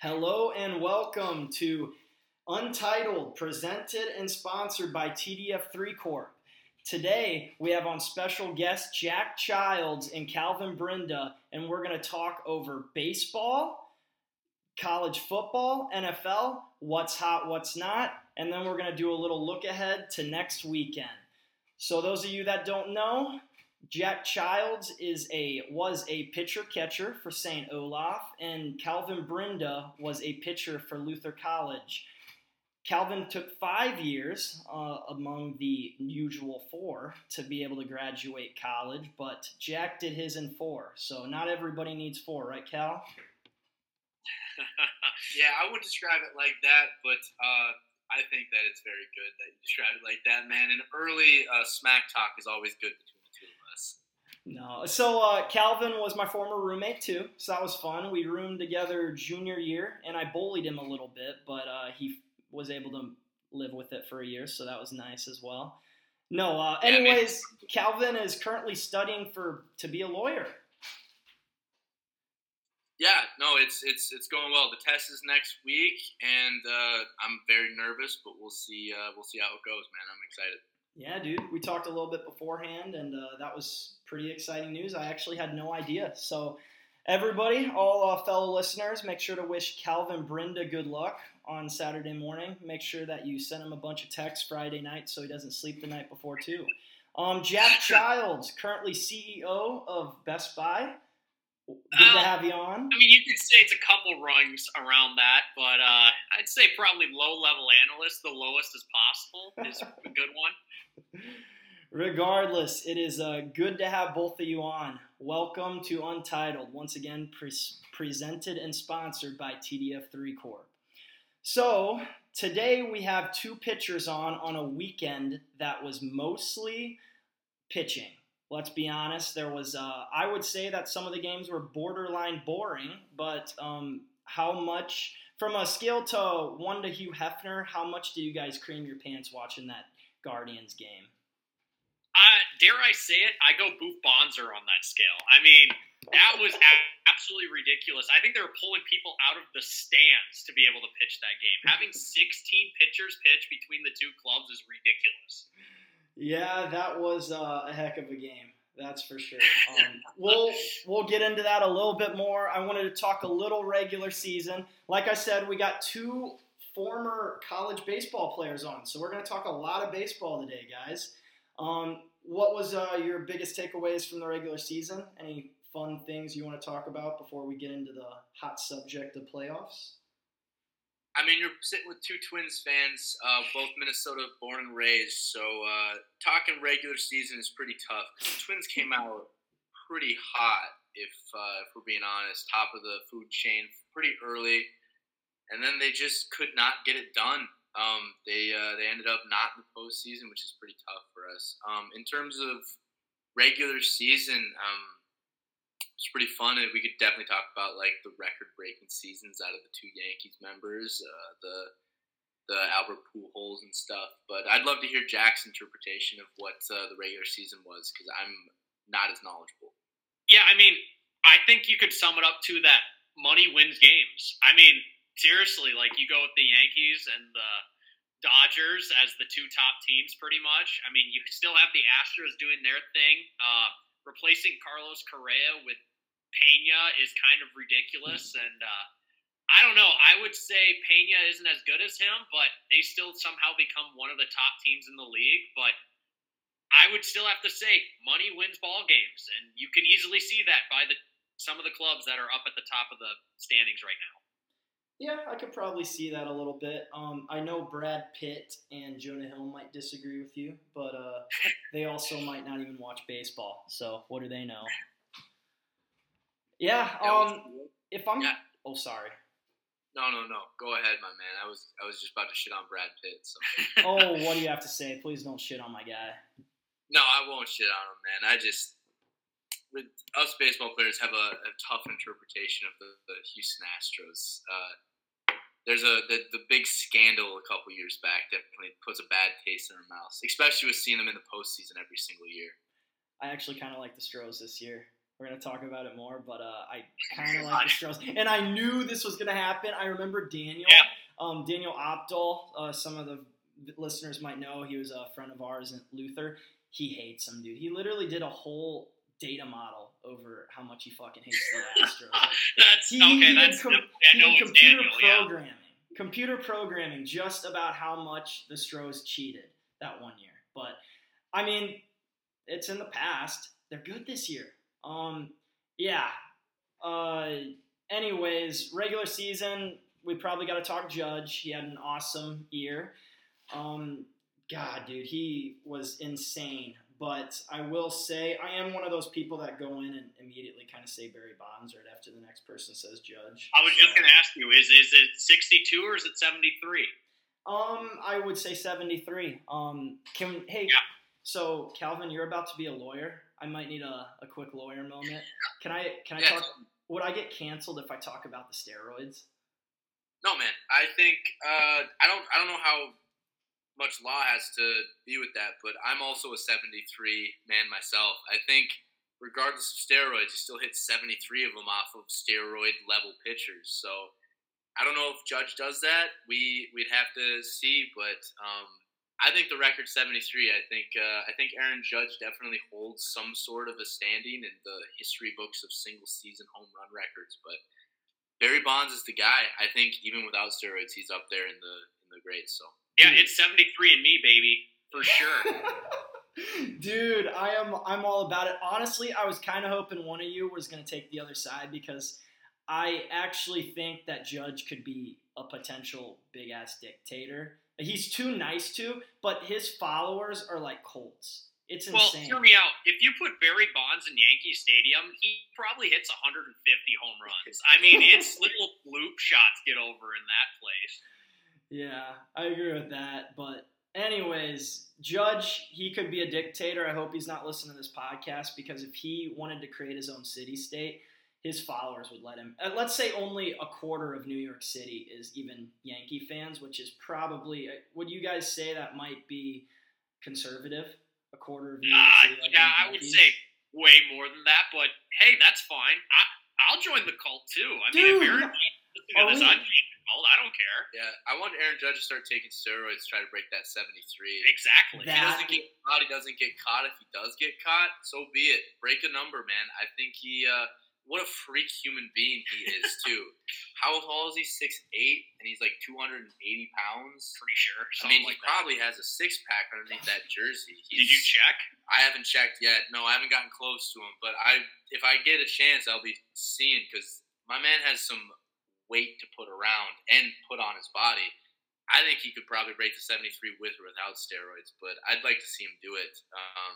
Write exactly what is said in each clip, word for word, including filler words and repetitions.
Hello and welcome to Untitled, presented and sponsored by T D F three Corp. Today, we have on special guests Jac Childs and Calvin Brinda, and we're going to talk over baseball, college football, N F L, what's hot, what's not, and then we're going to do a little look ahead to next weekend. So those of you that don't know, Jac Childs is a was a pitcher-catcher for Saint Olaf, and Calvin Brinda was a pitcher for Luther College. Calvin took five years uh, among the usual four to be able to graduate college, but Jack did his in four, so not everybody needs four, right, Cal? Yeah, I wouldn't describe it like that, but uh, I think that it's very good that you describe it like that, man. An early uh, smack talk is always good between. No, so uh, Calvin was my former roommate too, so that was fun. We roomed together junior year, and I bullied him a little bit, but uh, he was able to live with it for a year, so that was nice as well. No, uh, anyways, yeah, Calvin is currently studying for to be a lawyer. Yeah, no, it's it's it's going well. The test is next week, and uh, I'm very nervous, but we'll see uh, we'll see how it goes, man. I'm excited. Yeah, dude, we talked a little bit beforehand, and uh, that was pretty exciting news. I actually had no idea. So everybody, all uh, fellow listeners, make sure to wish Calvin Brinda good luck on Saturday morning. Make sure that you send him a bunch of texts Friday night so he doesn't sleep the night before, too. Um, Jac Childs, currently C E O of Best Buy. Good uh, to have you on. I mean, you could say it's a couple rungs around that, but uh, I'd say probably low-level analyst, the lowest as possible, is a good one. Regardless, it is uh, good to have both of you on. Welcome to Untitled, once again pre- presented and sponsored by T D F three Corp. So today we have two pitchers on on a weekend that was mostly pitching. Let's be honest, there was uh, I would say that some of the games were borderline boring, but um, how much from a scale to one to Hugh Hefner, how much do you guys cream your pants watching that Guardians game? Uh, dare I say it? I go Boof Bonzer on that scale. I mean, that was a- absolutely ridiculous. I think they were pulling people out of the stands to be able to pitch that game. Having sixteen pitchers pitch between the two clubs is ridiculous. Yeah, that was uh, a heck of a game. That's for sure. Um, we'll we'll get into that a little bit more. I wanted to talk a little regular season. Like I said, we got two former college baseball players on. So we're going to talk a lot of baseball today, guys. Um, what was uh, your biggest takeaways from the regular season? Any fun things you want to talk about before we get into the hot subject of playoffs? I mean, you're sitting with two Twins fans, uh, both Minnesota born and raised. So uh, talking regular season is pretty tough. The Twins came out pretty hot, if, uh, if we're being honest, top of the food chain pretty early. And then they just could not get it done. Um, they uh, they ended up not in the postseason, which is pretty tough for us. Um, in terms of regular season, um, it's pretty fun. And we could definitely talk about like the record-breaking seasons out of the two Yankees members, uh, the the Albert Pujols and stuff. But I'd love to hear Jack's interpretation of what uh, the regular season was, because I'm not as knowledgeable. Yeah, I mean, I think you could sum it up to that money wins games. I mean, seriously, like you go with the Yankees and the Dodgers as the two top teams pretty much. I mean, you still have the Astros doing their thing. Uh, replacing Carlos Correa with Peña is kind of ridiculous. And uh, I don't know. I would say Peña isn't as good as him, but they still somehow become one of the top teams in the league. But I would still have to say money wins ball games. And you can easily see that by the some of the clubs that are up at the top of the standings right now. Yeah, I could probably see that a little bit. Um, I know Brad Pitt and Jonah Hill might disagree with you, but uh, they also might not even watch baseball. So what do they know? Yeah. Um, if I'm, yeah. oh sorry. No, no, no. Go ahead, my man. I was, I was just about to shit on Brad Pitt. So. Oh, what do you have to say? Please don't shit on my guy. No, I won't shit on him, man. I just. With us baseball players have a, a tough interpretation of the, the Houston Astros. Uh, there's a the, the big scandal a couple years back that puts a bad taste in our mouths, especially with seeing them in the postseason every single year. I actually kind of like the Stros this year. We're going to talk about it more, but uh, I kind of like the Stros. And I knew this was going to happen. I remember Daniel, yeah. um, Daniel Opdahl, uh, some of the listeners might know. He was a friend of ours in Luther. He hates him, dude. He literally did a whole data model over how much he fucking hates the Astros. Like, that's, he, okay, he that's, com- I know it's Daniel, programming, yeah. Computer programming just about how much the Stros cheated that one year. But, I mean, it's in the past. They're good this year. Um, yeah. Uh, anyways, regular season, we probably got to talk Judge. He had an awesome year. Um, God, dude, he was insane. But I will say, I am one of those people that go in and immediately kind of say Barry Bonds right after the next person says Judge. I was so. just going to ask you, is is it sixty-two or is it seventy-three? Um, I would say seventy-three. Um, can hey, yeah. So Calvin, you're about to be a lawyer. I might need a, a quick lawyer moment. Can I can I yes. talk? Would I get canceled if I talk about the steroids? No, man. I think uh, I don't. I don't know how much law has to do with that, but I'm also a seventy-three man myself. I think regardless of steroids, you still hit seventy-three of them off of steroid level pitchers. So I don't know if Judge does that. We we'd have to see, but. Um, I think the record seventy-three. I think uh, I think Aaron Judge definitely holds some sort of a standing in the history books of single season home run records. But Barry Bonds is the guy. I think even without steroids, he's up there in the in the grades. So yeah, it's seventy-three and me, baby, for sure. Dude, I am I'm all about it. Honestly, I was kind of hoping one of you was going to take the other side because I actually think that Judge could be a potential big ass dictator. He's too nice to, but his followers are like Colts. It's insane. Well, hear me out. If you put Barry Bonds in Yankee Stadium, he probably hits one hundred fifty home runs. I mean, it's little loop shots get over in that place. Yeah, I agree with that. But anyways, Judge, he could be a dictator. I hope he's not listening to this podcast because if he wanted to create his own city-state, his followers would let him. Uh, let's say only a quarter of New York City is even Yankee fans, which is probably. Would you guys say that might be conservative? A quarter of New York uh, City. Like yeah, I would say way more than that. But hey, that's fine. I, I'll join the cult too. I Dude, mean, if you're no. oh, this on cult, I don't care. Yeah, I want Aaron Judge to start taking steroids, to try to break that seventy-three. Exactly. That, he doesn't get caught. He doesn't get caught. If he does get caught, so be it. Break a number, man. I think he. Uh, What a freak human being he is, too. How tall is he? six eight, and he's like two hundred eighty pounds. Pretty sure. I mean, like he that. probably has a six-pack underneath that jersey. He's, Did you check? I haven't checked yet. No, I haven't gotten close to him. But I, if I get a chance, I'll be seeing because my man has some weight to put around and put on his body. I think he could probably break the seventy-three with or without steroids, but I'd like to see him do it. Um,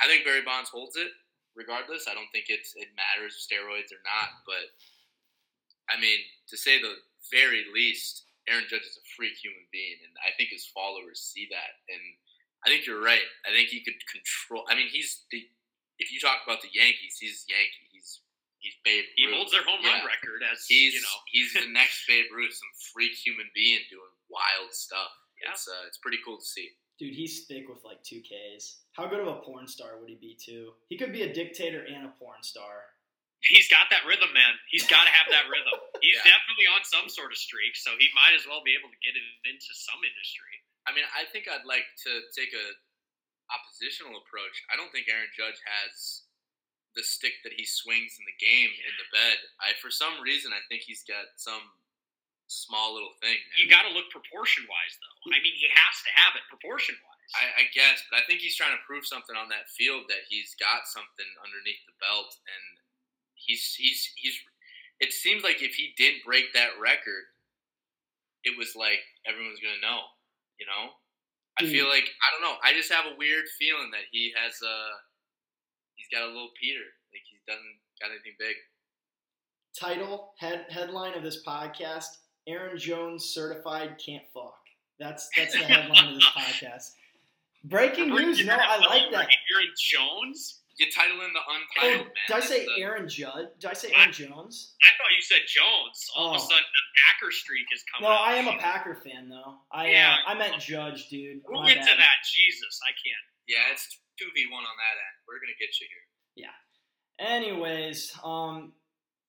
I think Barry Bonds holds it. Regardless, I don't think it's it matters steroids or not, but I mean, to say the very least, Aaron Judge is a freak human being, and I think his followers see that. And I think you're right. I think he could control. I mean, he's the. If you talk about the Yankees, he's Yankee. He's he's Babe Ruth. He holds their home yeah. run record as he's, you know. He's the next Babe Ruth, some freak human being doing wild stuff. Yeah. It's uh, it's pretty cool to see. Dude, he's thick with like two Ks. How good of a porn star would he be, too? He could be a dictator and a porn star. He's got that rhythm, man. He's got to have that rhythm. He's yeah. definitely on some sort of streak, so he might as well be able to get it into some industry. I mean, I think I'd like to take a oppositional approach. I don't think Aaron Judge has the stick that he swings in the game in the bed. I, for some reason, I think he's got some small little thing. Man. You got to look proportion-wise, though. I mean, he has to have it proportion-wise. I, I guess, but I think he's trying to prove something on that field that he's got something underneath the belt, and he's he's he's. It seems like if he didn't break that record, it was like everyone's gonna know, you know. I mm. feel like I don't know. I just have a weird feeling that he has a. He's got a little Peter, like he doesn't got anything big. Title head headline of this podcast. Aaron Jones certified can't fuck. That's that's the headline of this podcast. Breaking news. No, I like that. Aaron Jones? You title in the untitled, man. Did I say the... Aaron Judge? Did I say I, Aaron Jones? I thought you said Jones. All oh. of a sudden, the Packer streak is coming. No, I am a Packer fan, though. I yeah, uh, I meant Judge, dude. We'll get to that. Jesus, I can't. Yeah, it's two v one on that end. We're going to get you here. Yeah. Anyways, um,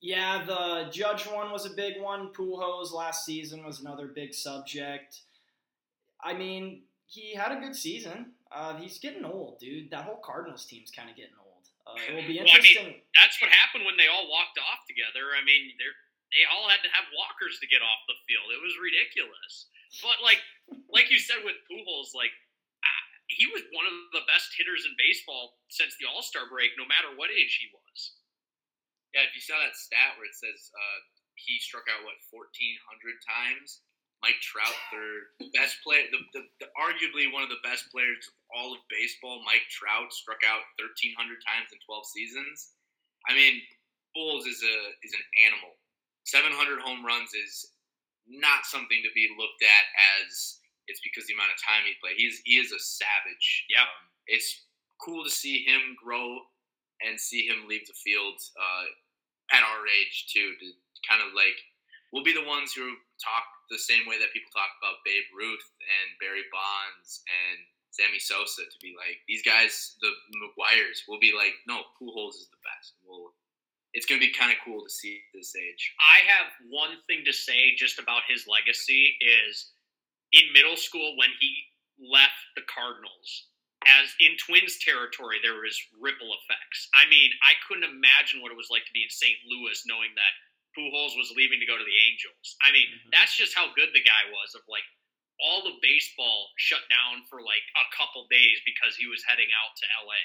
yeah, the Judge one was a big one. Pujols last season was another big subject. I mean, he had a good season. Uh, he's getting old, dude. That whole Cardinals team's kind of getting old. Uh, it will be interesting. Well, I mean, that's what happened when they all walked off together. I mean, they're, they all had to have walkers to get off the field. It was ridiculous. But, like like you said with Pujols, like, he was one of the best hitters in baseball since the All-Star break, no matter what age he was. Yeah, if you saw that stat where it says uh, he struck out, what, fourteen hundred times? Mike Trout, the best player, the, the, the arguably one of the best players of all of baseball, Mike Trout, struck out thirteen hundred times in twelve seasons. I mean, Pujols is a is an animal. seven hundred home runs is not something to be looked at as... It's because the amount of time he played. He's he is a savage. Yeah, um, it's cool to see him grow and see him leave the field uh, at our age too. To kind of like, we'll be the ones who talk the same way that people talk about Babe Ruth and Barry Bonds and Sammy Sosa. To be like, these guys, the McGuires, will be like, no, Pujols is the best. We'll. It's going to be kind of cool to see this age. I have one thing to say just about his legacy is. In middle school, when he left the Cardinals, as in Twins territory, there was ripple effects. I mean, I couldn't imagine what it was like to be in Saint Louis knowing that Pujols was leaving to go to the Angels. I mean, mm-hmm. that's just how good the guy was of, like, all of baseball shut down for, like, a couple days because he was heading out to L A.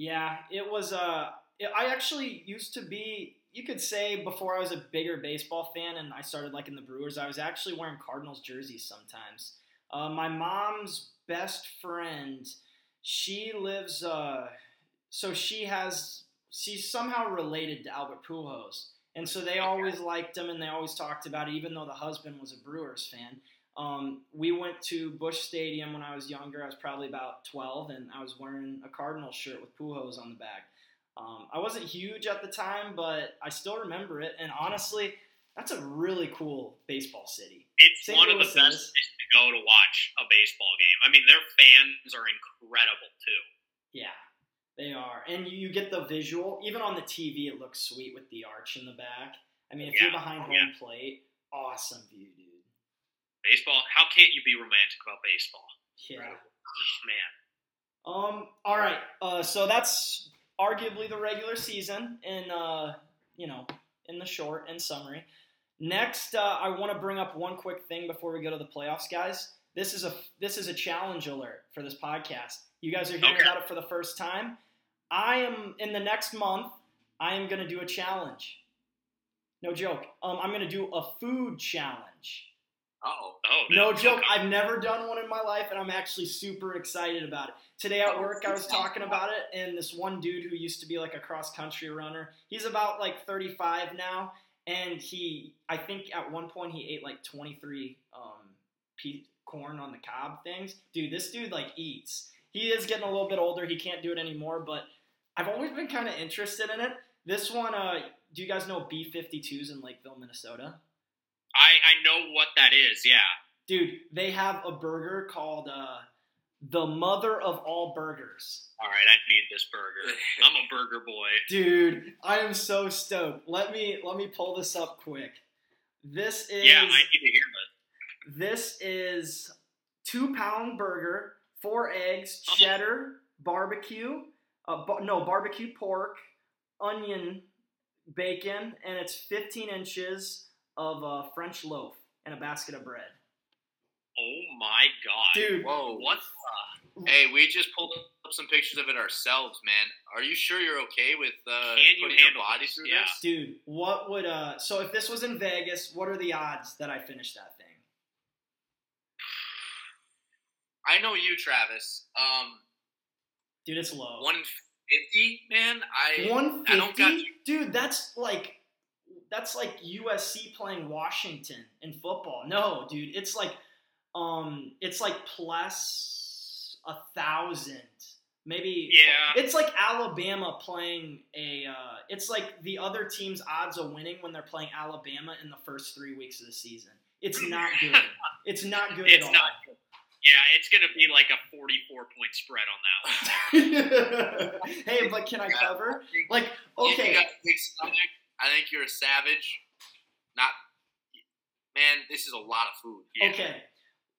Yeah, it was uh, – I actually used to be – you could say before I was a bigger baseball fan and I started liking the Brewers, I was actually wearing Cardinals jerseys sometimes. Uh, my mom's best friend, she lives, uh, so she has, she's somehow related to Albert Pujols. And so they always liked him and they always talked about it, even though the husband was a Brewers fan. Um, we went to Busch Stadium when I was younger. I was probably about twelve and I was wearing a Cardinals shirt with Pujols on the back. Um, I wasn't huge at the time, but I still remember it. And honestly, that's a really cool baseball city. It's Saint one Louis of the best places to go to watch a baseball game. I mean, their fans are incredible, too. Yeah, they are. And you get the visual. Even on the T V, it looks sweet with the arch in the back. I mean, if yeah. you're behind home yeah. plate, awesome view, dude. Baseball, how can't you be romantic about baseball? Yeah. Right. Oh, man. Um. All right, uh, so that's... arguably the regular season in, uh, you know, in the short and summary. Next, uh, I want to bring up one quick thing before we go to the playoffs, guys. This is a this is a challenge alert for this podcast. You guys are hearing okay. about it for the first time. I am, in the next month, I am going to do a challenge. No joke. Um, I'm going to do a food challenge. Uh-oh. Oh, no joke. I've never done one in my life, and I'm actually super excited about it. Today at work, I was talking about it, and this one dude who used to be like a cross-country runner, he's about like thirty-five now, and he, I think at one point he ate like twenty-three um, pe- corn on the cob things. Dude, this dude like eats. He is getting a little bit older. He can't do it anymore, but I've always been kind of interested in it. This one, uh, do you guys know B fifty-twos in Lakeville, Minnesota? I, I know what that is, yeah. Dude, they have a burger called uh, the mother of all burgers. All right, I need this burger. I'm a burger boy. Dude, I am so stoked. Let me let me pull this up quick. This is yeah, I need to hear that. This is two pound burger, four eggs, cheddar, oh. barbecue, uh, bar- no barbecue pork, onion, bacon, and it's fifteen inches. Of a French loaf and a basket of bread. Oh my God. Dude. Whoa. What the? Hey, we just pulled up some pictures of it ourselves, man. Are you sure you're okay with uh, Can you putting your body through yeah. this? Dude, what would, uh, so if this was in Vegas, what are the odds that I finish that thing? I know you, Travis. Um, Dude, it's low. one fifty, man? I, one fifty? I don't got you. Dude, that's like... That's like U S C playing Washington in football. No, dude, it's like, um, it's like plus a thousand, maybe. Yeah. It's like Alabama playing a. Uh, it's like the other team's odds of winning when they're playing Alabama in the first three weeks of the season. It's not good. It's not good it's at all. Not good. Yeah, it's going to be like a forty-four point spread on that one. Hey, but can I cover? Like, okay. Yeah, I think you're a savage. Not, man, this is a lot of food. Yeah. Okay.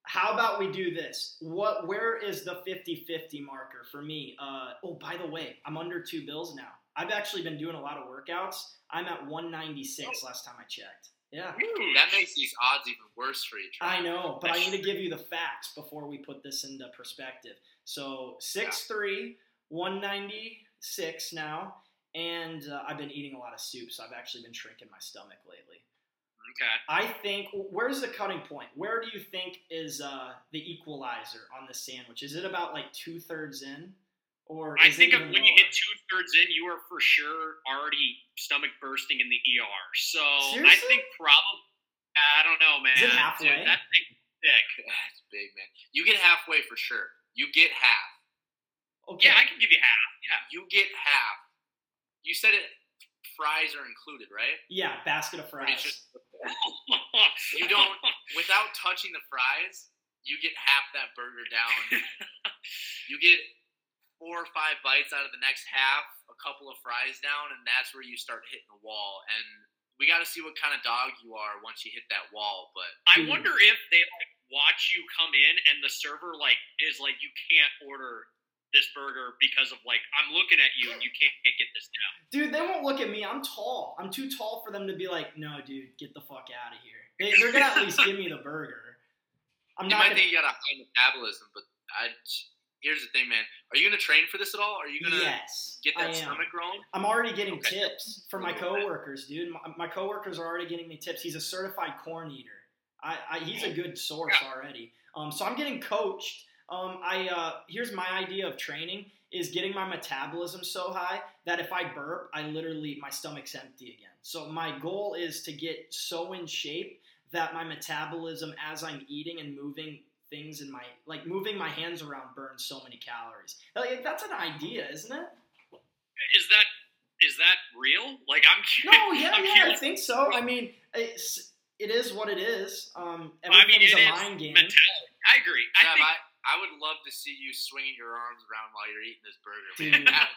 How about we do this? What? Where is the fifty-fifty marker for me? Uh, oh, by the way, I'm under two bills now. I've actually been doing a lot of workouts. I'm at one ninety-six oh. last time I checked. Yeah. Dude, that makes these odds even worse for you. Trying. I know, but That's I need to give you the facts before we put this into perspective. So six three, yeah. one ninety-six now, and uh, I've been eating a lot of soup, so I've actually been shrinking my stomach lately. Okay. I think, where's the cutting point? Where do you think is uh, the equalizer on the sandwich? Is it about like two-thirds in? Or I think when lower? you get two-thirds in, you are for sure already stomach bursting in the E R. So Seriously? I think probably, I don't know, man. Is it halfway? Dude, that thing's thick. That's big, man. You get halfway for sure. You get half. Okay. Yeah, I can give you half. Yeah, you get half. You said it. Fries are included, right? Yeah, basket of fries. Just, you don't, without touching the fries, you get half that burger down. You get four or five bites out of the next half, a couple of fries down, and that's where you start hitting the wall. And we got to see what kind of dog you are once you hit that wall. But I wonder if they like, watch you come in and the server like is like, you can't order this burger because of like, I'm looking at you and you can't, can't get this down. Dude, they won't look at me. I'm tall. I'm too tall for them to be like, no, dude, get the fuck out of here. They, they're going to at least give me the burger. I'm you not might gonna... think you got a high metabolism, but I... Here's the thing, man. Are you going to train for this at all? Are you going to yes, get that stomach growing? I'm already getting okay. tips from my coworkers, dude. My, my coworkers are already getting me tips. He's a certified corn eater. I, I he's a good source yeah. already. Um, so I'm getting coached. Um, I uh, here's my idea of training is getting my metabolism so high that if I burp, I literally my stomach's empty again. So my goal is to get so in shape that my metabolism, as I'm eating and moving. Things in my like moving my hands around burns so many calories. Like, that's an idea, isn't it? Is that is that real? Like I'm curious. No, yeah, I'm yeah, curious. I think so. I mean, it's, it is what it is. Um, everything's I mean, it a is mind game. Mentality. I agree. I, Sab, think... I I would love to see you swinging your arms around while you're eating this burger. Man. That,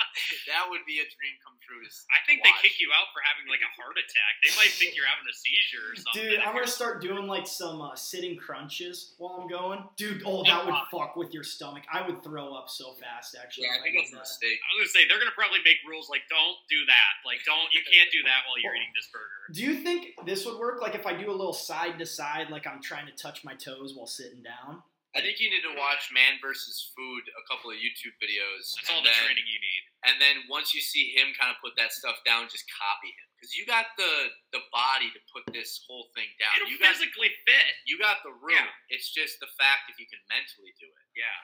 that would be a dream come true. To I think watch. They kick you out for having like a heart attack. They might think you're having a seizure or something. Dude, I'm going to start doing like some uh, sitting crunches while I'm going. Dude, oh, that would fuck with your stomach. I would throw up so fast, actually. Yeah, I think that's a mistake. I was going to say, they're going to probably make rules like, don't do that. Like, don't, you can't do that while you're well, eating this burger. Do you think this would work? Like, if I do a little side to side, like I'm trying to touch my toes while sitting down? I think you need to watch Man versus. Food, a couple of YouTube videos. That's all the then, training you need. And then once you see him kind of put that stuff down, just copy him. Because you got the, the body to put this whole thing down. It'll you physically got, fit. You got the room. Yeah. It's just the fact if you can mentally do it. Yeah.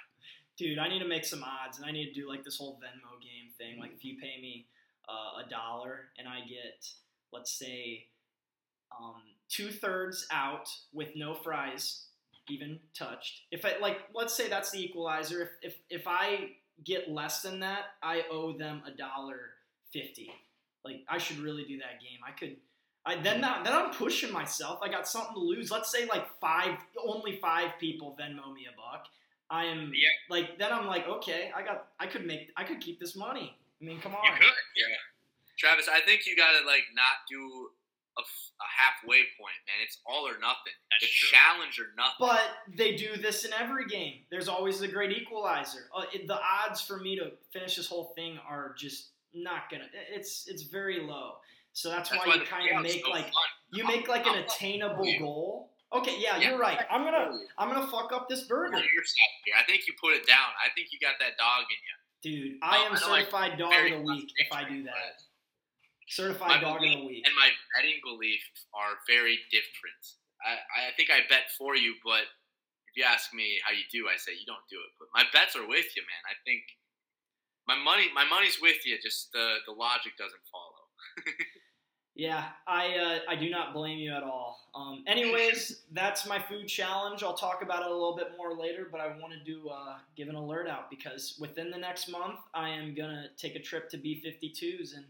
Dude, I need to make some odds, and I need to do like this whole Venmo game thing. Like if you pay me uh, a dollar and I get, let's say, um, two-thirds out with no fries – even touched. If I like, let's say that's the equalizer. If if, if I get less than that, I owe them a dollar fifty. Like I should really do that game. I could. I then not, then I'm pushing myself. I got something to lose. Let's say like five, only five people Venmo me a buck. I am yeah. like then I'm like okay. I got. I could make. I could keep this money. I mean, come on. You could. Yeah. Travis, I think you gotta like not do. A, a halfway point, man. It's all or nothing. That's the true. Challenge or nothing. But they do this in every game. There's always the great equalizer. Uh, it, the odds for me to finish this whole thing are just not gonna. It's it's very low. So that's, that's why, why you kind of make so like fun. you make like I'm, an I'm attainable like, goal. Okay, yeah, yeah, you're right. I'm gonna I'm gonna fuck up this burger. I think you put it down. I think you got that dog in you, dude. I um, am I certified like, dog of the week if I do that. Certified my dog of the week. And my betting beliefs are very different. I, I think I bet for you, but if you ask me how you do, I say you don't do it. But my bets are with you, man. I think my money, my money's with you. Just the, the logic doesn't follow. Yeah, I uh, I do not blame you at all. Um, anyways, that's my food challenge. I'll talk about it a little bit more later, but I wanted to uh, give an alert out because within the next month, I am gonna take a trip to B fifty-twos and.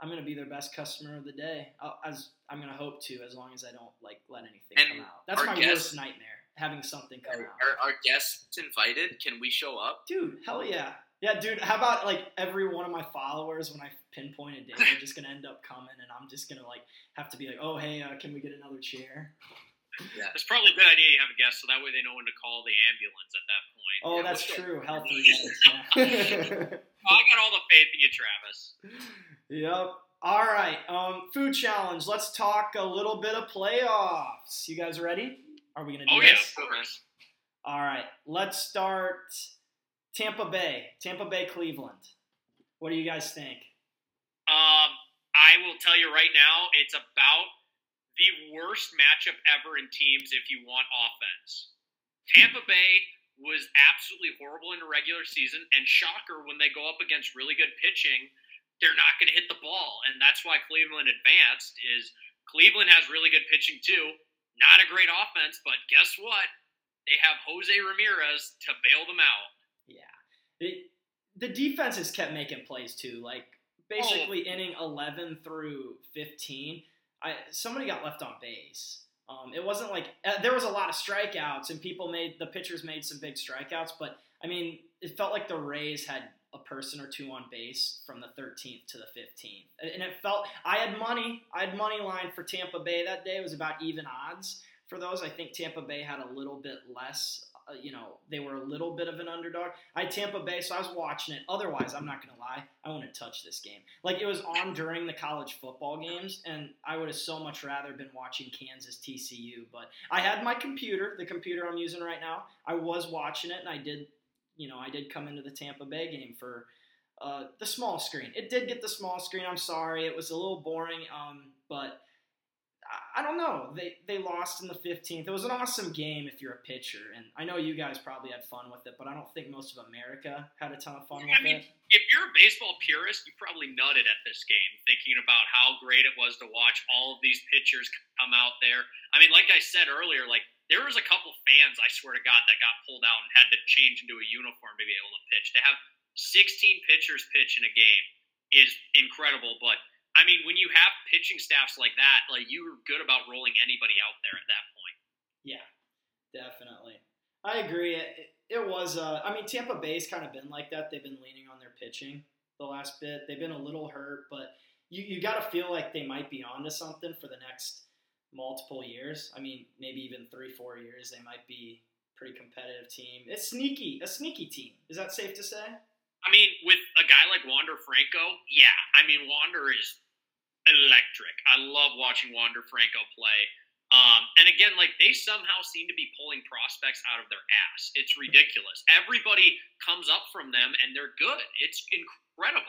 I'm going to be their best customer of the day. I'll, as I'm going to hope to, as long as I don't like let anything and come out. That's my guest, worst nightmare. having something come out. Are our guests invited? Can we show up? Dude, hell yeah. Yeah, dude, how about, like, every one of my followers, when I pinpoint a date, they're just going to end up coming, and I'm just going to, like, have to be like, oh, hey, uh, can we get another chair? Yeah. It's probably a good idea you have a guest, so that way they know when to call the ambulance at that point. Oh, yeah, that's we'll true. Healthy guys. Yeah. Oh, I got all the faith in you, Travis. Yep. All right. Um, food challenge. Let's talk a little bit of playoffs. You guys ready? Are we going to do oh, this? Oh, yeah, of course. All right. Let's start Tampa Bay. Tampa Bay, Cleveland. What do you guys think? Um, I will tell you right now, it's about the worst matchup ever in teams if you want offense. Tampa Bay was absolutely horrible in the regular season, and shocker, when they go up against really good pitching, they're not going to hit the ball, and that's why Cleveland advanced. Is Cleveland has really good pitching too, not a great offense, but guess what? They have Jose Ramirez to bail them out. Yeah. It, the defense has kept making plays too, like basically oh. inning eleven through fifteen. I, somebody got left on base. Um, it wasn't like uh, – there was a lot of strikeouts, and people made – the pitchers made some big strikeouts. But, I mean, it felt like the Rays had a person or two on base from the thirteenth to the fifteenth. And it felt – I had money. I had money line for Tampa Bay that day. It was about even odds for those. I think Tampa Bay had a little bit less uh, – you know, they were a little bit of an underdog. I had Tampa Bay, so I was watching it. Otherwise, I'm not going to lie, I wouldn't touch this game. Like, it was on during the college football games, and I would have so much rather been watching Kansas T C U. But I had my computer, the computer I'm using right now. I was watching it, and I did, you know, I did come into the Tampa Bay game for uh, the small screen. It did get the small screen. I'm sorry. It was a little boring, um, but I don't know. They they lost in the fifteenth. It was an awesome game if you're a pitcher, and I know you guys probably had fun with it, but I don't think most of America had a ton of fun yeah, with I mean, it. If you're a baseball purist, you probably nutted at this game, thinking about how great it was to watch all of these pitchers come out there. I mean, like I said earlier, like there was a couple fans, I swear to God, that got pulled out and had to change into a uniform to be able to pitch. To have sixteen pitchers pitch in a game is incredible, but I mean, when you have pitching staffs like that, like you're good about rolling anybody out there at that point. Yeah, definitely. I agree. It, it was, uh, I mean, Tampa Bay's kind of been like that. They've been leaning on their pitching the last bit. They've been a little hurt, but you, you got to feel like they might be onto something for the next multiple years. I mean, maybe even three, four years. They might be a pretty competitive team. It's sneaky, a sneaky team. Is that safe to say? I mean, with a guy like Wander Franco, yeah. I mean, Wander is electric. I love watching Wander Franco play. Um, and again, like they somehow seem to be pulling prospects out of their ass. It's ridiculous. Everybody comes up from them and they're good. It's incredible.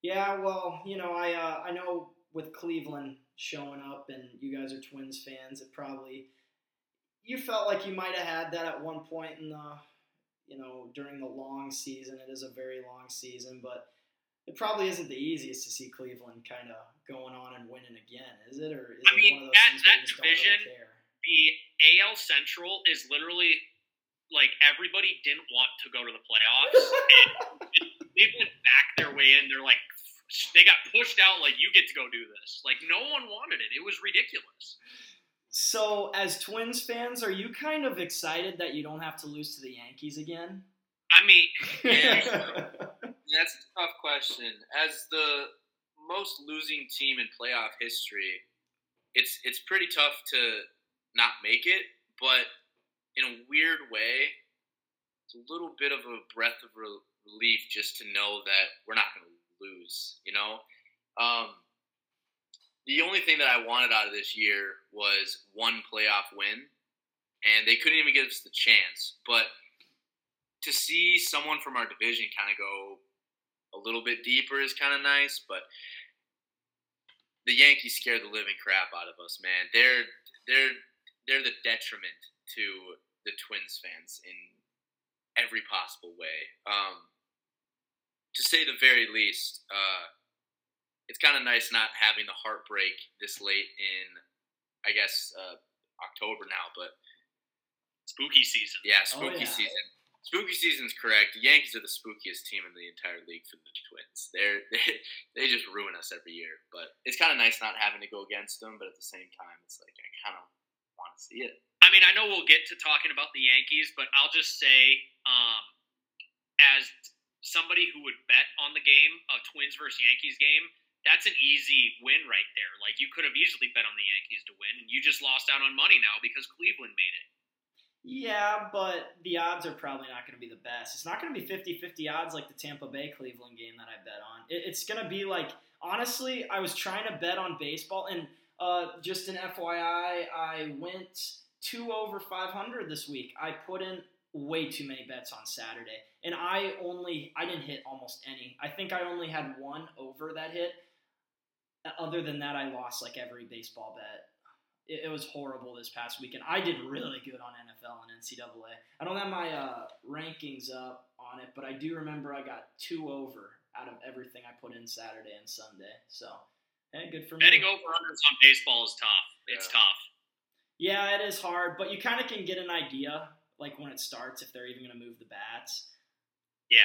Yeah, well, you know, I uh, I know with Cleveland showing up, and you guys are Twins fans, it probably you felt like you might have had that at one point in the, you know, during the long season. It is a very long season, but it probably isn't the easiest to see Cleveland kind of going on and winning again, is it? Or is I it mean, one of those that, things that you just division, don't really care? The A L Central is literally like everybody didn't want to go to the playoffs, and they went back their way in. They're like, they got pushed out. Like, you get to go do this. Like, no one wanted it. It was ridiculous. So, as Twins fans, are you kind of excited that you don't have to lose to the Yankees again? I mean, yeah. That's a tough question. As the most losing team in playoff history, it's it's pretty tough to not make it, but in a weird way, it's a little bit of a breath of relief just to know that we're not going to lose, you know? Um, the only thing that I wanted out of this year was one playoff win, and they couldn't even give us the chance, but to see someone from our division kind of go a little bit deeper is kind of nice, but the Yankees scare the living crap out of us, man. They're they're they're the detriment to the Twins fans in every possible way. Um, to say the very least, uh, it's kind of nice not having the heartbreak this late in, I guess, uh, October now, but spooky season. Yeah, spooky oh, yeah. season. Spooky season's correct. The Yankees are the spookiest team in the entire league for the Twins. They're, they they just ruin us every year. But it's kind of nice not having to go against them. But at the same time, it's like I kind of want to see it. I mean, I know we'll get to talking about the Yankees, but I'll just say, um, as somebody who would bet on the game, a Twins versus Yankees game, that's an easy win right there. Like, you could have easily bet on the Yankees to win, and you just lost out on money now because Cleveland made it. Yeah, but the odds are probably not going to be the best. It's not going to be fifty-fifty odds like the Tampa Bay-Cleveland game that I bet on. It, it's going to be like, honestly, I was trying to bet on baseball, and uh, just an F Y I, I went two over five hundred this week. I put in way too many bets on Saturday, and I only I didn't hit almost any. I think I only had one over that hit. Other than that, I lost like every baseball bet. It, it was horrible this past weekend. I did really good on N F L and N C double A. I don't have my uh, rankings up on it, but I do remember I got two over out of everything I put in Saturday and Sunday. So, hey, good for me. Betting over-unders on baseball is tough. It's yeah. tough. Yeah, it is hard, but you kind of can get an idea, like, when it starts, if they're even going to move the bats. Yeah.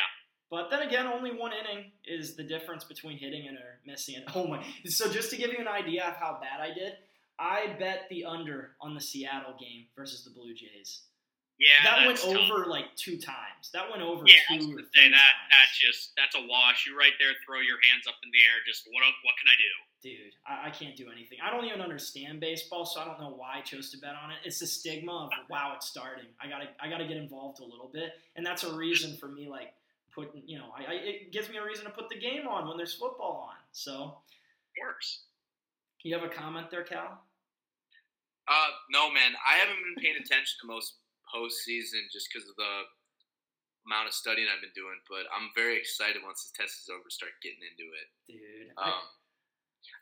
But then again, only one inning is the difference between hitting and or missing it. Oh, my. So just to give you an idea of how bad I did, I bet the under on the Seattle game versus the Blue Jays. Yeah, That went tough. over, like, two times. That went over yeah, two I was gonna or say, three that, times. That's just, that's a wash. You right there throw your hands up in the air, just, what what can I do? Dude, I, I can't do anything. I don't even understand baseball, so I don't know why I chose to bet on it. It's the stigma of, wow, it's starting. I gotta, I gotta get involved a little bit, and that's a reason for me, like, putting, you know, I, I it gives me a reason to put the game on when there's football on. So, it works. You have a comment there, Cal? Uh, no, man. I haven't been paying attention to most postseason just because of the amount of studying I've been doing, but I'm very excited once the test is over to start getting into it. Dude, um. I-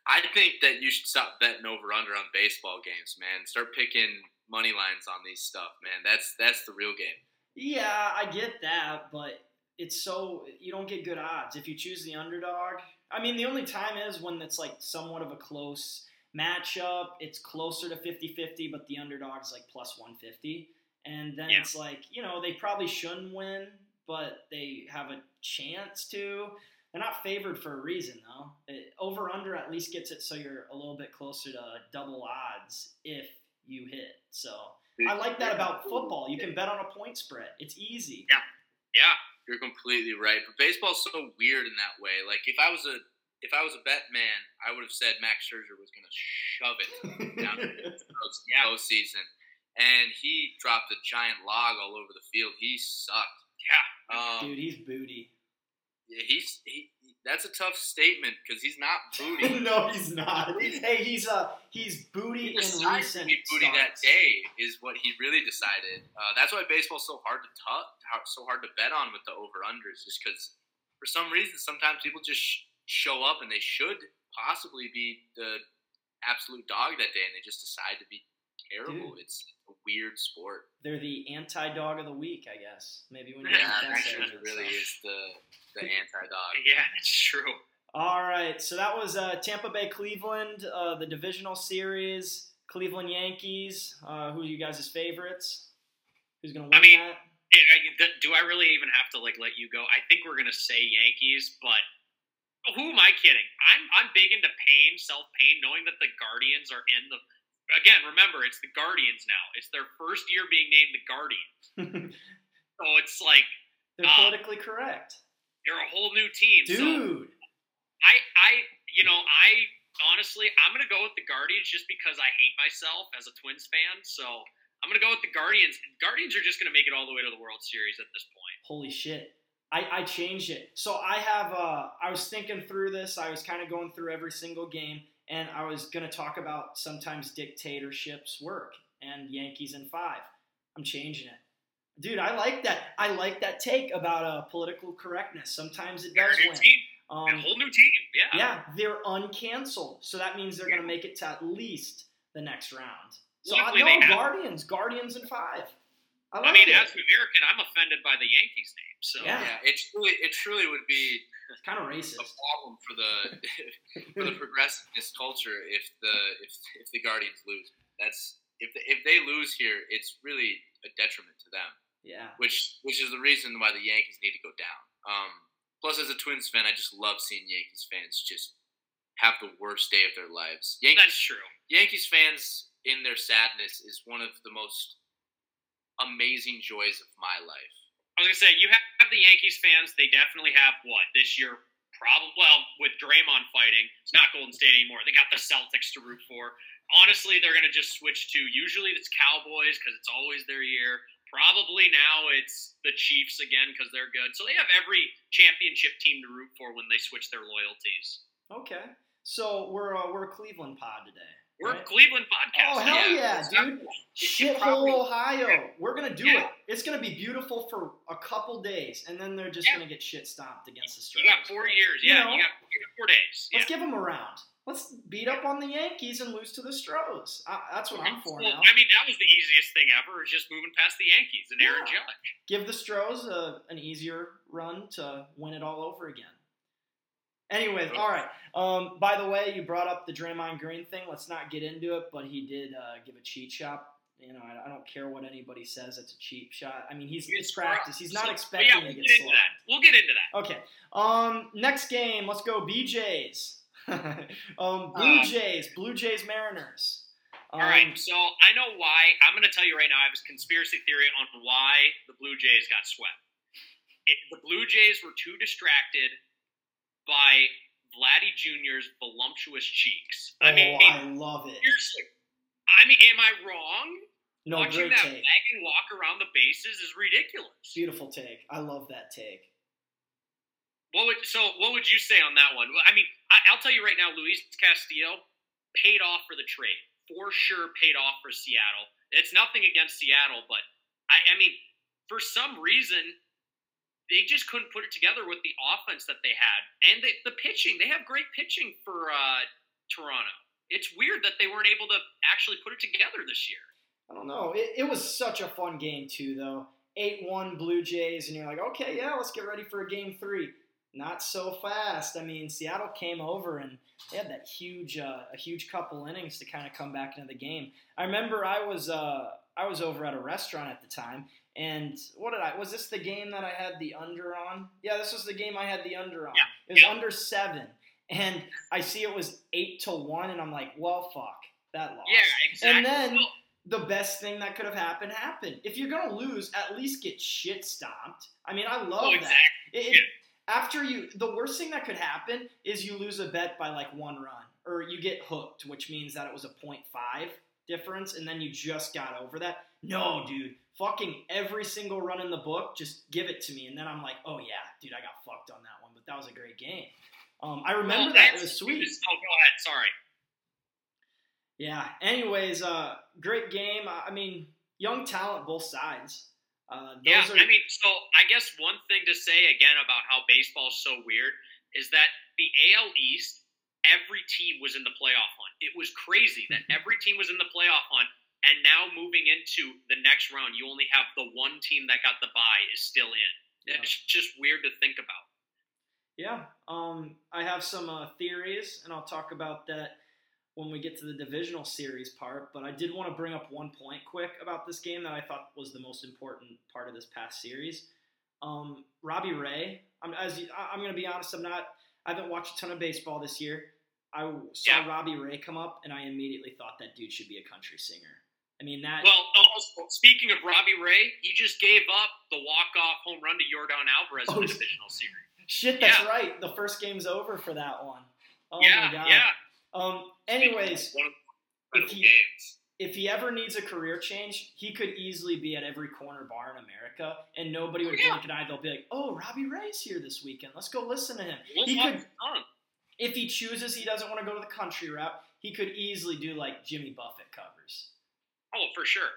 I think that you should stop betting over-under on baseball games, man. Start picking money lines on these stuff, man. That's that's the real game. Yeah, I get that, but it's so – you don't get good odds. If you choose the underdog – I mean, the only time is when it's, like, somewhat of a close matchup. It's closer to fifty-fifty, but the underdog's, like, plus one fifty. And then yeah. it's like, you know, they probably shouldn't win, but they have a chance to – They're not favored for a reason, though. It, over-under at least gets it so you're a little bit closer to double odds if you hit. So I like that about football. You can bet on a point spread. It's easy. Yeah, yeah, you're completely right. But baseball's so weird in that way. Like if I was a if I was a bet man, I would have said Max Scherzer was going to shove it down the postseason, and he dropped a giant log all over the field. He sucked. Yeah, um, dude, he's booty. Yeah, he's he. That's a tough statement because he's not booty. No, he's not. Hey, he's uh, he's booty in recent starts. He decided to be booty that day is what he really decided. Uh, that's why baseball's so hard to t- so hard to bet on with the over-unders, just because for some reason sometimes people just sh- show up and they should possibly be the absolute dog that day, and they just decide to be terrible. Dude. It's a weird sport. They're the anti-dog of the week, I guess. Maybe when you're yeah, that it really is the the anti-dog. Yeah, that's true. All right, so that was uh, Tampa Bay, Cleveland, uh, the divisional series. Cleveland Yankees. Uh, who are you guys' favorites? Who's gonna win I mean, that? It, I, do I really even have to like let you go? I think we're gonna say Yankees, but. Who am I kidding? I'm I'm big into pain, self-pain, knowing that the Guardians are in the. Again, remember, it's the Guardians now. It's their first year being named the Guardians. So it's like... They're um, politically correct. They're a whole new team. Dude. So I, I, you know, I honestly, I'm going to go with the Guardians just because I hate myself as a Twins fan. So I'm going to go with the Guardians. Guardians are just going to make it all the way to the World Series at this point. Holy shit. I, I changed it. So I have, uh, I was thinking through this. I was kind of going through every single game. And I was going to talk about sometimes dictatorships work and Yankees in five. I'm changing it. Dude, I like that. I like that take about uh, political correctness. Sometimes it does win. Um, a whole new team, yeah. Yeah, they're uncanceled. So that means they're yeah. going to make it to at least the next round. So Luckily I know Guardians, Guardians in five. I, like I mean, it. As an American, I'm offended by the Yankees name. So yeah, yeah it, truly, it truly would be... It's kind of racist. A problem for the for the progressiveness culture if the if if the Guardians lose. That's if the, if they lose here, it's really a detriment to them. Yeah. Which which is the reason why the Yankees need to go down. Um, plus, as a Twins fan, I just love seeing Yankees fans just have the worst day of their lives. Yankees, That's true. Yankees fans, in their sadness is one of the most amazing joys of my life. I was going to say, you have the Yankees fans, they definitely have what, this year, probably, well, with Draymond fighting, it's not Golden State anymore. They got the Celtics to root for. Honestly, they're going to just switch to, usually it's Cowboys because it's always their year. Probably now it's the Chiefs again because they're good. So they have every championship team to root for when they switch their loyalties. Okay. So we're uh, we're a Cleveland pod today. We're right? a Cleveland podcast. Oh, hell yeah, yeah dude. Shithole Ohio. Yeah. We're going to do yeah. it. It's going to be beautiful for a couple days, and then they're just yeah. going to get shit stomped against the Stars. You got four years. Yeah, you, know, you, got, you got four days. Let's yeah. give them a round. Let's beat up on the Yankees and lose to the Stros. I, that's what I'm for well, now. I mean, that was the easiest thing ever, is just moving past the Yankees and yeah. Aaron Judge. Give the Stros a, an easier run to win it all over again. Anyways, all right. Um, by the way, you brought up the Draymond Green thing. Let's not get into it, but he did uh, give a cheat shot. You know, I, I don't care what anybody says. It's a cheap shot. I mean, he's it's practice. He's not so, expecting yeah, we'll to get, get into that. We'll get into that. Okay. Um, next game, let's go B J's. um, Blue Jays, Blue Jays Mariners. Um, all right, so I know why. I'm going to tell you right now, I have a conspiracy theory on why the Blue Jays got swept. It, the Blue Jays were too distracted by Vladdy Junior's voluptuous cheeks. I oh, mean, I love it. Seriously, I mean, am I wrong? No, Watching that take. leg and walk around the bases is ridiculous. Beautiful take. I love that take. What would, so what would you say on that one? I mean, I, I'll tell you right now, Luis Castillo paid off for the trade. For sure paid off for Seattle. It's nothing against Seattle, but, I, I mean, for some reason, they just couldn't put it together with the offense that they had. And they, the pitching, they have great pitching for uh, Toronto. It's weird that they weren't able to actually put it together this year. I don't know. It, it was such a fun game, too, though. eight one Blue Jays, and you're like, okay, yeah, let's get ready for a game three. Not so fast. I mean, Seattle came over and they had that huge, uh, a huge couple innings to kind of come back into the game. I remember I was, uh, I was over at a restaurant at the time, and what did I? Was this the game that I had the under on? Yeah, this was the game I had the under on. Yeah. It was yeah. under seven, and I see it was eight to one, and I'm like, well, fuck, that lost. Yeah, exactly. And then the best thing that could have happened happened. If you're gonna lose, at least get shit stomped. I mean, I love oh, exactly. that. It, yeah. After you, the worst thing that could happen is you lose a bet by like one run, or you get hooked, which means that it was a point five difference, and then you just got over that. No, dude, fucking every single run in the book, just give it to me, and then I'm like, oh yeah, dude, I got fucked on that one, but that was a great game. Um, I remember well, that, it was sweet. Oh, go ahead, sorry. Yeah, anyways, uh, great game. I mean, young talent both sides. Uh, yeah, are... I mean, so I guess one thing to say again about how baseball is so weird is that the A L East, every team was in the playoff hunt. It was crazy that every team was in the playoff hunt, and now moving into the next round, you only have the one team that got the bye is still in. Yeah. It's just weird to think about. Yeah, um, I have some uh, theories, and I'll talk about that when we get to the divisional series part, but I did want to bring up one point quick about this game that I thought was the most important part of this past series. Um, Robbie Ray, I'm, as you, I'm going to be honest, I'm not, I haven't watched a ton of baseball this year. I saw yeah. Robbie Ray come up, and I immediately thought that dude should be a country singer. I mean, that... Well, also, speaking of Robbie Ray, he just gave up the walk-off home run to Yordan Alvarez oh, in the divisional series. Shit, that's yeah. right. The first game's over for that one. Oh, yeah, my God. Yeah. Um, anyways, if he, if he ever needs a career change, he could easily be at every corner bar in America, and nobody would blink an eye. They'll be like, oh, Robbie Ray's here this weekend. Let's go listen to him. He could, if he chooses he doesn't want to go to the country route, he could easily do like Jimmy Buffett covers. Oh, for sure.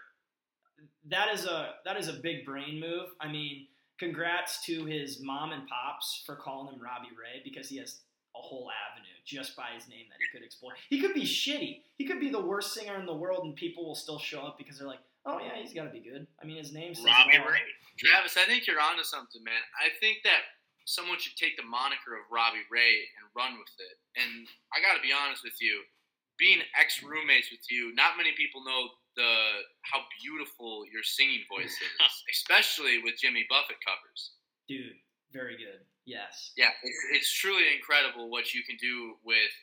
That is a, that is a big brain move. I mean, congrats to his mom and pops for calling him Robbie Ray, because he has a whole avenue just by his name that he could explore. He could be shitty. He could be the worst singer in the world, and people will still show up because they're like, oh, yeah, he's got to be good. I mean, his name says Robbie Ray. Travis, I think you're onto something, man. I think that someone should take the moniker of Robbie Ray and run with it. And I got to be honest with you, being ex-roommates with you, not many people know the how beautiful your singing voice is, especially with Jimmy Buffett covers. Dude, very good. Yes. Yeah, it's, it's truly incredible what you can do with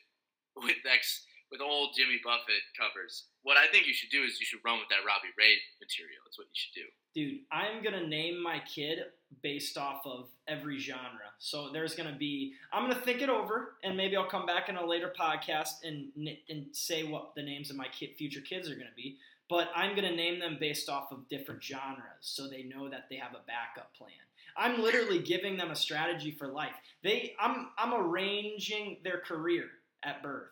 with ex with old Jimmy Buffett covers. What I think you should do is you should run with that Robbie Ray material. That's what you should do. Dude, I'm going to name my kid based off of every genre. So there's going to be – I'm going to think it over, and maybe I'll come back in a later podcast and and say what the names of my kid, future kids are going to be. But I'm going to name them based off of different genres so they know that they have a backup plan. I'm literally giving them a strategy for life. They, I'm I'm arranging their career at birth.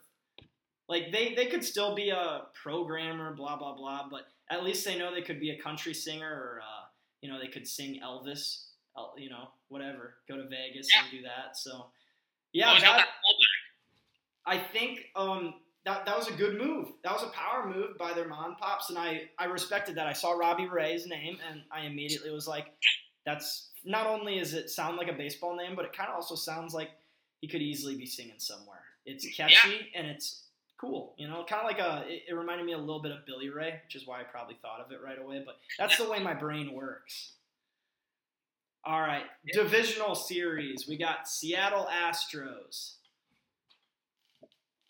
Like, they, they could still be a programmer, blah, blah, blah, but at least they know they could be a country singer or, uh, you know, they could sing Elvis, El, you know, whatever. Go to Vegas yeah. and do that. So, yeah. That, I think um, that that was a good move. That was a power move by their mom and pops, and I, I respected that. I saw Robbie Ray's name, and I immediately was like, that's – not only does it sound like a baseball name, but it kind of also sounds like he could easily be singing somewhere. It's catchy, yeah. and it's – cool, you know, kind of like a. It, it reminded me a little bit of Billy Ray, which is why I probably thought of it right away. But that's the way my brain works. All right, yeah. Divisional series. We got Seattle Astros.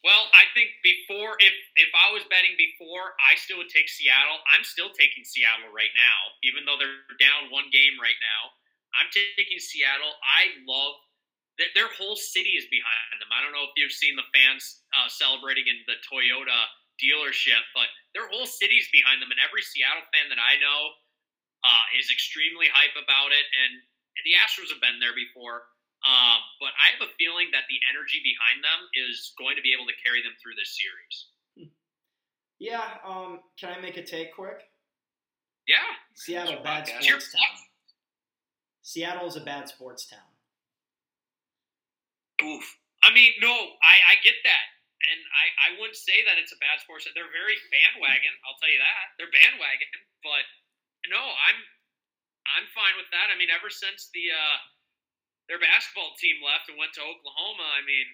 Well, I think before, if if I was betting before, I still would take Seattle. I'm still taking Seattle right now, even though they're down one game right now. I'm taking Seattle. I love. Their whole city is behind them. I don't know if you've seen the fans uh, celebrating in the Toyota dealership, but their whole city is behind them, and every Seattle fan that I know uh, is extremely hype about it, and the Astros have been there before. Uh, but I have a feeling that the energy behind them is going to be able to carry them through this series. Yeah. Um, can I make a take quick? Yeah. Seattle, bad sports town. Seattle is a bad sports town. Oof. I mean, no, I, I get that. And I, I wouldn't say that it's a bad sports. They're very bandwagon, I'll tell you that. They're bandwagon, but no, I'm I'm fine with that. I mean, ever since the uh, their basketball team left and went to Oklahoma, I mean,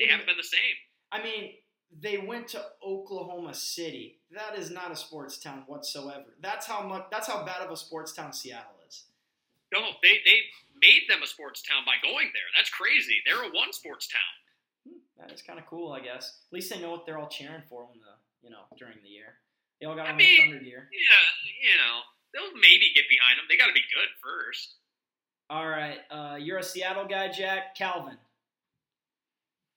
they it, haven't been the same. I mean, they went to Oklahoma City. That is not a sports town whatsoever. That's how much that's how bad of a sports town Seattle is. No, they they made them a sports town by going there. That's crazy. They're a one sports town. That is kind of cool, I guess. At least they know what they're all cheering for when the you know during the year. They all got on the Thunder gear. Yeah, you know they'll maybe get behind them. They got to be good first. All right, uh, you're a Seattle guy, Jack. Calvin.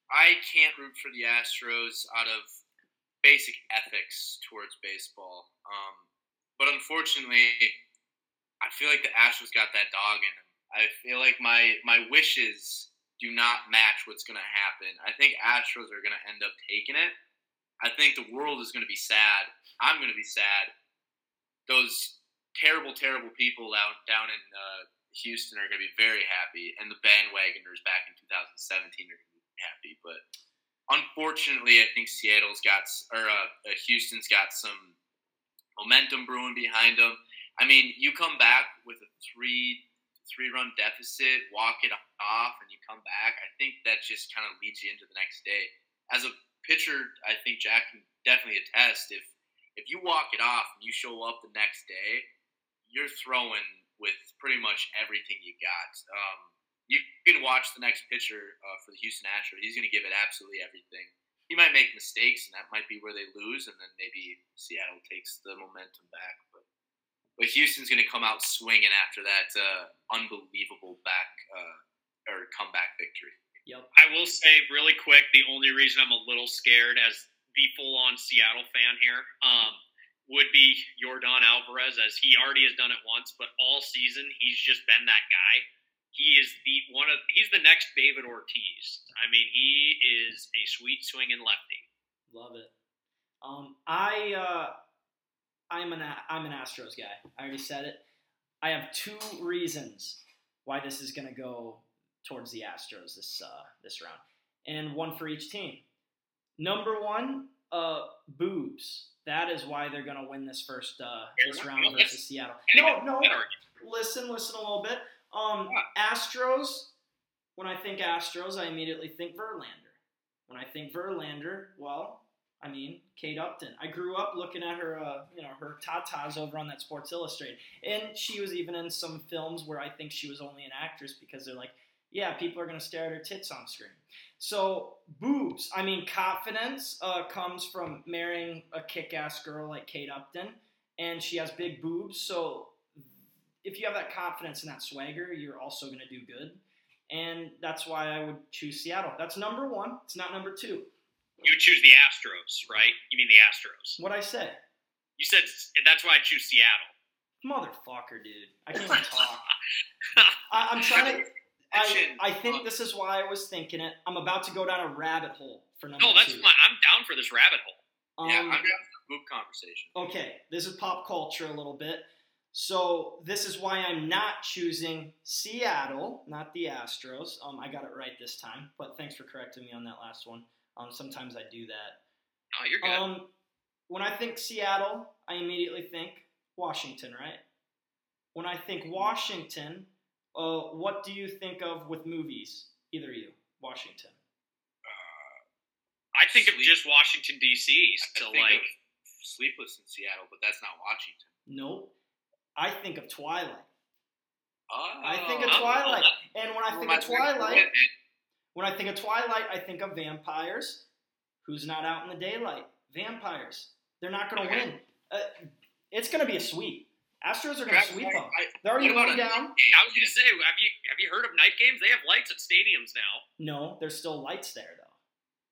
I can't root for the Astros out of basic ethics towards baseball, um, but unfortunately, I feel like the Astros got that dog in them. I feel like my, my wishes do not match what's going to happen. I think Astros are going to end up taking it. I think the world is going to be sad. I'm going to be sad. Those terrible, terrible people out down in uh, Houston are going to be very happy, and the bandwagoners back in two thousand seventeen are going to be happy. But unfortunately, I think Seattle's got or uh, Houston's got some momentum brewing behind them. I mean, you come back with a three. three-run deficit, walk it off, and you come back. I think that just kind of leads you into the next day. As a pitcher, I think Jack can definitely attest, if if you walk it off and you show up the next day, you're throwing with pretty much everything you got. Um, you can watch the next pitcher uh, for the Houston Astros. He's going to give it absolutely everything. He might make mistakes, and that might be where they lose, and then maybe Seattle takes the momentum back. But But Houston's going to come out swinging after that uh, unbelievable back uh, or comeback victory. Yep. I will say really quick, the only reason I'm a little scared as the full-on Seattle fan here um, would be Yordan Alvarez, as he already has done it once, but all season he's just been that guy. He is the one of he's the next David Ortiz. I mean, he is a sweet swinging lefty. Love it. Um, I. Uh... I'm an I'm an Astros guy. I already said it. I have two reasons why this is going to go towards the Astros this uh, this round, and one for each team. Number one, uh, boobs. That is why they're going to win this first uh, this round versus Seattle. No, no. Listen, listen a little bit. Um, Astros. When I think Astros, I immediately think Verlander. When I think Verlander, well. I mean, Kate Upton. I grew up looking at her, uh, you know, her tatas over on that Sports Illustrated. And she was even in some films where I think she was only an actress because they're like, yeah, people are going to stare at her tits on screen. So boobs. I mean, confidence uh, comes from marrying a kick-ass girl like Kate Upton, and she has big boobs. So if you have that confidence and that swagger, you're also going to do good. And that's why I would choose Seattle. That's number one. It's not number two. You would choose the Astros, right? You mean the Astros. What'd I say? You said, that's why I choose Seattle. Motherfucker, dude. I can't even talk. I, I'm trying to... I, I think this is why I was thinking it. I'm about to go down a rabbit hole for number no, that's two. Fine. I'm down for this rabbit hole. Um, yeah, I'm down for the book conversation. Okay, this is pop culture a little bit. So this is why I'm not choosing Seattle, not the Astros. Um, I got it right this time, but thanks for correcting me on that last one. Um, sometimes I do that. Oh, you're good. Um, when I think Seattle, I immediately think Washington, right? When I think Washington, uh, what do you think of with movies? Either of you, Washington. Uh, I think Sleep. of just Washington, D C. So I think like of Sleepless in Seattle, but that's not Washington. Nope. I think of Twilight. Oh, I think of Twilight. Oh, and when I think of Twilight, thinking? when I think of Twilight, I think of vampires. Who's not out in the daylight? Vampires. They're not going to okay. win. Uh, it's going to be a sweep. Astros are going to sweep them. They're already going down. I was going to say, have you have you heard of night games? They have lights at stadiums now. No, there's still lights there, though.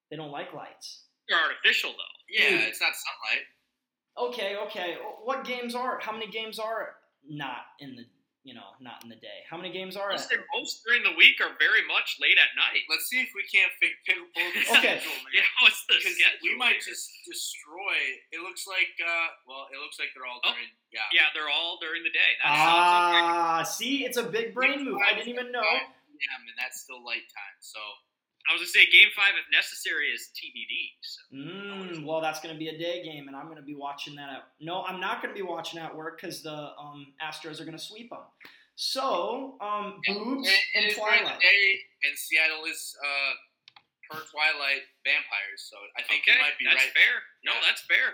They don't like lights. They're artificial, though. Yeah, Dude. It's not sunlight. Okay, okay. What games are? How many games are not in the you know not in the day? How many games are? Most, most during the week are very much late at night. Let's see if we can't pick both. Okay, yeah, what's the schedule? We might just destroy. It looks like uh, well, it looks like they're all during. Oh, yeah, yeah, they're all during the day. Ah, uh, see, it's a big brain move. I didn't even know. Yeah, I mean that's still light time. So I was gonna say game five, if necessary, is T B D. So. Mm, well, that's gonna be a day game, and I'm gonna be watching that at. No, I'm not gonna be watching at work because the um, Astros are gonna sweep them. So, um, yeah, boobs it, it and Twilight. And Seattle is uh, per Twilight vampires, so I think okay, you might be that's right. That's fair. No, yeah. that's fair.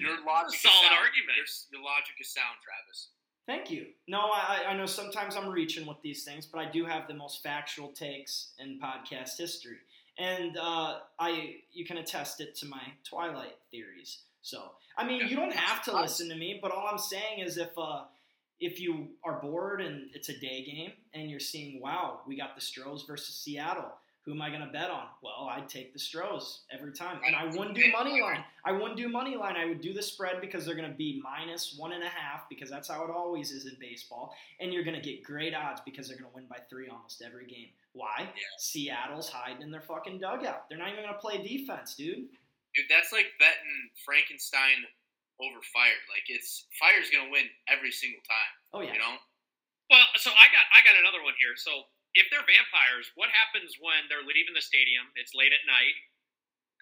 Your logic, that's a solid is sound. argument. Your, your logic is sound, Travis. Thank you. No, I, I know sometimes I'm reaching with these things, but I do have the most factual takes in podcast history. And uh, I you can attest it to my Twilight theories. So, I mean, you don't have to listen to me, but all I'm saying is if uh, if you are bored and it's a day game and you're seeing, wow, we got the Stros versus Seattle, who am I going to bet on? Well, I'd take the Stros every time. And I wouldn't do money line. I wouldn't do money line. I would do the spread because they're going to be minus one and a half because that's how it always is in baseball. And you're going to get great odds because they're going to win by three almost every game. Why? Yeah. Seattle's hiding in their fucking dugout. They're not even going to play defense, dude. Dude, that's like betting Frankenstein over fire. Like, it's fire's going to win every single time. Oh, yeah. You know? Well, so I got I got another one here. So... if they're vampires, what happens when they're leaving the stadium, it's late at night,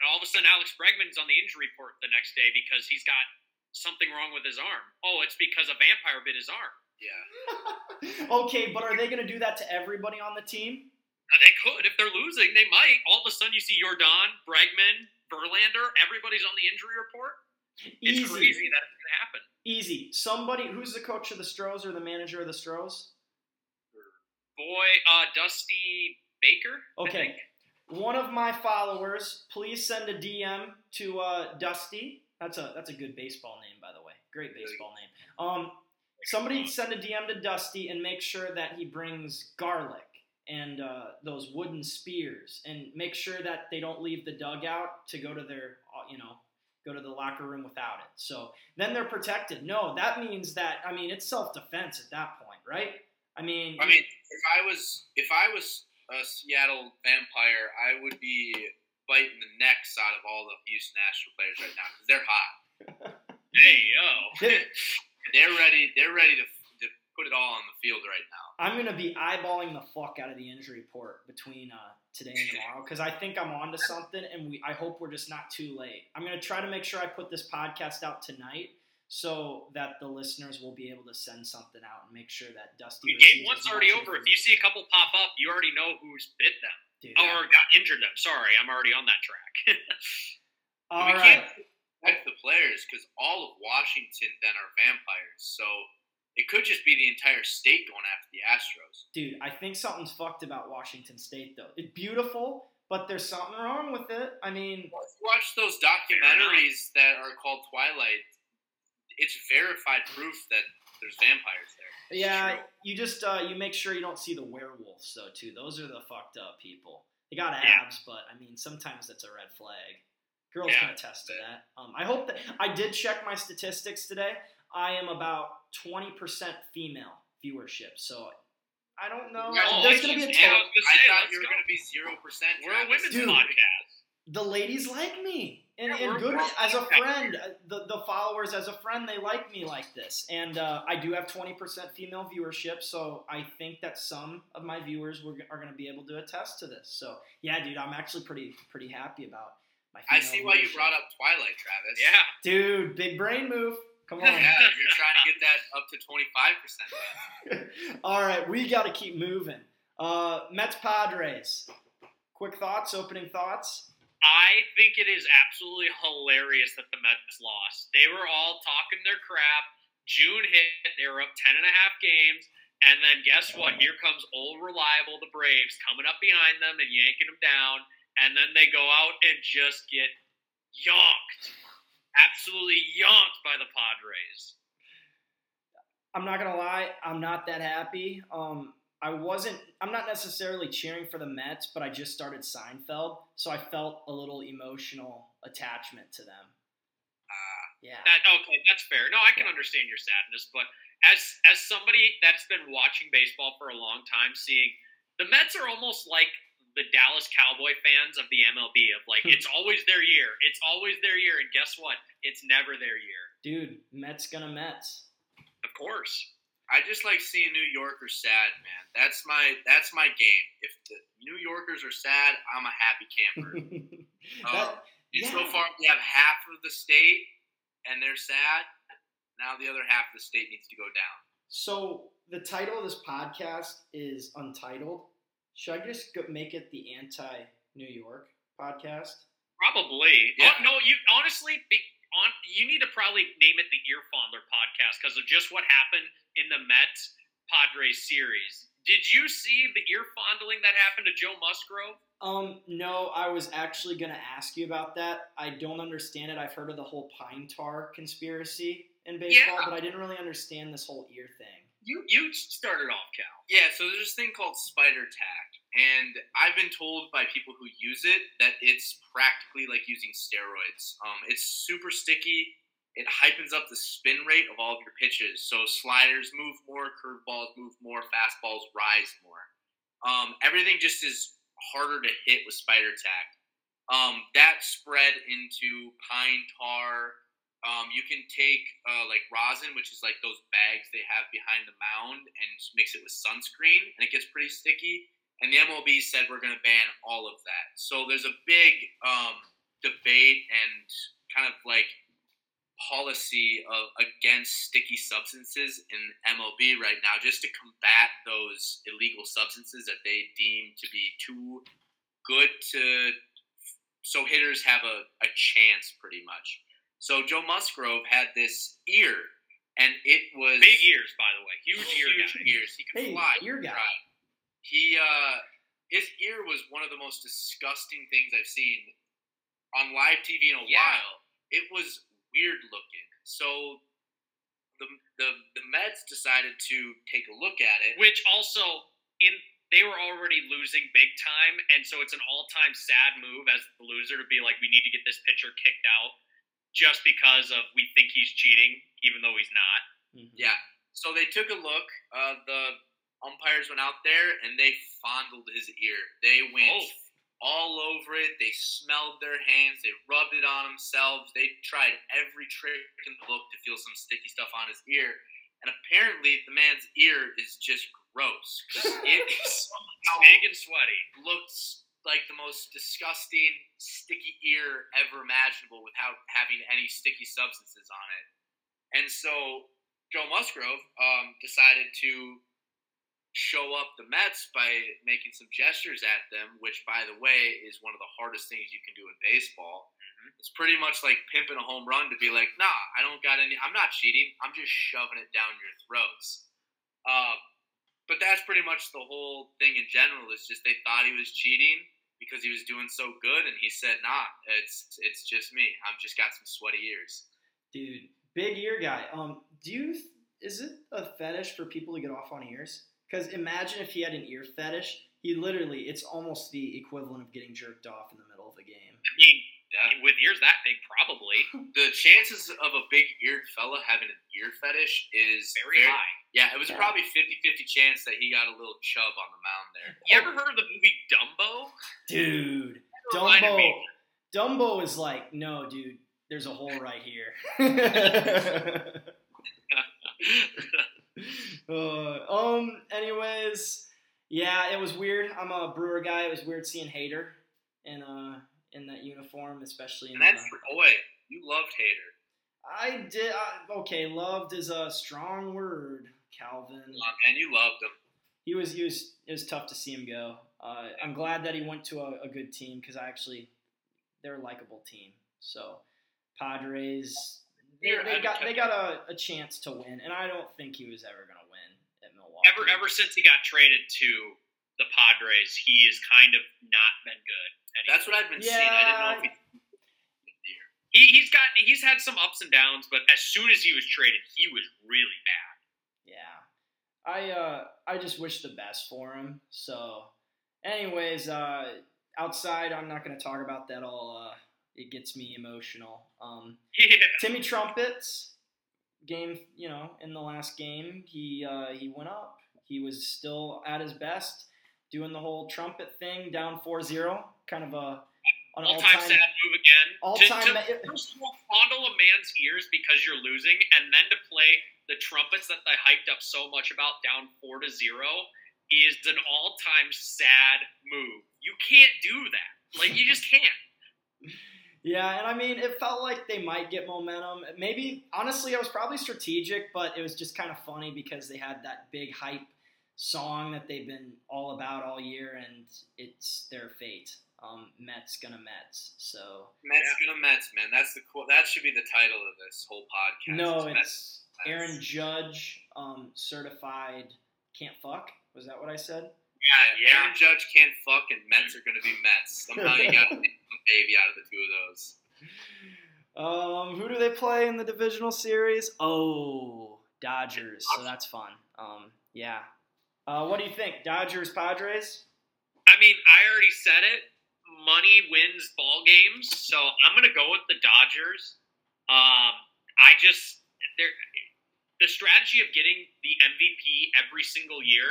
and all of a sudden Alex Bregman's on the injury report the next day because he's got something wrong with his arm? Oh, it's because a vampire bit his arm. Yeah. Okay, but are they going to do that to everybody on the team? They could. If they're losing, they might. All of a sudden you see Yordan, Bregman, Verlander, everybody's on the injury report. Easy. It's crazy that it's going to happen. Easy. Somebody, who's the coach of the Stros or the manager of the Stros? Boy, uh, Dusty Baker. Okay. One of my followers, please send a D M to uh, Dusty. That's a that's a good baseball name, by the way. Great baseball name. Um, somebody send a D M to Dusty and make sure that he brings garlic and uh, those wooden spears, and make sure that they don't leave the dugout to go to their, you know, go to the locker room without it. So then they're protected. No, that means that I mean it's self-defense at that point, right? I mean, I mean, if I was if I was a Seattle vampire, I would be biting the necks out of all the Houston Astros players right now because they're hot. Hey yo, they're ready. They're ready to, to put it all on the field right now. I'm gonna be eyeballing the fuck out of the injury report between uh, today and tomorrow because I think I'm onto something, and we I hope we're just not too late. I'm gonna try to make sure I put this podcast out tonight, so that the listeners will be able to send something out and make sure that Dusty... Dude, game one's already over. If you see a couple pop up, you already know who's bit them. Dude, or got injured them. Sorry, I'm already on that track. All we right. can't protect the players because all of Washington then are vampires. So It could just be the entire state going after the Astros. Dude, I think something's fucked about Washington State, though. It's beautiful, but there's something wrong with it. I mean... Well, if you watch those documentaries that are called Twilight, it's verified proof that there's vampires there. It's yeah, true. you just uh, you make sure you don't see the werewolves, though, too. Those are the fucked up people. They got abs, yeah. but, I mean, sometimes that's a red flag. Girls yeah. can attest to that. Um, I hope that... I did check my statistics today. I am about twenty percent female viewership, so I don't know. No, There's going to be a total. I, I thought you were going to be zero percent. We're a women's Dude, podcast. The ladies like me. And, yeah, and good as a friend, the, the followers as a friend, they like me like this. And uh, I do have twenty percent female viewership, so I think that some of my viewers were, are going to be able to attest to this. So, yeah, dude, I'm actually pretty pretty happy about my female I see why viewership. You brought up Twilight, Travis. Yeah. Dude, big brain move. Come on. Yeah, you're trying to get that up to twenty-five percent. All right, we got to keep moving. Uh, Mets Padres. Quick thoughts, opening thoughts? I think it is absolutely hilarious that the Mets lost. They were all talking their crap. June hit, they were up ten and a half games. And then guess what? Here comes old reliable, the Braves, coming up behind them and yanking them down. And then they go out and just get yonked. Absolutely yonked by the Padres. I'm not going to lie. I'm not that happy. Um, I wasn't – I'm not necessarily cheering for the Mets, but I just started Seinfeld, so I felt a little emotional attachment to them. Uh, yeah. That, okay, that's fair. No, I can yeah. understand your sadness, but as as somebody that's been watching baseball for a long time, seeing – the Mets are almost like – the Dallas Cowboy fans of the M L B of like, it's always their year. It's always their year. And guess what? It's never their year. Dude, Mets gonna Mets. Of course. I just like seeing New Yorkers sad, man. That's my, that's my game. If the New Yorkers are sad, I'm a happy camper. that, uh, yeah. So far we have half of the state and they're sad. Now the other half of the state needs to go down. So the title of this podcast is Untitled. Should I just go make it the anti-New York podcast? Probably. Yeah. No, you honestly, be, on, you need to probably name it the Ear Fondler podcast because of just what happened in the Mets-Padres series. Did you see the ear fondling that happened to Joe Musgrove? Um, no, I was actually going to ask you about that. I don't understand it. I've heard of the whole pine tar conspiracy in baseball, yeah. but I didn't really understand this whole ear thing. You you started off, Cal. Yeah, so there's this thing called spider tack, and I've been told by people who use it that it's practically like using steroids. Um, it's super sticky. It hypens up the spin rate of all of your pitches. So sliders move more, curveballs move more, fastballs rise more. Um, everything just is harder to hit with spider tack. Um, that spread into pine tar. Um, you can take uh, like rosin, which is like those bags they have behind the mound, and mix it with sunscreen, and it gets pretty sticky. And the M L B said we're going to ban all of that. So there's a big um, debate and kind of like policy of against sticky substances in M L B right now, just to combat those illegal substances that they deem to be too good to, so hitters have a, a chance pretty much. So Joe Musgrove had this ear, and it was big ears, by the way, huge ear huge guy. ears. He could hey, fly. Ear guy. He uh, his ear was one of the most disgusting things I've seen on live T V in a yeah. while. It was weird looking. So the the the Mets decided to take a look at it, which also in. They were already losing big time, and so it's an all-time sad move as the loser to be like, we need to get this pitcher kicked out. Just because of we think he's cheating, even though he's not. Mm-hmm. Yeah. So they took a look. Uh, the umpires went out there, and they fondled his ear. They went oh. all over it. They smelled their hands. They rubbed it on themselves. They tried every trick in the book to feel some sticky stuff on his ear. And apparently the man's ear is just gross. It is big and sweaty. Looks like the most disgusting sticky ear ever imaginable without having any sticky substances on it. And so Joe Musgrove um, decided to show up the Mets by making some gestures at them, which, by the way, is one of the hardest things you can do in baseball. Mm-hmm. It's pretty much like pimping a home run to be like, nah, I don't got any, I'm not cheating, I'm just shoving it down your throats. Uh, but that's pretty much the whole thing in general, is just they thought he was cheating because he was doing so good, and he said, nah, it's it's just me. I've just got some sweaty ears. Dude, big ear guy. Um, do you is it a fetish for people to get off on ears? Because imagine if he had an ear fetish. He literally, it's almost the equivalent of getting jerked off in the middle of a game. I mean, yeah. With ears that big, probably. The chances of a big-eared fella having an ear fetish is very, very high. Yeah, it was yeah. probably fifty-fifty chance that he got a little chub on the mound there. You ever heard of the movie Dumbo? Dude, Dumbo. Dumbo is like, no, dude, there's a hole right here. Uh, um. Anyways, yeah, it was weird. I'm a Brewer guy. It was weird seeing Hader in uh in that uniform, especially. In and that's your boy. You loved Hader. I did. I, okay, loved is a strong word, Calvin. And you loved him. He was. He was. It was tough to see him go. Uh, I'm glad that he went to a, a good team, because I actually, they're a likable team. So, Padres. They, they got they got a, a chance to win, and I don't think he was ever going to win at Milwaukee. Ever ever since he got traded to the Padres, he has kind of not been good. Anymore. That's what I've been yeah. seeing. I didn't know if he, he he's got he's had some ups and downs, but as soon as he was traded, he was really bad. Yeah, I uh, I just wish the best for him. So, anyways, uh, outside, I'm not going to talk about that all. Uh, It gets me emotional. Um, yeah. Timmy Trumpets game, you know, in the last game, he uh, he went up. He was still at his best, doing the whole trumpet thing, down four zero. Kind of a an all-time, all-time sad move again. All-time to, to ma- first of all, fondle a man's ears because you're losing, and then to play the trumpets that they hyped up so much about, down four to zero, is an all-time sad move. You can't do that. Like, you just can't. Yeah, and I mean, it felt like they might get momentum. Maybe, honestly, it was probably strategic, but it was just kind of funny because they had that big hype song that they've been all about all year, and it's their fate. Um, Mets gonna Mets. So Mets yeah. gonna Mets, man. That's the cool. That should be the title of this whole podcast. No, it's Mets, Aaron Judge, um, certified can't fuck. Was that what I said? Yeah, yeah, Aaron Judge can't fuck, and Mets are going to be Mets. Somehow you got to make some baby out of the two of those. Um, who do they play in the divisional series? Oh, Dodgers. So that's fun. Um, yeah. Uh, what do you think? Dodgers, Padres? I mean, I already said it. Money wins ball games, so I'm going to go with the Dodgers. Um, I just – the strategy of getting the M V P every single year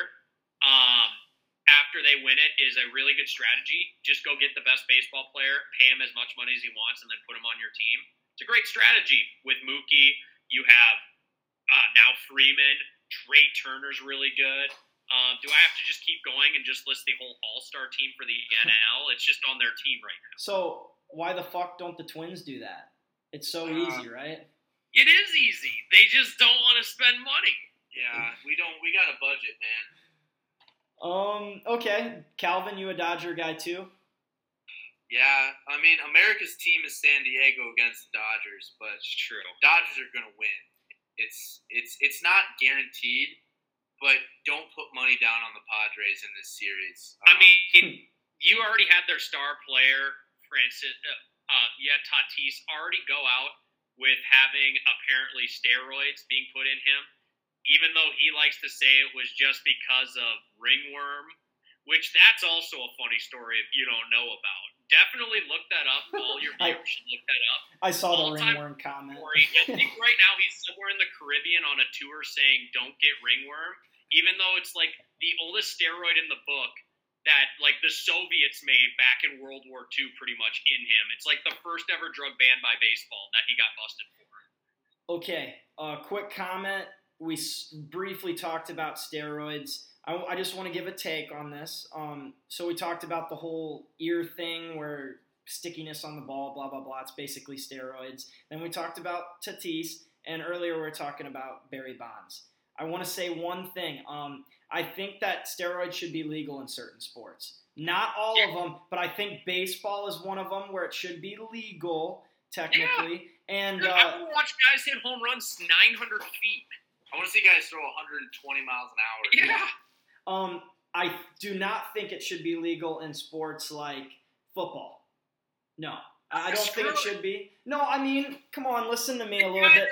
um, – after they win it is a really good strategy. Just go get the best baseball player, pay him as much money as he wants, and then put him on your team. It's a great strategy. With Mookie, you have uh, now Freeman. Trey Turner's really good. Um, do I have to just keep going and just list the whole all-star team for the N L? It's just on their team right now. So why the fuck don't the Twins do that? It's so uh, easy, right? It is easy. They just don't want to spend money. Yeah, we don't. We got a budget, man. Um, okay. Calvin, you a Dodger guy too? Yeah, I mean, America's team is San Diego against the Dodgers, but it's true. Dodgers are gonna win. It's it's it's not guaranteed, but don't put money down on the Padres in this series. Um, I mean, it, you already had their star player, Francis. Uh, uh, yeah, Tatis already go out with having apparently steroids being put in him. Even though he likes to say it was just because of ringworm, which that's also a funny story if you don't know about. Definitely look that up. All your viewers should look that up. I saw the ringworm comment. I think right now he's somewhere in the Caribbean on a tour saying don't get ringworm, even though it's like the oldest steroid in the book that like the Soviets made back in World War Two pretty much in him. It's like the first ever drug banned by baseball that he got busted for. Okay, uh, quick comment. We briefly talked about steroids. I, I just want to give a take on this. Um, so we talked about the whole ear thing where stickiness on the ball, blah, blah, blah. It's basically steroids. Then we talked about Tatis, and earlier we were talking about Barry Bonds. I want to say one thing. Um, I think that steroids should be legal in certain sports. Not all yeah. of them, but I think baseball is one of them where it should be legal, technically. Yeah. And uh, I want to watch guys hit home runs nine hundred feet. I want to see guys throw one hundred twenty miles an hour. Yeah. Um, I do not think it should be legal in sports like football. No. I don't think it should be. No, I mean, come on, listen to me a little bit.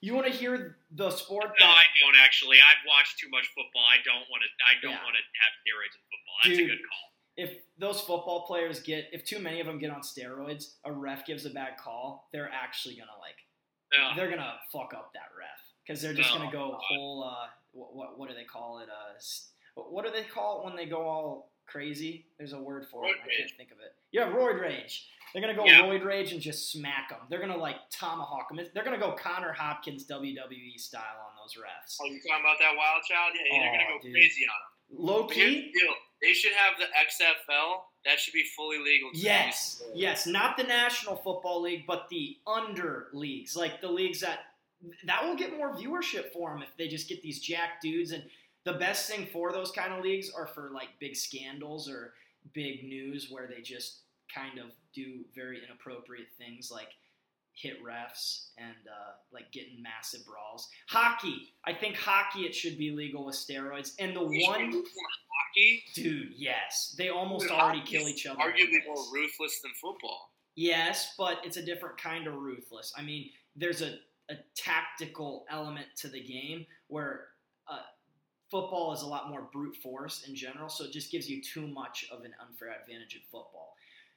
You want to hear the sport? No, I don't actually. I've watched too much football. I don't want to. I don't yeah. want to have steroids in football. That's Dude, a good call. If those football players get, if too many of them get on steroids, a ref gives a bad call. They're actually gonna like. Yeah. They're gonna fuck up that ref because they're just no, gonna go whole. Uh, what, what what do they call it? Uh, what do they call it when they go all crazy? There's a word for roid it. Rage. I can't think of it. Yeah, roid rage. They're going to go yeah. roid rage and just smack them. They're going to, like, tomahawk them. They're going to go Connor Hopkins W W E style on those refs. Oh, you talking about that wild child? Yeah, yeah oh, they're going to go dude. crazy on them. Low-key? They should have the X F L. That should be fully legal. Yes, me. yes. Not the National Football League, but the under leagues. Like, the leagues that – that will get more viewership for them if they just get these jacked dudes. And the best thing for those kind of leagues are for, like, big scandals or big news where they just kind of – do very inappropriate things like hit refs and uh, like getting massive brawls. Hockey. I think hockey, it should be legal with steroids. And the you one hockey? Dude, yes. They almost dude, already kill each other. Arguably more ruthless than football. Yes, but it's a different kind of ruthless. I mean, there's a, a tactical element to the game where uh, football is a lot more brute force in general, so it just gives you too much of an unfair advantage in football.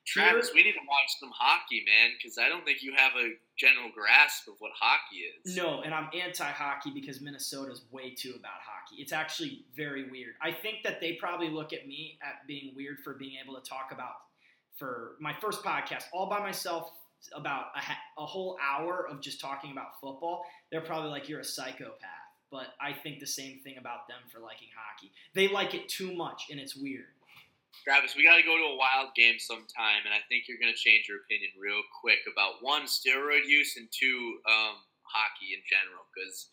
Travis, we need to watch some hockey, man, because I don't think you have a general grasp of what hockey is. No, and I'm anti-hockey because Minnesota's way too about hockey. It's actually very weird. I think that they probably look at me at being weird for being able to talk about, for my first podcast, all by myself, about a, ha- a whole hour of just talking about football. They're probably like, you're a psychopath. But I think the same thing about them for liking hockey. They like it too much, and it's weird. Travis, we got to go to a wild game sometime, and I think you're going to change your opinion real quick about, one, steroid use, and two, um, hockey in general, because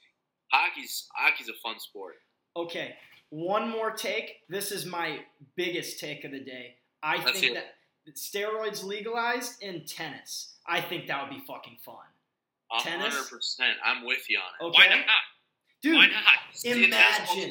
hockey's, hockey's a fun sport. Okay, one more take. This is my biggest take of the day. I Let's think that steroids legalized in tennis. I think that would be fucking fun. one hundred percent. Tennis? I'm with you on it. Okay. Why not? Dude, Why not? imagine.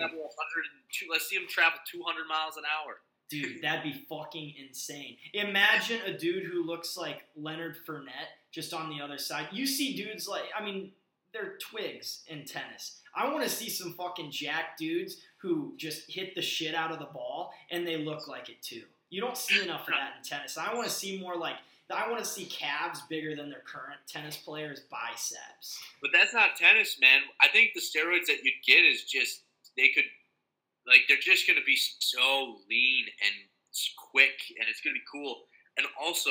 Let's see him travel two hundred miles an hour. Dude, that'd be fucking insane. Imagine a dude who looks like Leonard Fournette just on the other side. You see dudes like, I mean, they're twigs in tennis. I want to see some fucking jacked dudes who just hit the shit out of the ball, and they look like it too. You don't see enough of that in tennis. I want to see more like, I want to see calves bigger than their current tennis players' biceps. But that's not tennis, man. I think the steroids that you'd get is just, they could... Like, they're just going to be so lean and quick, and it's going to be cool. And also,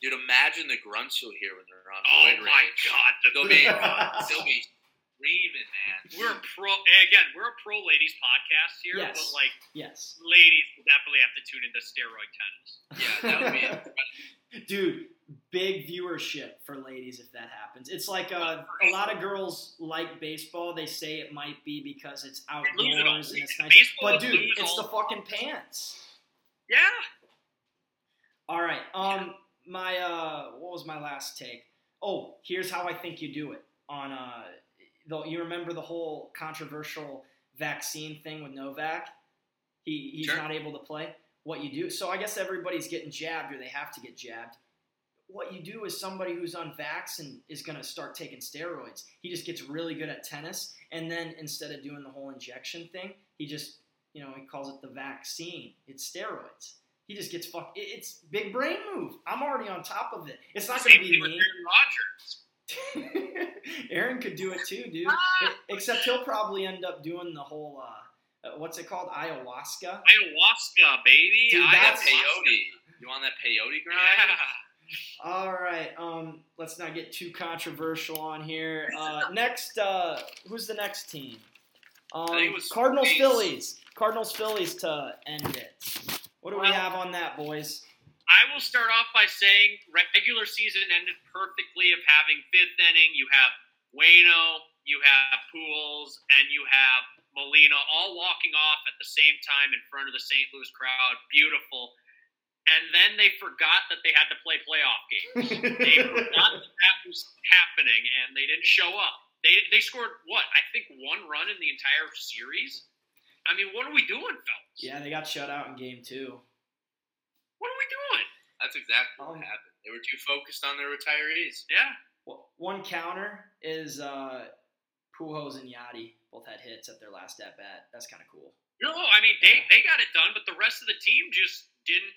dude, imagine the grunts you'll hear when they're on roid rage. Oh, my God. They'll be, they'll be screaming, man. We're pro – again, we're a pro-ladies podcast here. Yes. But, like, yes. ladies will definitely have to tune into steroid tennis. Yeah, that would be it. Dude, big viewership for ladies if that happens. It's like a, a lot of girls like baseball. They say it might be because it's outdoors and it's nice. Baseball, but, dude, it's the fucking pants. Yeah. All right. Um, my uh, what was my last take? Oh, here's how I think you do it. On uh, the, you remember the whole controversial vaccine thing with Novak? He he's sure. not able to play. What you do? So I guess everybody's getting jabbed, or they have to get jabbed. What you do is somebody who's unvaccinated is going to start taking steroids. He just gets really good at tennis, and then instead of doing the whole injection thing, he just, you know, he calls it the vaccine. It's steroids. He just gets fucked. It's big brain move. I'm already on top of it. It's not going to be me. Aaron Rodgers. Aaron could do it too, dude. Except he'll probably end up doing the whole, uh, what's it called? Ayahuasca? Ayahuasca, baby. Dude, that's peyote. You want that peyote grind? Yeah. All right, um, let's not get too controversial on here. Uh, next, uh, who's the next team? Um, Cardinals, Phillies. Cardinals, Phillies to end it. What do we have on that, boys? I will start off by saying regular season ended perfectly of having fifth inning. You have Waino, you have Pujols, and you have Molina all walking off at the same time in front of the Saint Louis crowd. Beautiful. And then they forgot that they had to play playoff games. They forgot that that was happening, and they didn't show up. They they scored, what, I think one run in the entire series? I mean, what are we doing, fellas? Yeah, they got shut out in game two. What are we doing? That's exactly what um, happened. They were too focused on their retirees. Yeah. Well, one counter is uh, Pujols and Yachty both had hits at their last at-bat. That's kind of cool. No, I mean, they, yeah. they got it done, but the rest of the team just didn't.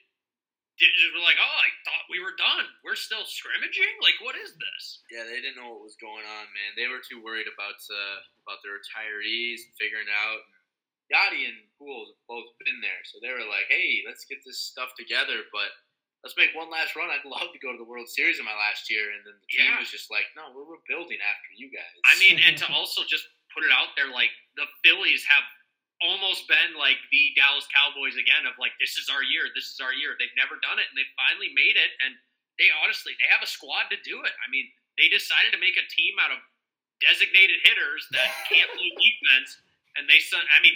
Just were like, oh, I thought we were done. We're still scrimmaging? Like, what is this? Yeah, they didn't know what was going on, man. They were too worried about uh, about their retirees and figuring it out. Yachty and Poole have both been there, so they were like, hey, let's get this stuff together, but let's make one last run. I'd love to go to the World Series in my last year, and then the team yeah. was just like, no, we're rebuilding after you guys. I mean, and to also just put it out there, like, the Phillies have almost been like the Dallas Cowboys again of like, this is our year, this is our year. They've never done it, and they finally made it, and they honestly, they have a squad to do it. I mean, they decided to make a team out of designated hitters that can't play defense, and they, I mean,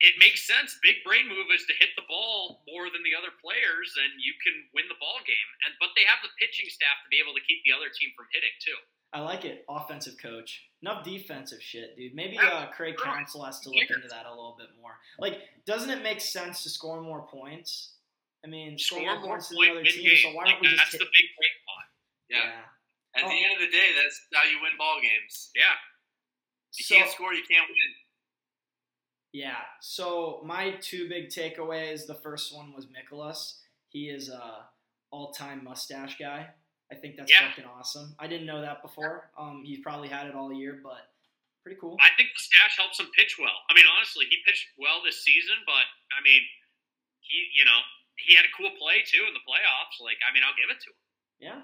it makes sense. Big brain move is to hit the ball more than the other players, and you can win the ball game. And but they have the pitching staff to be able to keep the other team from hitting, too. I like it. Offensive coach. Enough defensive shit, dude. Maybe uh, Craig Counsell has to look into that a little bit more. Like, doesn't it make sense to score more points? I mean, score, score more points to the other team, so why don't we just hit? That's the big break point. Yeah. yeah. At oh. the end of the day, that's how you win ball games. Yeah. You so, can't score, you can't win. Yeah. So, my two big takeaways, the first one was Mikolas. He is a all-time mustache guy. I think that's yeah. fucking awesome. I didn't know that before. Um, he's probably had it all year, but pretty cool. I think the stash helps him pitch well. I mean, honestly, he pitched well this season, but, I mean, he, you know, he had a cool play, too, in the playoffs. Like, I mean, I'll give it to him. Yeah.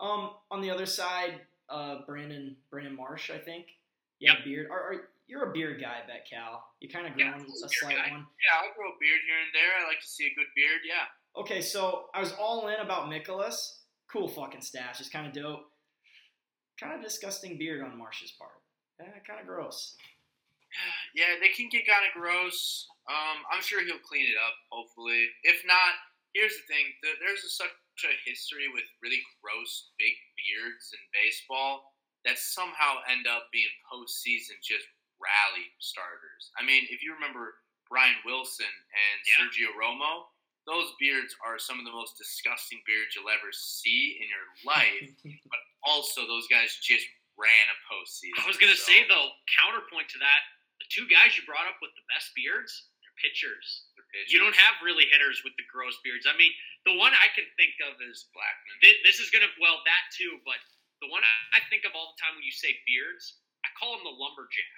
Um, on the other side, uh, Brandon Brandon Marsh, I think. Yeah, yep. beard. Are, are, you're a beard guy, I bet, Cal. You kind of grown yeah, a slight guy. one. Yeah, I'll grow a beard here and there. I like to see a good beard, yeah. Okay, so I was all in about Mikolas. Cool fucking stash. It's kind of dope. Kind of disgusting beard on Marsh's part. Eh, kind of gross. Yeah, they can get kind of gross. Um, I'm sure he'll clean it up, hopefully. If not, here's the thing. There's a, such a history with really gross big beards in baseball that somehow end up being postseason just rally starters. I mean, if you remember Brian Wilson and yeah. Sergio Romo, those beards are some of the most disgusting beards you'll ever see in your life, but also those guys just ran a postseason. I was going to so. say, though, counterpoint to that, the two guys you brought up with the best beards, they're pitchers. They're pitchers. You don't have really hitters with the gross beards. I mean, the one I can think of is Blackman. Th- this is going to, well, that too, but the one I think of all the time when you say beards, I call him the lumberjack.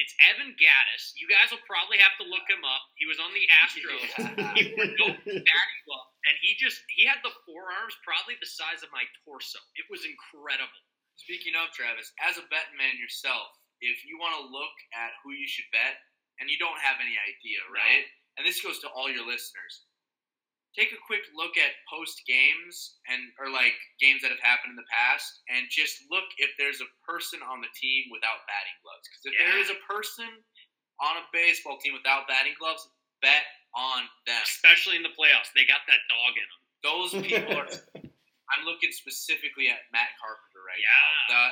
It's Evan Gattis. You guys will probably have to look him up. He was on the Astros. He wore no batting glove, and he just—he had the forearms probably the size of my torso. It was incredible. Speaking of Travis, as a betting man yourself, if you want to look at who you should bet, and you don't have any idea, right? No. And this goes to all your listeners. Take a quick look at post games and or like games that have happened in the past, and just look if there's a person on the team without batting gloves. Because if yeah. there is a person on a baseball team without batting gloves, bet on them. Especially in the playoffs, they got that dog in them. Those people are. I'm looking specifically at Matt Carpenter right yeah. now.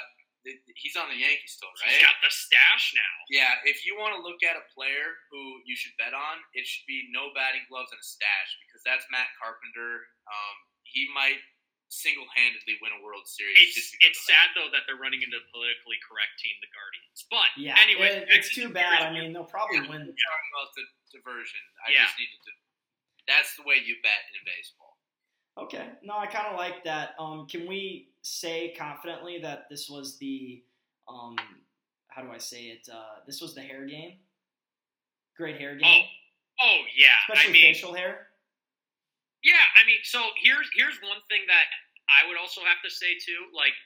The, he's on the Yankees still, right? He's got the stash now. Yeah, if you want to look at a player who you should bet on, it should be no batting gloves and a stash, because that's Matt Carpenter. Um, he might single-handedly win a World Series. It's, just it's sad, that. though, that they're running into a politically correct team, the Guardians. But, yeah, anyway. It, it's too bad. I mean, they'll probably yeah, win. You're talking about the diversion. I yeah. just needed to – that's the way you bet in baseball. Okay. No, I kind of like that. Um, can we say confidently that this was the, um, how do I say it? Uh, this was the hair game? Great hair game? Oh, oh yeah. Especially I mean, facial hair? Yeah, I mean, so here's here's one thing that I would also have to say, too. Like,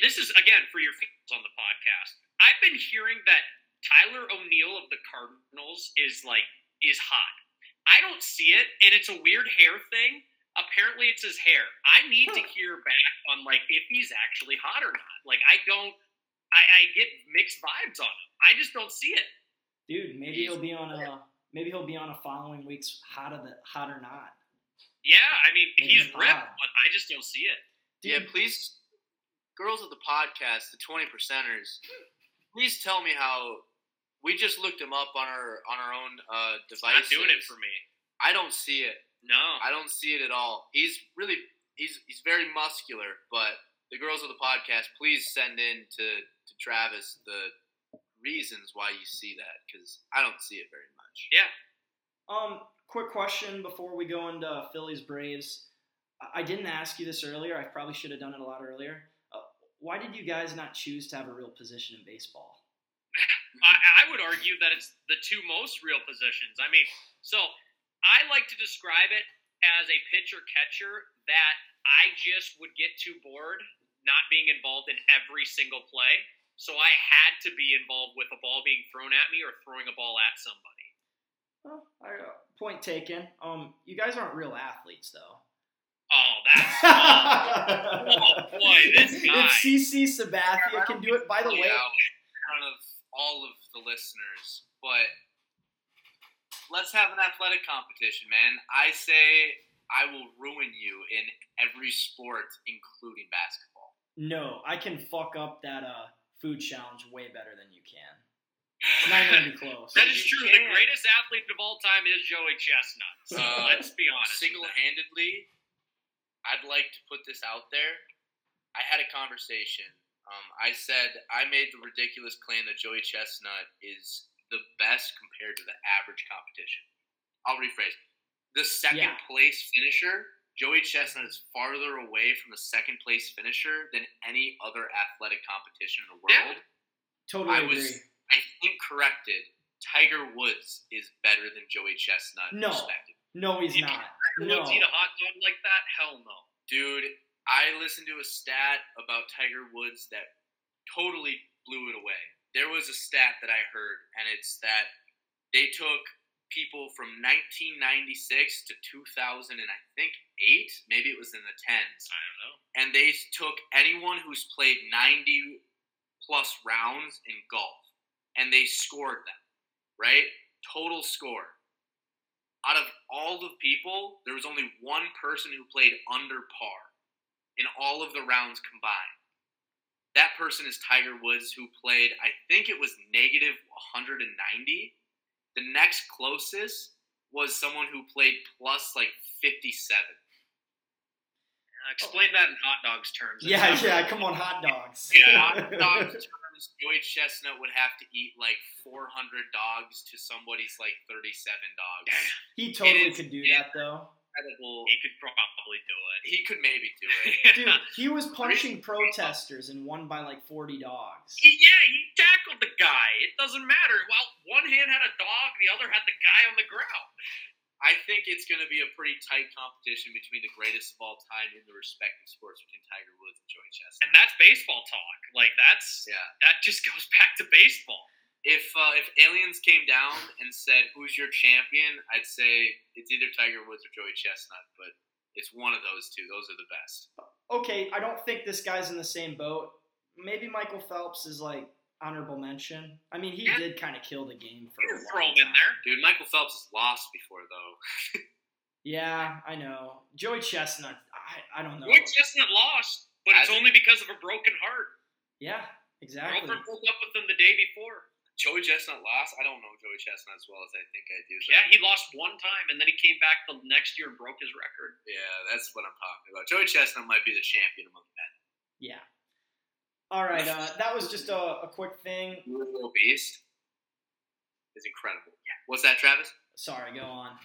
this is, again, for your fans on the podcast. I've been hearing that Tyler O'Neill of the Cardinals is, like, is hot. I don't see it, and it's a weird hair thing. Apparently it's his hair. I need to hear back on, like, if he's actually hot or not. Like, I don't I, I get mixed vibes on him. I just don't see it. Dude, maybe He's, he'll be on a maybe he'll be on a following week's hot or the hot or not. Yeah, I mean, maybe he's ripped, but I just don't see it. Dude. Yeah, please, girls of the podcast, the twenty percenters, please tell me how we just looked him up on our on our own uh, devices. It's not doing it for me. I don't see it. No, I don't see it at all. He's really he's he's very muscular, but the girls of the podcast, please send in to, to Travis the reasons why you see that, because I don't see it very much. Yeah. Um, quick question before we go into Phillies Braves. I didn't ask you this earlier. I probably should have done it a lot earlier. Uh, why did you guys not choose to have a real position in baseball? I, I would argue that it's the two most real positions. I mean, so I like to describe it as a pitcher-catcher that I just would get too bored not being involved in every single play. So I had to be involved with a ball being thrown at me or throwing a ball at somebody. Well, I, uh, point taken. Um, you guys aren't real athletes, though. Oh, that's oh, oh boy, this guy. If C C Sabathia can do it, by the way, in front of all of the listeners, but let's have an athletic competition, man. I say I will ruin you in every sport, including basketball. No, I can fuck up that uh. food challenge way better than you can. It's not even close. That is true. The greatest athlete of all time is Joey Chestnut. So uh, let's be honest. Single-handedly, I'd like to put this out there. I had a conversation. Um, I said I made the ridiculous claim that Joey Chestnut is the best compared to the average competition. I'll rephrase. The second-place yeah. finisher, Joey Chestnut is farther away from the second-place finisher than any other athletic competition in the world. Yeah, totally I was, agree. I think corrected. Tiger Woods is better than Joey Chestnut. No, no, he's Did not. Tiger Woods no. eat a hot dog like that? Hell no. Dude, I listened to a stat about Tiger Woods that totally blew it away. There was a stat that I heard, and it's that they took – people from nineteen ninety-six to two thousand, and I think eight, maybe it was in the tens. I don't know. And they took anyone who's played ninety plus rounds in golf, and they scored them, right? Total score. Out of all the people, there was only one person who played under par in all of the rounds combined. That person is Tiger Woods, who played, I think it was negative one hundred ninety. The next closest was someone who played plus, like, fifty-seven. Explain oh. that in hot dogs terms. Yeah, That's yeah, right. Come on, hot dogs. Yeah, hot dogs terms, Joey Chestnut would have to eat, like, four hundred dogs to somebody's, like, thirty-seven dogs. He totally is, could do yeah, that, though. Incredible. He could probably do it. He could maybe do it. Dude, he was punching protesters and won by like forty dogs. Yeah, he tackled the guy. It doesn't matter. Well, one hand had a dog, the other had the guy on the ground. I think it's going to be a pretty tight competition between the greatest of all time in the respective sports between Tiger Woods and Joey Chestnut. And that's baseball talk. Like, that's yeah. that just goes back to baseball. If uh, if aliens came down and said, who's your champion, I'd say it's either Tiger Woods or Joey Chestnut, but it's one of those two. Those are the best. Okay, I don't think this guy's in the same boat. Maybe Michael Phelps is, like, honorable mention. I mean, he yeah. did kind of kill the game for a throw him in there. Dude, Michael Phelps has lost before, though. yeah, I know. Joey Chestnut, I, I don't know. Joey Chestnut lost, but As it's only because of a broken heart. Yeah, exactly. Roper pulled up with him the day before. Joey Chestnut lost? I don't know Joey Chestnut as well as I think I do. So. Yeah, he lost one time, and then he came back the next year and broke his record. Yeah, that's what I'm talking about. Joey Chestnut might be the champion among men. Yeah. All right, uh, that was just a, a quick thing. Little Beast is incredible. Yeah. What's that, Travis? Sorry, go on.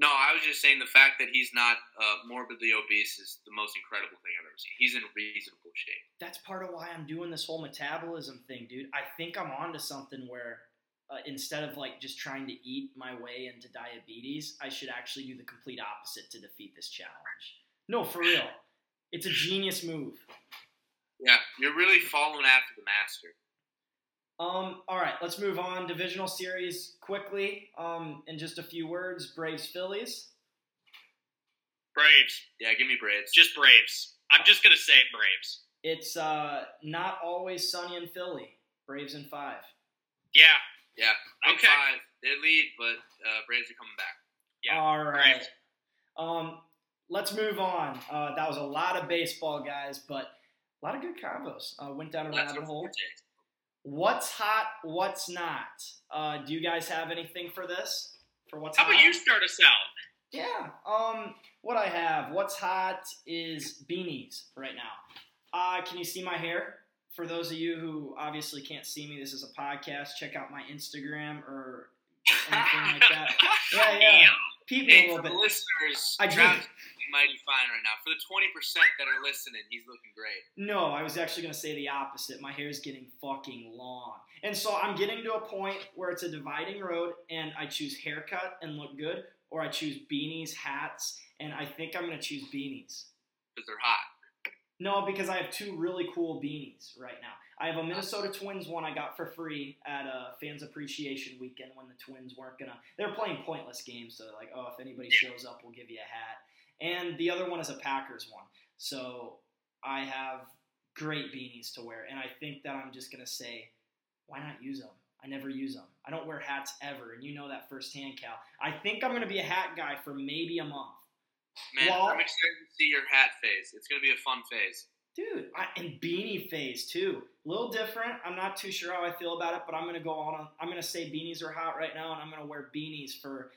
No, I was just saying the fact that he's not uh, morbidly obese is the most incredible thing I've ever seen. He's in reasonable shape. That's part of why I'm doing this whole metabolism thing, dude. I think I'm onto something where uh, instead of, like, just trying to eat my way into diabetes, I should actually do the complete opposite to defeat this challenge. No, for real. It's a genius move. Yeah, you're really following after the master. Um, all right, let's move on. Divisional series quickly, um, in just a few words. Braves, Phillies. Braves. Yeah, give me Braves. Just Braves. I'm just going to say Braves. It's uh, not always sunny in Philly. Braves in five. Yeah. Yeah. Nine okay. Five. They lead, but uh, Braves are coming back. Yeah. All right. Um, let's move on. Uh, that was a lot of baseball, guys, but a lot of good combos. Uh, went down a Let's rabbit hole. What's hot? What's not? Uh, do you guys have anything for this? For what's How hot? About you start us out? Yeah. Um, what I have, what's hot is beanies right now. Uh, can you see my hair? For those of you who obviously can't see me, this is a podcast. Check out my Instagram or anything like that. Yeah, yeah. People hey, a little for bit. The listeners, I Travis is mighty fine right now. For the twenty percent that are listening, he's looking great. No, I was actually going to say the opposite. My hair is getting fucking long, and so I'm getting to a point where it's a dividing road, and I choose haircut and look good, or I choose beanies, hats, and I think I'm going to choose beanies because they're hot. No, because I have two really cool beanies right now. I have a Minnesota Twins one I got for free at a Fans Appreciation Weekend when the Twins weren't going to – they were playing pointless games, so they're like, oh, if anybody shows up, we'll give you a hat. And the other one is a Packers one. So I have great beanies to wear, and I think that I'm just going to say, why not use them? I never use them. I don't wear hats ever, and you know that firsthand, Cal. I think I'm going to be a hat guy for maybe a month. Man, well, I'm excited to see your hat phase. It's going to be a fun phase. Dude, I, and beanie phase, too. A little different. I'm not too sure how I feel about it, but I'm going to go on. I'm going to say beanies are hot right now, and I'm going to wear beanies for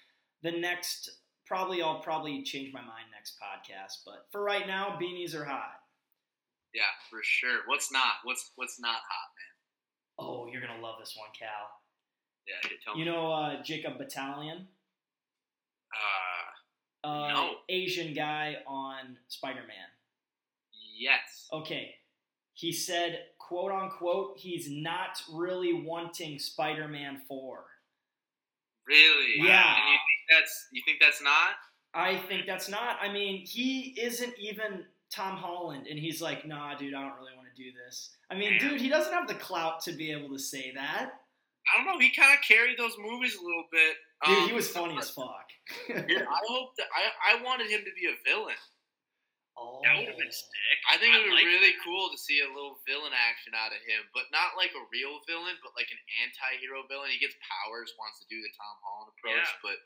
the next – probably I'll probably change my mind next podcast. But for right now, beanies are hot. Yeah, for sure. What's not? What's what's not hot, man? Oh, you're going to love this one, Cal. Yeah, you tell me. You know uh, Jacob Battalion? Uh – Uh, no. Asian guy on Spider-Man. Yes. Okay. He said, quote unquote, he's not really wanting Spider-Man four. Really? Yeah. Wow. And you think that's you think that's not? I think that's not. I mean, he isn't even Tom Holland, and he's like, nah, dude, I don't really want to do this. I mean, Damn. dude, he doesn't have the clout to be able to say that. I don't know. He kind of carried those movies a little bit. Dude, um, he was funny as fuck. Dude, I hope that I, I wanted him to be a villain. Oh. That would have been sick. I think I it would be really that. cool to see a little villain action out of him, but not like a real villain, but like an anti-hero villain. He gets powers, wants to do the Tom Holland approach, yeah. but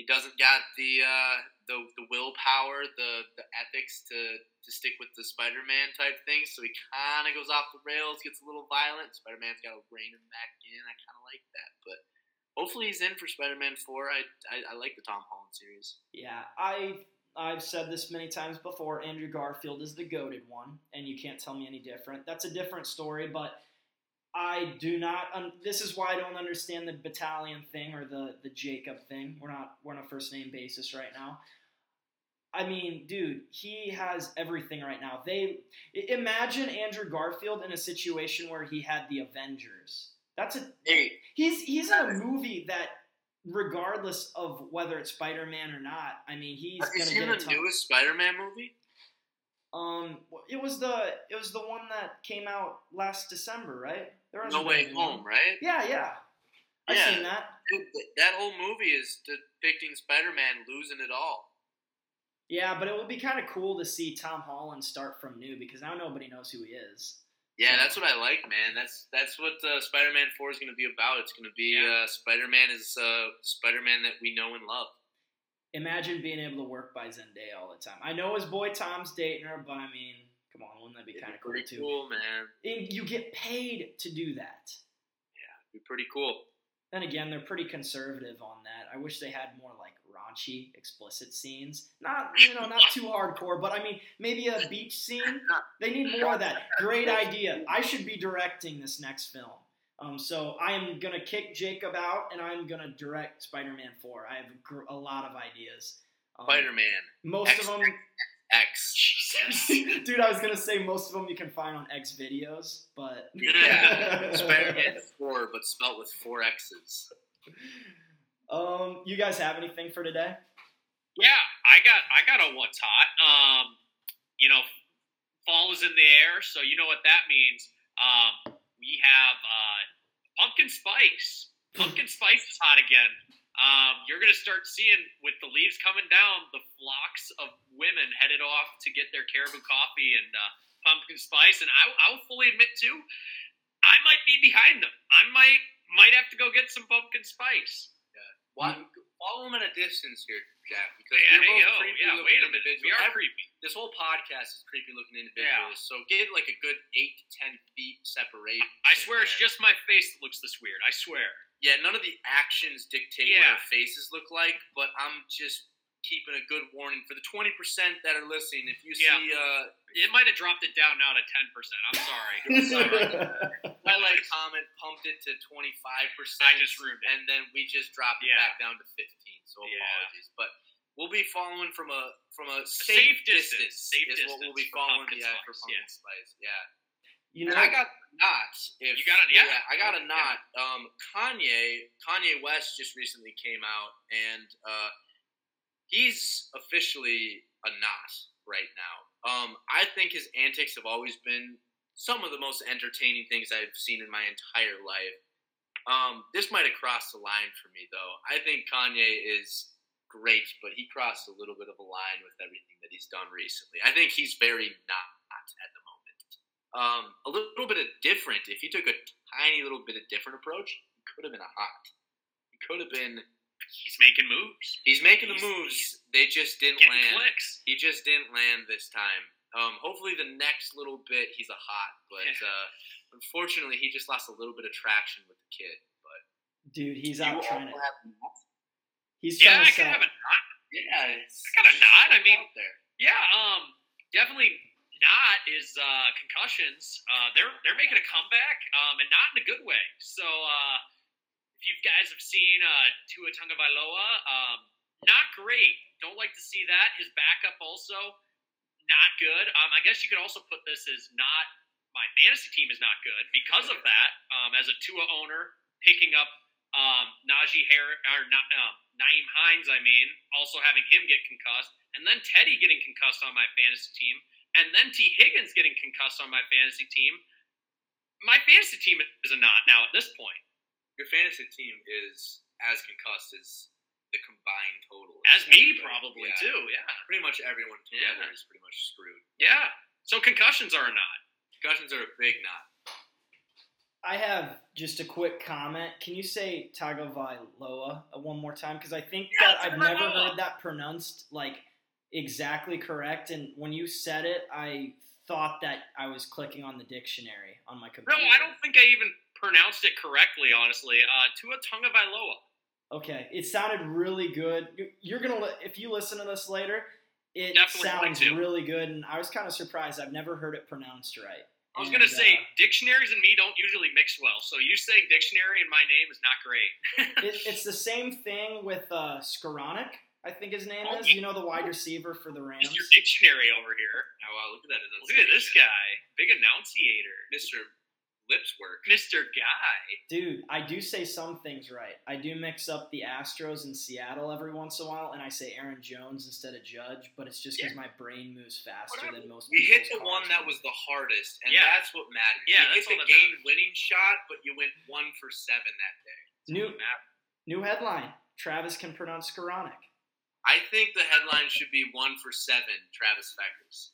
he doesn't got the uh, the the willpower, the, the ethics to, to stick with the Spider-Man type thing. So he kind of goes off the rails, gets a little violent. Spider-Man's got to rein him back in. I kind of like that, but. Hopefully he's in for Spider-Man four. I, I I like the Tom Holland series. Yeah, I I've said this many times before. Andrew Garfield is the goated one, and you can't tell me any different. That's a different story, but I do not. Um, this is why I don't understand the Battalion thing or the, the Jacob thing. We're not we're on a first name basis right now. I mean, dude, he has everything right now. They imagine Andrew Garfield in a situation where he had the Avengers. That's a hey, he's he's in a movie that, regardless of whether it's Spider-Man or not, I mean he's gonna get a ton. Is he the newest Spider-Man movie? Um, it was the it was the one that came out last December, right? There was No Way Home, right? Yeah, yeah. I've yeah. seen that. Dude, that whole movie is depicting Spider-Man losing it all. Yeah, but it would be kind of cool to see Tom Holland start from new because now nobody knows who he is. Yeah, that's what I like, man. That's that's what uh, Spider-Man four is going to be about. It's going to be yeah. uh, Spider-Man is uh, Spider-Man that we know and love. Imagine being able to work by Zendaya all the time. I know his boy Tom's dating her, but I mean, come on, wouldn't that be kind of cool, too? Cool, man. And you get paid to do that. Yeah, it'd be pretty cool. Then again, they're pretty conservative on that. I wish they had more like raunchy, explicit scenes. Not, you know, not too hardcore, but I mean, maybe a beach scene. They need more of that. Great idea. I should be directing this next film. Um, so I am going to kick Jacob out, and I'm going to direct Spider-Man four. I have gr- a lot of ideas. Um, Spider-Man. Most X, of them. X. Jesus. Dude, I was going to say most of them you can find on X videos, but. Yeah. Spider-Man four, but spelt with four X's. Um, you guys have anything for today? Yeah, I got I got a what's hot. Um, you know, fall is in the air, so you know what that means. Um, we have uh, pumpkin spice. Pumpkin spice is hot again. Um, you're going to start seeing, with the leaves coming down, the flocks of women headed off to get their caribou coffee and uh, pumpkin spice, and I, I will fully admit too, I might be behind them. I might might have to go get some pumpkin spice. Yeah. Why, follow them at a distance here, Jack. Because yeah, you're both yo, creepy yeah, looking individuals. We are Every, creepy. This whole podcast is creepy looking individuals. Yeah. So get like a good eight to ten feet separation. I swear there. It's just my face that looks this weird. I swear. Yeah, none of the actions dictate yeah. what our faces look like, but I'm just keeping a good warning for the twenty percent that are listening. If you yeah. see... Uh, it might have dropped it down now to ten percent. I'm sorry. I'm sorry. My like comment pumped it to twenty-five percent. I just ruined it. And then we just dropped it yeah. back down to fifteen, so apologies. Yeah. But we'll be following from a from a safe, safe distance. Safe is distance. What we'll be following the yeah, for pumpkin yeah. spice. Yeah. You know, and I got knots. If, you got a yeah. yeah I got a knot. Yeah. Um, Kanye Kanye West just recently came out, and uh, he's officially a knot right now. Um, I think his antics have always been some of the most entertaining things I've seen in my entire life. Um, this might have crossed the line for me, though. I think Kanye is great, but he crossed a little bit of a line with everything that he's done recently. I think he's very knot at the moment. Um, a little, little bit of different. If he took a tiny little bit of different approach, he could have been a hot. He could have been. He's making moves. He's making he's, the moves. They just didn't land. Clicks. He just didn't land this time. Um, hopefully the next little bit he's a hot, but uh, unfortunately he just lost a little bit of traction with the kid. But dude, he's out trying to. He's trying yeah, to I can have a knot. Yeah, it's, I got a knot. I mean, there. yeah, um, definitely. Not is uh, concussions. Uh, they're they're making a comeback, um, and not in a good way. So uh, if you guys have seen uh, Tua Tagovailoa, um, not great. Don't like to see that. His backup also not good. Um, I guess you could also put this as not my fantasy team is not good because of that. Um, as a Tua owner, picking up um, Najee Harris or not, um, Nyheim Hines, I mean, also having him get concussed, and then Teddy getting concussed on my fantasy team. And then T. Higgins getting concussed on my fantasy team. My fantasy team is a knot now at this point. Your fantasy team is as concussed as the combined total. As me, probably, yeah. too, yeah. Pretty much everyone together yeah. is pretty much screwed. Yeah. So concussions are a knot. Concussions are a big knot. I have just a quick comment. Can you say Tagovailoa one more time? Because I think yeah, that I've never heard that pronounced, like, exactly correct, and when you said it, I thought that I was clicking on the dictionary on my computer. No, I don't think I even pronounced it correctly, honestly. Uh, Tua Tagovailoa. Okay, it sounded really good. You're gonna li- if you listen to this later, it Definitely sounds really good, and I was kind of surprised. I've never heard it pronounced right. I was and, gonna say uh, dictionaries and me don't usually mix well, so you saying dictionary and my name is not great. it, it's the same thing with uh, Skowronek. I think his name oh, is. You know, the wide receiver for the Rams. It's your dictionary over here. Oh, wow, look at that. Look at this guy. Big enunciator. Mister Lips Work. Mister Guy. Dude, I do say some things right. I do mix up the Astros in Seattle every once in a while, and I say Aaron Jones instead of Judge, but it's just because yeah. my brain moves faster Whatever. than most people. You hit the one that was the hardest, and yeah. that's what matters. Yeah, you hit the game-winning shot, but you went one for seven that day. New, new headline. Travis can pronounce Skowronek. I think the headline should be one for seven, Travis Feckers.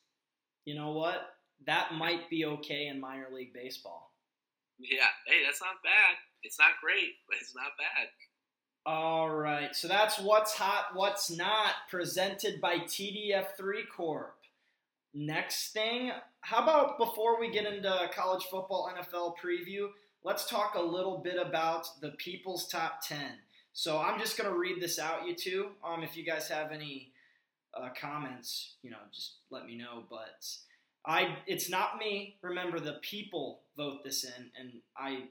You know what? That might be okay in minor league baseball. Yeah. Hey, that's not bad. It's not great, but it's not bad. All right. So that's What's Hot, What's Not, presented by T D F three Corp. Next thing, how about before we get into college football N F L preview, let's talk a little bit about the People's Top ten. So I'm just going to read this out, you two. Um, if you guys have any uh, comments, you know, just let me know. But I, it's not me. Remember, the people vote this in, and I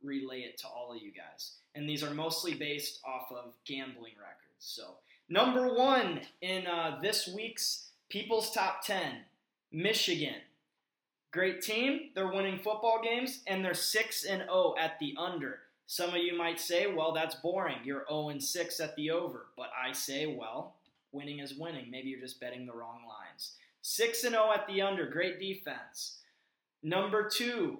relay it to all of you guys. And these are mostly based off of gambling records. So number one in uh, this week's People's Top ten, Michigan. Great team. They're winning football games, and they're six and oh at the under. Some of you might say, well, that's boring. You're oh and six at the over. But I say, well, winning is winning. Maybe you're just betting the wrong lines. six and oh at the under. Great defense. Number two,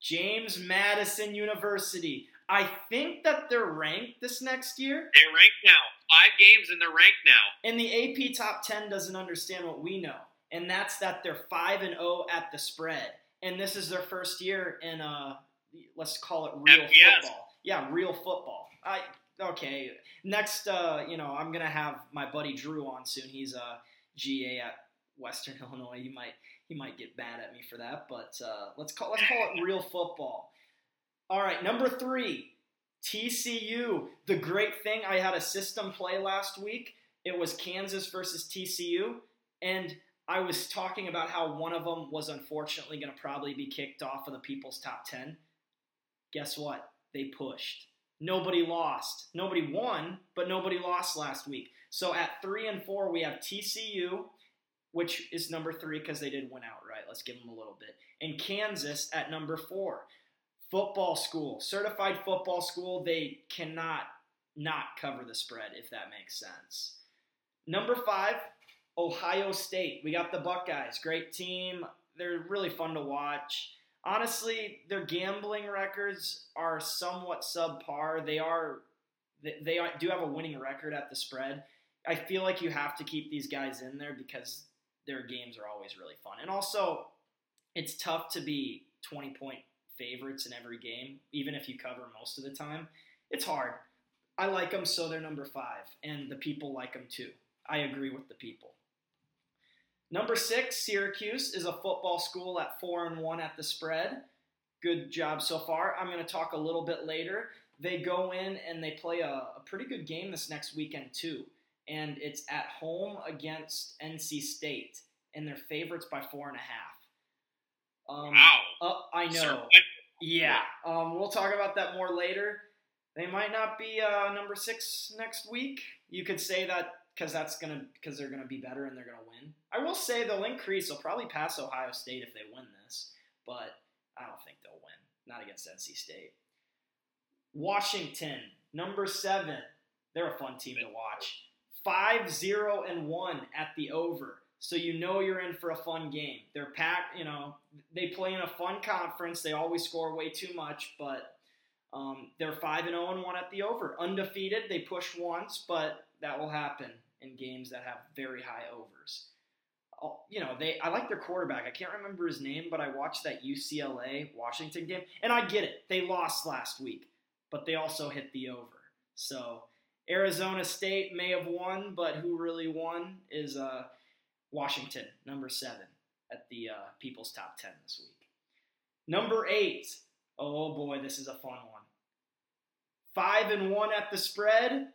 James Madison University. I think that they're ranked this next year. They're ranked now. Five games and they're ranked now. And the A P Top ten doesn't understand what we know. and that's that they're five and oh at the spread. And this is their first year in, uh, let's call it real F B S. Football. Yeah, real football. I okay. Next, uh, you know, I'm gonna have my buddy Drew on soon. He's a G A at Western Illinois. He might he might get bad at me for that, but uh, let's call let's call it real football. All right, number three, T C U. The great thing, I had a system play last week. It was Kansas versus T C U, and I was talking about how one of them was unfortunately going to probably be kicked off of the People's Top ten. Guess what? They pushed. Nobody lost. Nobody won, but nobody lost last week. So at three and four, we have T C U, which is number three because they did win outright. Let's give them a little bit. And Kansas at number four. Football school, certified football school. They cannot not cover the spread, if that makes sense. Number five, Ohio State. We got the Buckeyes. Great team. They're really fun to watch. Honestly, their gambling records are somewhat subpar. They are, they do have a winning record at the spread. I feel like you have to keep these guys in there because their games are always really fun. And also, it's tough to be twenty-point favorites in every game, even if you cover most of the time. It's hard. I like them, so they're number five. And the people like them, too. I agree with the people. Number six, Syracuse is a football school at four and one at the spread. Good job so far. I'm going to talk a little bit later. They go in and they play a, a pretty good game this next weekend too, and it's at home against N C State, and they're favorites by four and a half. Um, wow! Uh, I know. Sir, I- yeah. Um, we'll talk about that more later. They might not be uh, number six next week. You could say that. Because that's gonna, because they're gonna be better and they're gonna win. I will say they'll increase. They'll probably pass Ohio State if they win this, but I don't think they'll win. Not against N C State. Washington, number seven. They're a fun team to watch. Five zero and one at the over. So you know you're in for a fun game. They're packed. You know they play in a fun conference. They always score way too much, but um, they're five and zero and one at the over. Undefeated. They push once, but that will happen in games that have very high overs. You know, they. I like their quarterback. I can't remember his name, but I watched that U C L A Washington game, and I get it. They lost last week, but they also hit the over. So Arizona State may have won, but who really won is uh, Washington, number seven, at the uh, People's Top ten this week. Number eight. Oh, boy, this is a fun one. Five and one at the spread.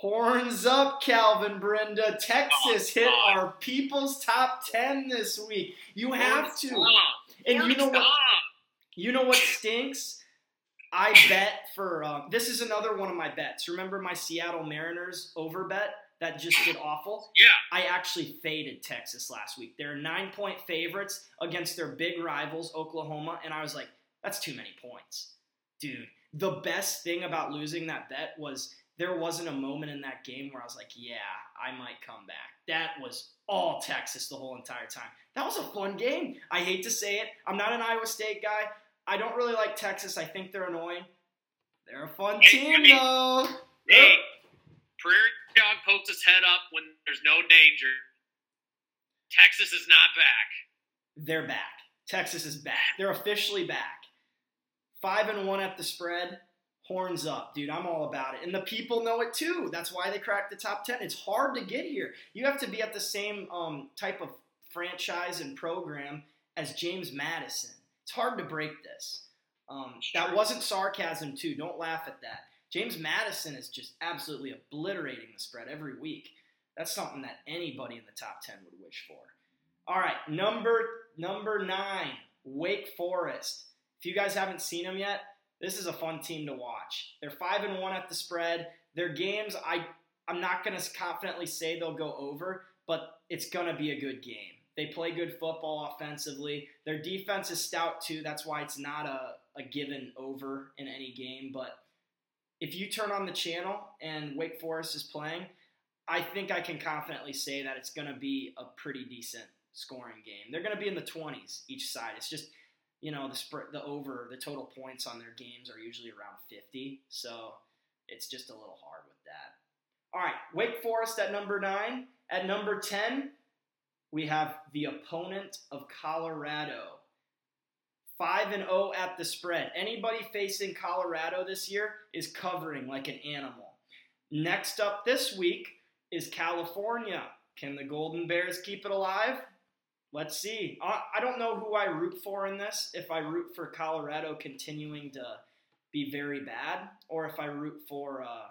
Horns up, Calvin Brinda. Texas hit our People's Top ten this week. You have to. And you know what? You know what stinks? I bet for um, – this is another one of my bets. Remember my Seattle Mariners over bet that just did awful? Yeah. I actually faded Texas last week. They're nine-point favorites against their big rivals, Oklahoma, and I was like, that's too many points. Dude, the best thing about losing that bet was – there wasn't a moment in that game where I was like, yeah, I might come back. That was all Texas the whole entire time. That was a fun game. I hate to say it. I'm not an Iowa State guy. I don't really like Texas. I think they're annoying. They're a fun hey, team, I mean, though. Hey, Prairie Dog pokes his head up when there's no danger. Texas is not back. They're back. Texas is back. They're officially back. Five and one at the spread. Horns up, dude. I'm all about it. And the people know it, too. That's why they cracked the top ten. It's hard to get here. You have to be at the same um, type of franchise and program as James Madison. It's hard to break this. Um, that wasn't sarcasm, too. Don't laugh at that. James Madison is just absolutely obliterating the spread every week. That's something that anybody in the top ten would wish for. All right, number number nine, Wake Forest. If you guys haven't seen them yet, this is a fun team to watch. They're five and one at the spread. Their games, I, I'm not going to confidently say they'll go over, but it's going to be a good game. They play good football offensively. Their defense is stout, too. That's why it's not a, a given over in any game. But if you turn on the channel and Wake Forest is playing, I think I can confidently say that it's going to be a pretty decent scoring game. They're going to be in the twenties each side. It's just – you know, the spread, the over, the total points on their games are usually around fifty, so it's just a little hard with that. All right, Wake Forest at number nine. At number ten, we have the opponent of Colorado. five and oh at the spread. Anybody facing Colorado this year is covering like an animal. Next up this week is California. Can the Golden Bears keep it alive? Let's see. I don't know who I root for in this, if I root for Colorado continuing to be very bad, or if I root for uh,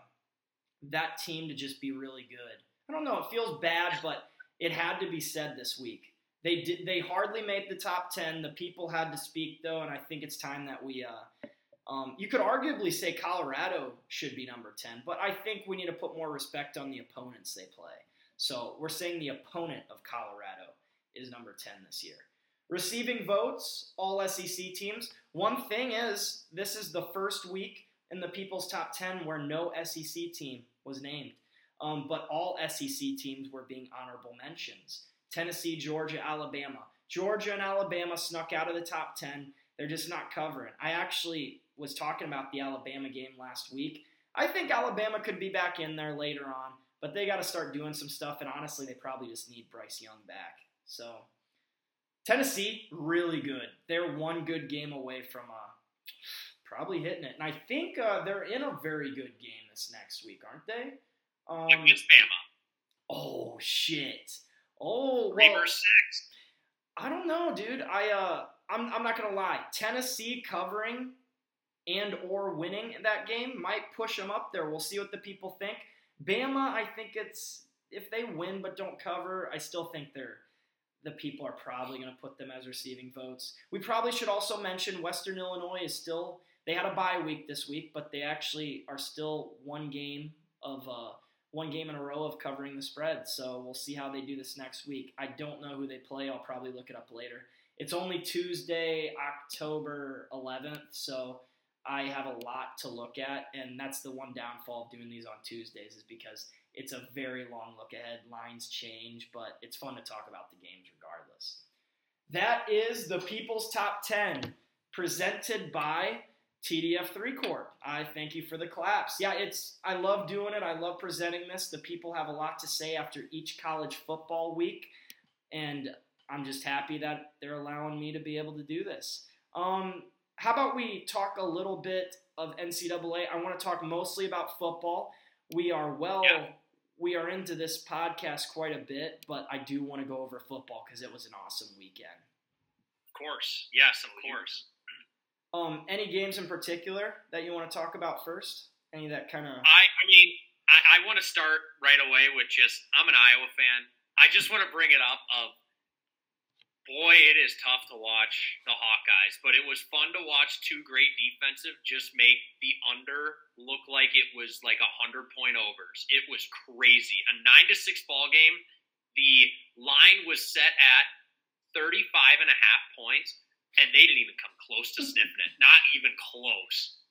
that team to just be really good. I don't know. It feels bad, but it had to be said this week. They did. They hardly made the top ten. The people had to speak, though, and I think it's time that we uh, – Um, you could arguably say Colorado should be number ten, but I think we need to put more respect on the opponents they play. So we're saying the opponent of Colorado is number ten this year. Receiving votes, all S E C teams. One thing is, this is the first week in the People's Top ten where no S E C team was named, um, but all S E C teams were being honorable mentions. Tennessee, Georgia, Alabama. Georgia and Alabama snuck out of the top ten. They're just not covering. I actually was talking about the Alabama game last week. I think Alabama could be back in there later on, but they got to start doing some stuff, and honestly, they probably just need Bryce Young back. So Tennessee, really good. They're one good game away from uh, probably hitting it, and I think uh, they're in a very good game this next week, aren't they? Um, against Bama. Oh, shit. Oh, well, three versus six. I don't know, dude. I, uh, I'm, I'm not going to lie. Tennessee covering and or winning that game might push them up there. We'll see what the people think. Bama, I think it's if they win but don't cover, I still think they're the people are probably going to put them as receiving votes. We probably should also mention Western Illinois is still – they had a bye week this week, but they actually are still one game of uh, one game in a row of covering the spread. So we'll see how they do this next week. I don't know who they play. I'll probably look it up later. It's only Tuesday, October eleventh, so – I have a lot to look at, and that's the one downfall of doing these on Tuesdays is because it's a very long look ahead. Lines change, but it's fun to talk about the games regardless. That is the People's Top ten presented by T D F three Corp. I thank you for the claps. Yeah, it's I love doing it. I love presenting this. The people have a lot to say after each college football week, and I'm just happy that they're allowing me to be able to do this. Um... How about we talk a little bit of N C double A? I want to talk mostly about football. We are well, yeah. we are into this podcast quite a bit, but I do want to go over football because it was an awesome weekend. Of course. Yes, of course. Um, any games in particular that you want to talk about first? Any that kind of – I I mean, I, I want to start right away with just – I'm an Iowa fan. I just want to bring it up of – boy, it is tough to watch the Hawkeyes, but it was fun to watch two great defensive just make the under look like it was like one hundred point overs. It was crazy. A nine to six ball game, the line was set at thirty-five and a half points, and they didn't even come close to sniffing it. Not even close.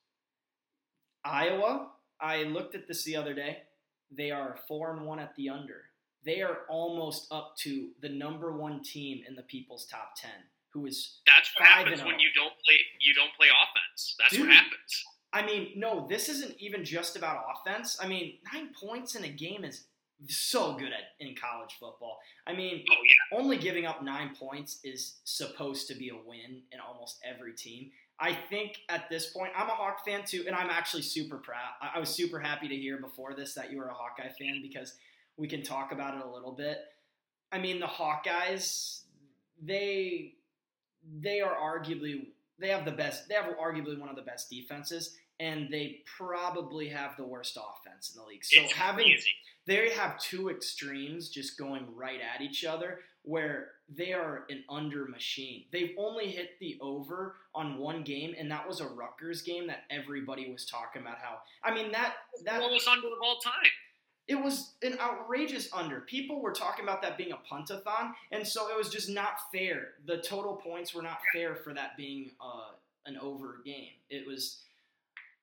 Iowa, I looked at this the other day. They are four and one at the under. They are almost up to the number one team in the People's Top ten, who is That's what happens when you don't play you don't play offense. That's Dude, what happens. I mean, no, this isn't even just about offense. I mean, nine points in a game is so good at in college football. I mean, oh, yeah. only giving up nine points is supposed to be a win in almost every team. I think at this point, I'm a Hawk fan too, and I'm actually super proud. I was super happy to hear before this that you were a Hawkeye fan because – we can talk about it a little bit. I mean, the Hawkeyes, they they are arguably they have the best they have arguably one of the best defenses, and they probably have the worst offense in the league. So it's having crazy. They have two extremes just going right at each other where they are an under machine. They've only hit the over on one game, and that was a Rutgers game that everybody was talking about how I mean that that lowest under of all time. It was an outrageous under. People were talking about that being a punt-a-thon, and so it was just not fair. The total points were not fair for that being uh, an over game. It was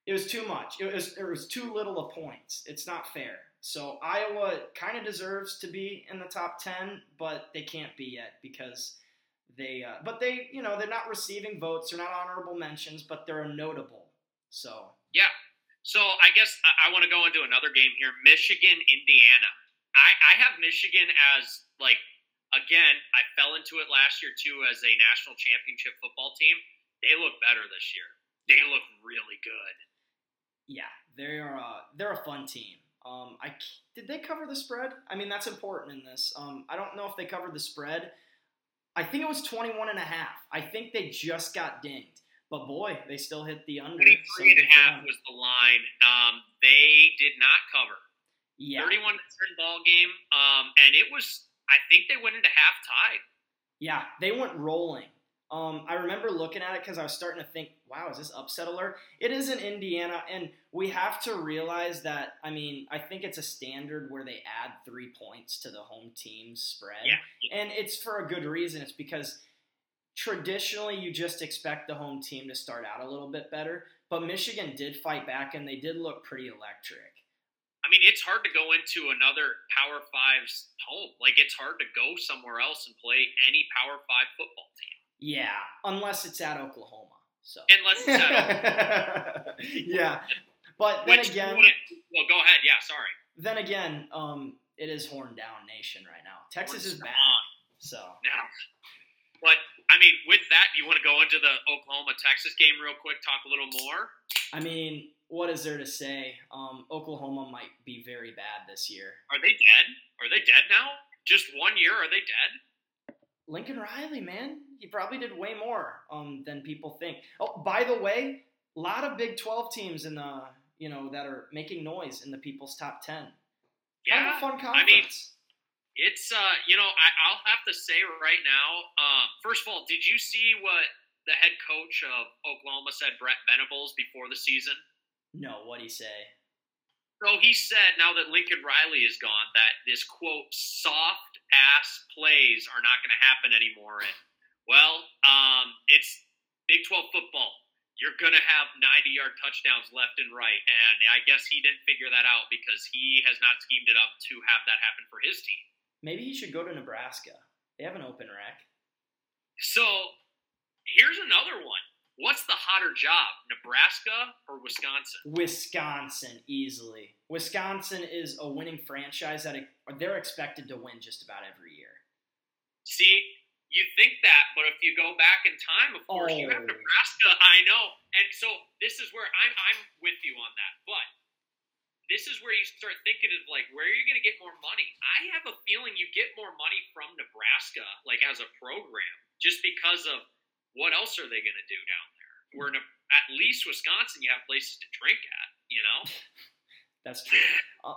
it was too much. It was it was too little of points. It's not fair. So Iowa kind of deserves to be in the top ten, but they can't be yet because they. Uh, but they, you know, they're not receiving votes. They're not honorable mentions, but they're notable. So yeah. So I guess I want to go into another game here, Michigan, Indiana. I, I have Michigan as, like, Again, I fell into it last year, too, as a national championship football team. They look better this year. They yeah. look really good. Yeah, they're uh, they're a fun team. Um, I did they cover the spread? I mean, that's important in this. Um, I don't know if they covered the spread. I think it was twenty-one and a half. I think they just got dinged. But, boy, they still hit the under. twenty-three and a half was the line. Um, they did not cover. Yeah. thirty-one to ten ball game. Um, and it was – I think they went into half tied. Yeah, they went rolling. Um, I remember looking at it because I was starting to think, wow, is this upset alert? It is in Indiana, and we have to realize that, I mean, I think it's a standard where they add three points to the home team's spread. Yeah, yeah. And it's for a good reason. It's because traditionally you just expect the home team to start out a little bit better, but Michigan did fight back, and they did look pretty electric. I mean, it's hard to go into another Power Five's home. Like, it's hard to go somewhere else and play any Power Five football team. Yeah, unless it's at Oklahoma. So unless it's at Oklahoma. Yeah, but then Which, again, well, go ahead. Yeah, sorry. Then again, um, it is horn down nation right now. Texas Horn's is back. So now, but I mean, with that, you want to go into the Oklahoma Texas game real quick? Talk a little more. I mean. What is there to say? Um, Oklahoma might be very bad this year. Are they dead? Are they dead now? Just one year, are they dead? Lincoln Riley, man. He probably did way more um, than people think. Oh, by the way, a lot of Big twelve teams in the, you know, that are making noise in the people's top ten. Yeah. Kind of a fun conference. I mean, it's, uh, you know, I, I'll have to say right now, uh, first of all, did you see what the head coach of Oklahoma said, Brett Venables, before the season? No, what'd he say? So he said, now that Lincoln Riley is gone, that this, quote, soft-ass plays are not going to happen anymore. And, well, um, it's Big twelve football. You're going to have ninety-yard touchdowns left and right. And I guess he didn't figure that out because he has not schemed it up to have that happen for his team. Maybe he should go to Nebraska. They have an open rack. So here's another one. What's the hotter job, Nebraska or Wisconsin? Wisconsin, easily. Wisconsin is a winning franchise that they're expected to win just about every year. See, you think that, but if you go back in time, of course, oh. you have Nebraska. I know. And so this is where I'm, I'm with you on that. But this is where you start thinking of, like, where are you going to get more money? I have a feeling you get more money from Nebraska, like, as a program, just because of what else are they going to do down there? We're in a, at least Wisconsin, you have places to drink at, you know? That's true. uh,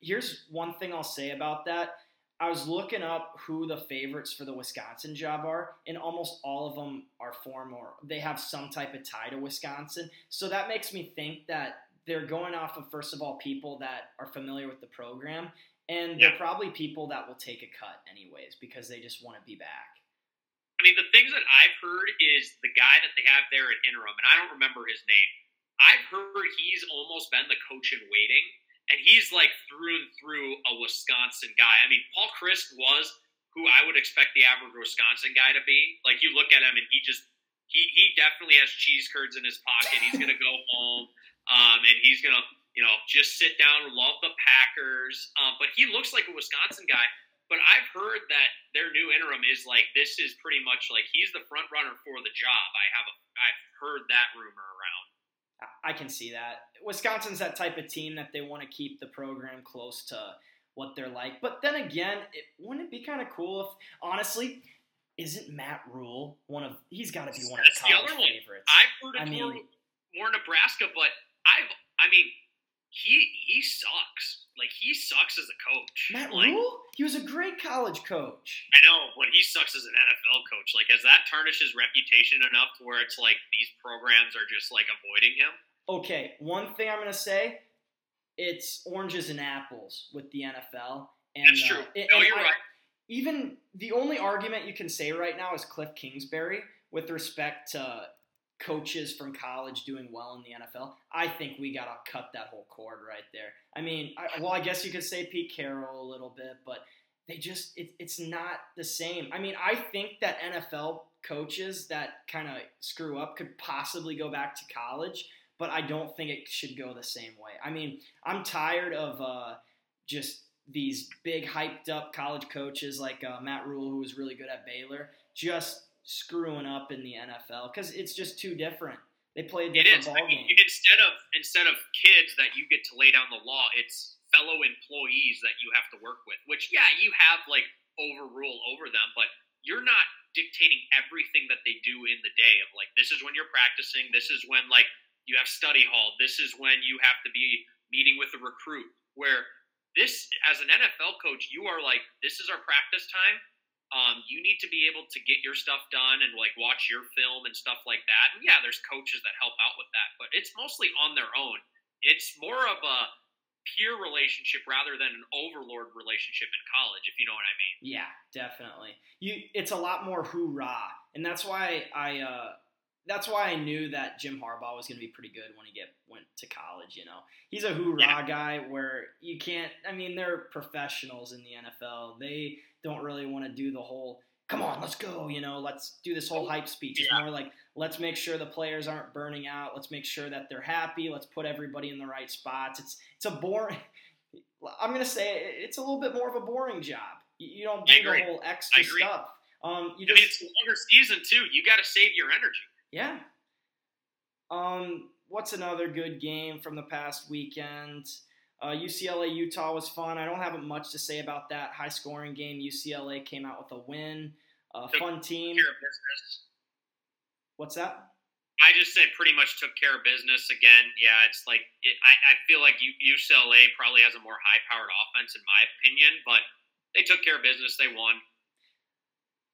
here's one thing I'll say about that. I was looking up who the favorites for the Wisconsin job are, and almost all of them are former. They have some type of tie to Wisconsin. So that makes me think that they're going off of, first of all, people that are familiar with the program, and yeah. they're probably people that will take a cut anyways because they just want to be back. I mean, the things that I've heard is the guy that they have there at interim, and I don't remember his name. I've heard he's almost been the coach in waiting, and he's like through and through a Wisconsin guy. I mean, Paul Chryst was who I would expect the average Wisconsin guy to be. Like, you look at him, and he just he he definitely has cheese curds in his pocket. He's gonna go home, um, and he's gonna you know just sit down, love the Packers. Um, but he looks like a Wisconsin guy. But I've heard that their new interim is like, this is pretty much like he's the front runner for the job. I have a, I've heard that rumor around. I can see that. Wisconsin's that type of team that they want to keep the program close to what they're like. But then again, it, wouldn't it be kind of cool if, honestly, isn't Matt Rule one of, he's got to be one That's of the college the favorites. I've heard of I mean, more, more Nebraska, but I've, I mean, He he sucks. Like, he sucks as a coach. Matt like, Rule? He was a great college coach. I know, but he sucks as an N F L coach. Like, has that tarnished his reputation enough to where it's like these programs are just, like, avoiding him? Okay, one thing I'm going to say, it's oranges and apples with the N F L. And, That's true. Uh, it, no, you're I, right. Even the only argument you can say right now is Cliff Kingsbury with respect to – coaches from college doing well in the N F L. I think we got to cut that whole cord right there. I mean, I, well, I guess you could say Pete Carroll a little bit, but they just, it, it's not the same. I mean, I think that N F L coaches that kind of screw up could possibly go back to college, but I don't think it should go the same way. I mean, I'm tired of uh, just these big hyped up college coaches like uh, Matt Rule, who was really good at Baylor, just screwing up in the N F L because it's just too different. They play a different ball game. I mean, instead of instead of kids that you get to lay down the law, it's fellow employees that you have to work with. Which, yeah, you have like overrule over them, but you're not dictating everything that they do in the day of like, this is when you're practicing, this is when like you have study hall, this is when you have to be meeting with a recruit. Where this, as an N F L coach, you are like, this is our practice time. Um, you need to be able to get your stuff done and like watch your film and stuff like that. And yeah, there's coaches that help out with that, but it's mostly on their own. It's more of a peer relationship rather than an overlord relationship in college, if you know what I mean. Yeah, definitely. You, it's a lot more hoorah, and that's why I uh, that's why I knew that Jim Harbaugh was going to be pretty good when he get went to college. You know, he's a hoorah yeah. guy where you can't. I mean, they're professionals in the N F L. They don't really want to do the whole, come on, let's go, you know, let's do this whole hype speech. It's yeah. more like, let's make sure the players aren't burning out. Let's make sure that they're happy. Let's put everybody in the right spots. It's it's a boring – I'm going to say it, it's a little bit more of a boring job. You don't do the whole extra stuff. Um, you I just, mean, it's a longer season, too. You got to save your energy. Yeah. Um, what's another good game from the past weekend? Uh, U C L A Utah was fun. I don't have much to say about that high scoring game. U C L A came out with a win. Uh, fun team. Took care of business. What's that? I just said pretty much took care of business again. Yeah, it's like it, I, I feel like U C L A probably has a more high powered offense in my opinion, but they took care of business. They won.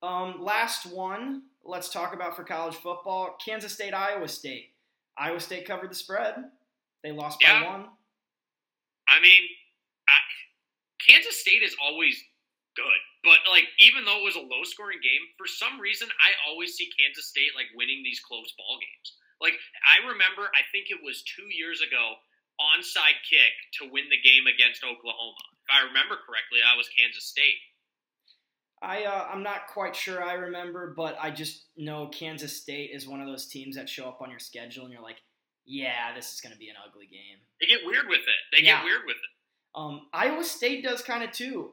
Um, last one. Let's talk about for college football. Kansas State, Iowa State. Iowa State covered the spread. They lost yeah. by one. I mean, I, Kansas State is always good, but like even though it was a low-scoring game, for some reason I always see Kansas State like winning these close ball games. Like I remember, I think it was two years ago, onside kick to win the game against Oklahoma. If I remember correctly, that was Kansas State. I uh, I'm not quite sure I remember, but I just know Kansas State is one of those teams that show up on your schedule and you're like, yeah, this is going to be an ugly game. They get weird with it. They yeah. get weird with it. Um, Iowa State does kind of too.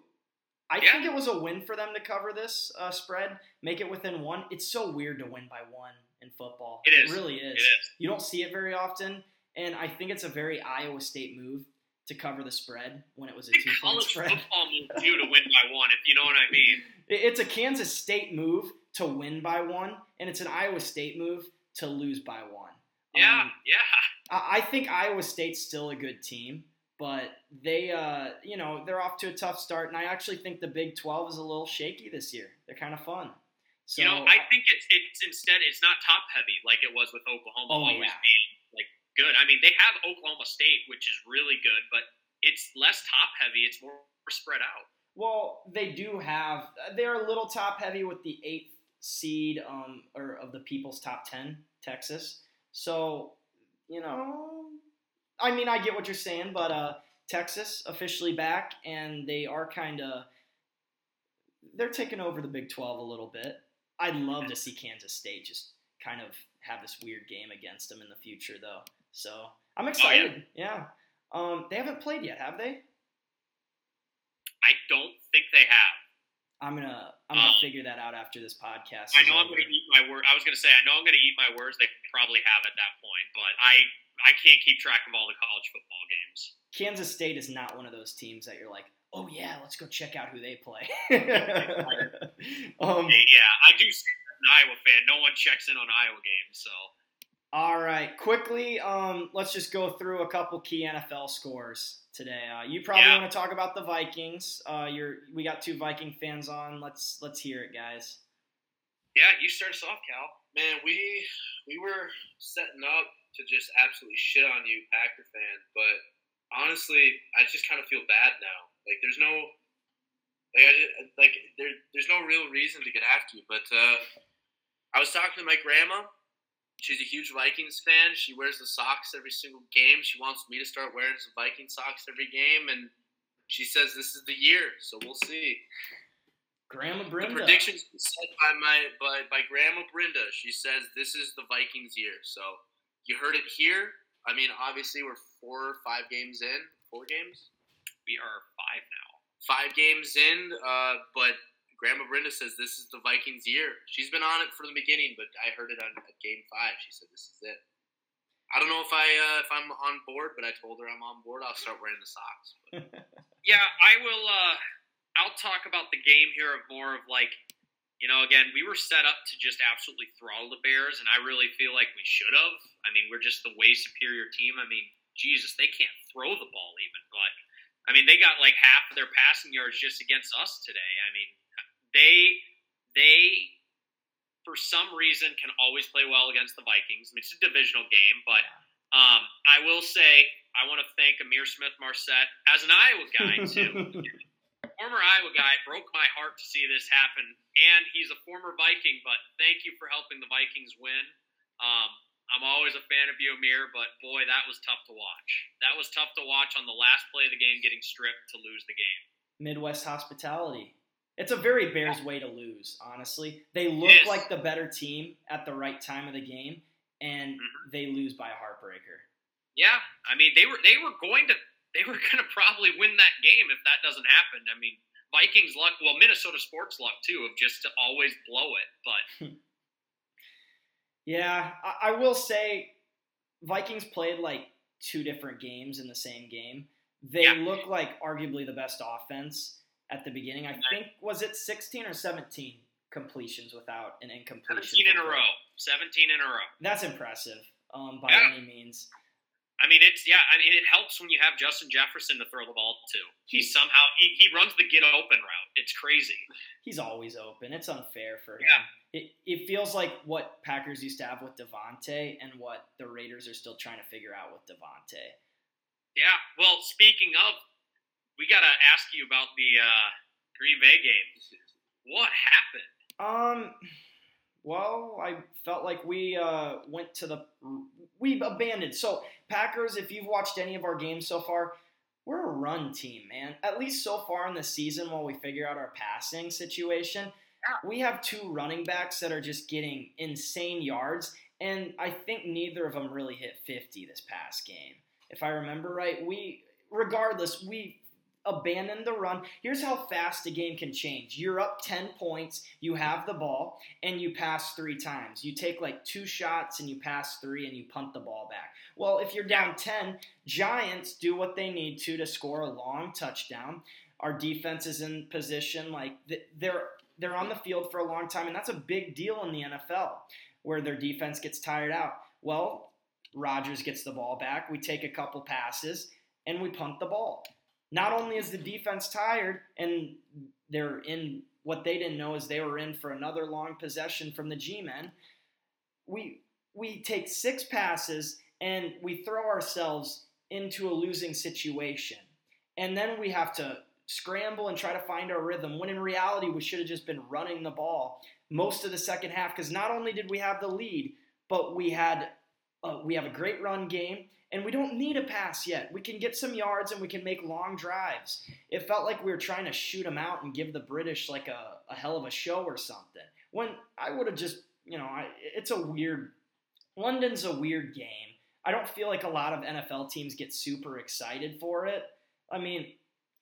I yeah. think it was a win for them to cover this uh, spread, make it within one. It's so weird to win by one in football. It is. It really is. It is. You don't see it very often, and I think it's a very Iowa State move to cover the spread when it was a two-point spread. College football move too to win by one, if you know what I mean. It's a Kansas State move to win by one, and it's an Iowa State move to lose by one. Yeah, um, yeah. I think Iowa State's still a good team, but they, uh, you know, they're off to a tough start, and I actually think the Big twelve is a little shaky this year. They're kind of fun. So, you know, I think it's, it's instead it's not top heavy like it was with Oklahoma oh, always yeah. being like good. I mean, they have Oklahoma State, which is really good, but it's less top heavy. It's more spread out. Well, they do have they're a little top heavy with the eighth seed um or of the people's top ten, Texas. So, you know, I mean, I get what you're saying, but uh, Texas officially back, and they are kind of – they're taking over the Big twelve a little bit. I'd love to see Kansas State just kind of have this weird game against them in the future, though. So, I'm excited. Oh, yeah. yeah. Um, they haven't played yet, have they? I don't think they have. I'm gonna I'm gonna um, figure that out after this podcast. I know I'm gonna eat my word. I was gonna say I know I'm gonna eat my words. They probably have at that point, but I I can't keep track of all the college football games. Kansas State is not one of those teams that you're like, oh yeah, let's go check out who they play. um, yeah, I do see that an Iowa fan. No one checks in on Iowa games, so. All right, quickly, um, let's just go through a couple key N F L scores today. Uh, you probably yeah. want to talk about the Vikings. Uh, you're, we got two Viking fans on. Let's let's hear it, guys. Yeah, you start us off, Cal. Man, we we were setting up to just absolutely shit on you, Packer fan. But honestly, I just kind of feel bad now. Like there's no like I just, like there there's no real reason to get after you. But uh, I was talking to my grandma. She's a huge Vikings fan. She wears the socks every single game. She wants me to start wearing some Viking socks every game, and she says this is the year, so we'll see. Grandma Brinda. The predictions were said by my by, by Grandma Brinda. She says this is the Vikings year, so you heard it here. I mean, obviously we're four or five games in. Four games? We are five now. five games in, uh, but Grandma Brinda says this is the Vikings' year. She's been on it from the beginning, but I heard it on game five. She said this is it. I don't know if I uh, if I'm on board, but I told her I'm on board. I'll start wearing the socks. But. Yeah, I will. Uh, I'll talk about the game here of more of like, you know, again, we were set up to just absolutely throttle the Bears, and I really feel like we should have. I mean, we're just the way superior team. I mean, Jesus, they can't throw the ball even, but I mean, they got like half of their passing yards just against us today. I mean, they they. for some reason, can always play well against the Vikings. I mean, it's a divisional game, but um, I will say I want to thank Amir Smith-Marset as an Iowa guy, too. Former Iowa guy, broke my heart to see this happen, and he's a former Viking, but thank you for helping the Vikings win. Um, I'm always a fan of you, Amir, but boy, that was tough to watch. That was tough to watch on the last play of the game getting stripped to lose the game. Midwest hospitality. It's a very Bears way to lose, honestly. They look yes. like the better team at the right time of the game, and mm-hmm. they lose by a heartbreaker. Yeah, I mean they were they were going to they were going to probably win that game if that doesn't happen. I mean Vikings luck, well Minnesota sports luck too, of just to always blow it. But yeah, I, I will say Vikings played like two different games in the same game. They yeah. look like arguably the best offense. At the beginning, I think, was it sixteen or seventeen completions without an incompletion? seventeen in a row. seventeen in a row. That's impressive um, by yeah. any means. I mean, it's, yeah, I mean, it helps when you have Justin Jefferson to throw the ball to. He somehow, he, he runs the get open route. It's crazy. He's always open. It's unfair for him. Yeah. It, it feels like what Packers used to have with Devontae and what the Raiders are still trying to figure out with Devontae. Yeah. Well, speaking of, we gotta ask you about the uh, Green Bay game. What happened? Um, well, I felt like we uh, went to the we abandoned. So Packers, if you've watched any of our games so far, we're a run team, man. At least so far in the season, while we figure out our passing situation, we have two running backs that are just getting insane yards, and I think neither of them really hit fifty this past game, if I remember right. We, regardless, we. Abandon the run. Here's how fast a game can change. You're up ten points, you have the ball, and you pass three times. You take like two shots and you pass three and you punt the ball back. Well, if you're down ten, Giants do what they need to to score a long touchdown. Our defense is in position, like they're they're on the field for a long time, and that's a big deal in the N F L where their defense gets tired out. Well, Rodgers gets the ball back. We take a couple passes and we punt the ball. Not only is the defense tired, and they're in what they didn't know is they were in for another long possession from the G-men. We we take six passes and we throw ourselves into a losing situation. And then we have to scramble and try to find our rhythm, when in reality we should have just been running the ball most of the second half, because not only did we have the lead, but we had uh, we have a great run game. And we don't need a pass yet. We can get some yards and we can make long drives. It felt like we were trying to shoot them out and give the British like a, a hell of a show or something. When I would have just, you know, I, it's a weird – London's a weird game. I don't feel like a lot of N F L teams get super excited for it. I mean,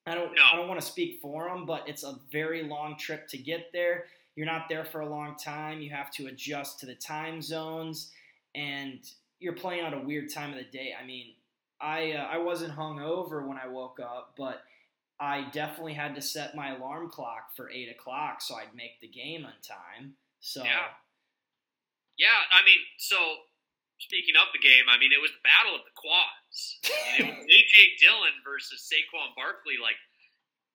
I don't, no. I don't want to speak for them, but it's a very long trip to get there. You're not there for a long time. You have to adjust to the time zones and – you're playing on a weird time of the day. I mean, I uh, I wasn't hungover when I woke up, but I definitely had to set my alarm clock for eight o'clock so I'd make the game on time. So yeah, yeah. I mean, so speaking of the game, I mean, it was the battle of the quads. It was A J Dillon versus Saquon Barkley. Like,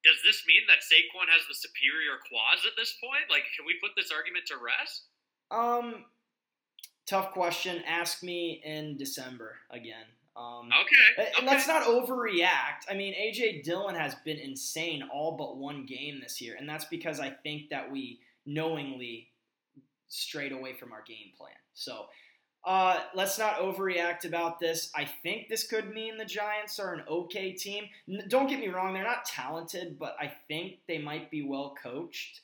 does this mean that Saquon has the superior quads at this point? Like, can we put this argument to rest? Um. Tough question. Ask me in December again. Um, okay. And okay. Let's not overreact. I mean, A J Dillon has been insane all but one game this year, and that's because I think that we knowingly strayed away from our game plan. So uh, let's not overreact about this. I think this could mean the Giants are an okay team. Don't get me wrong. They're not talented, but I think they might be well coached.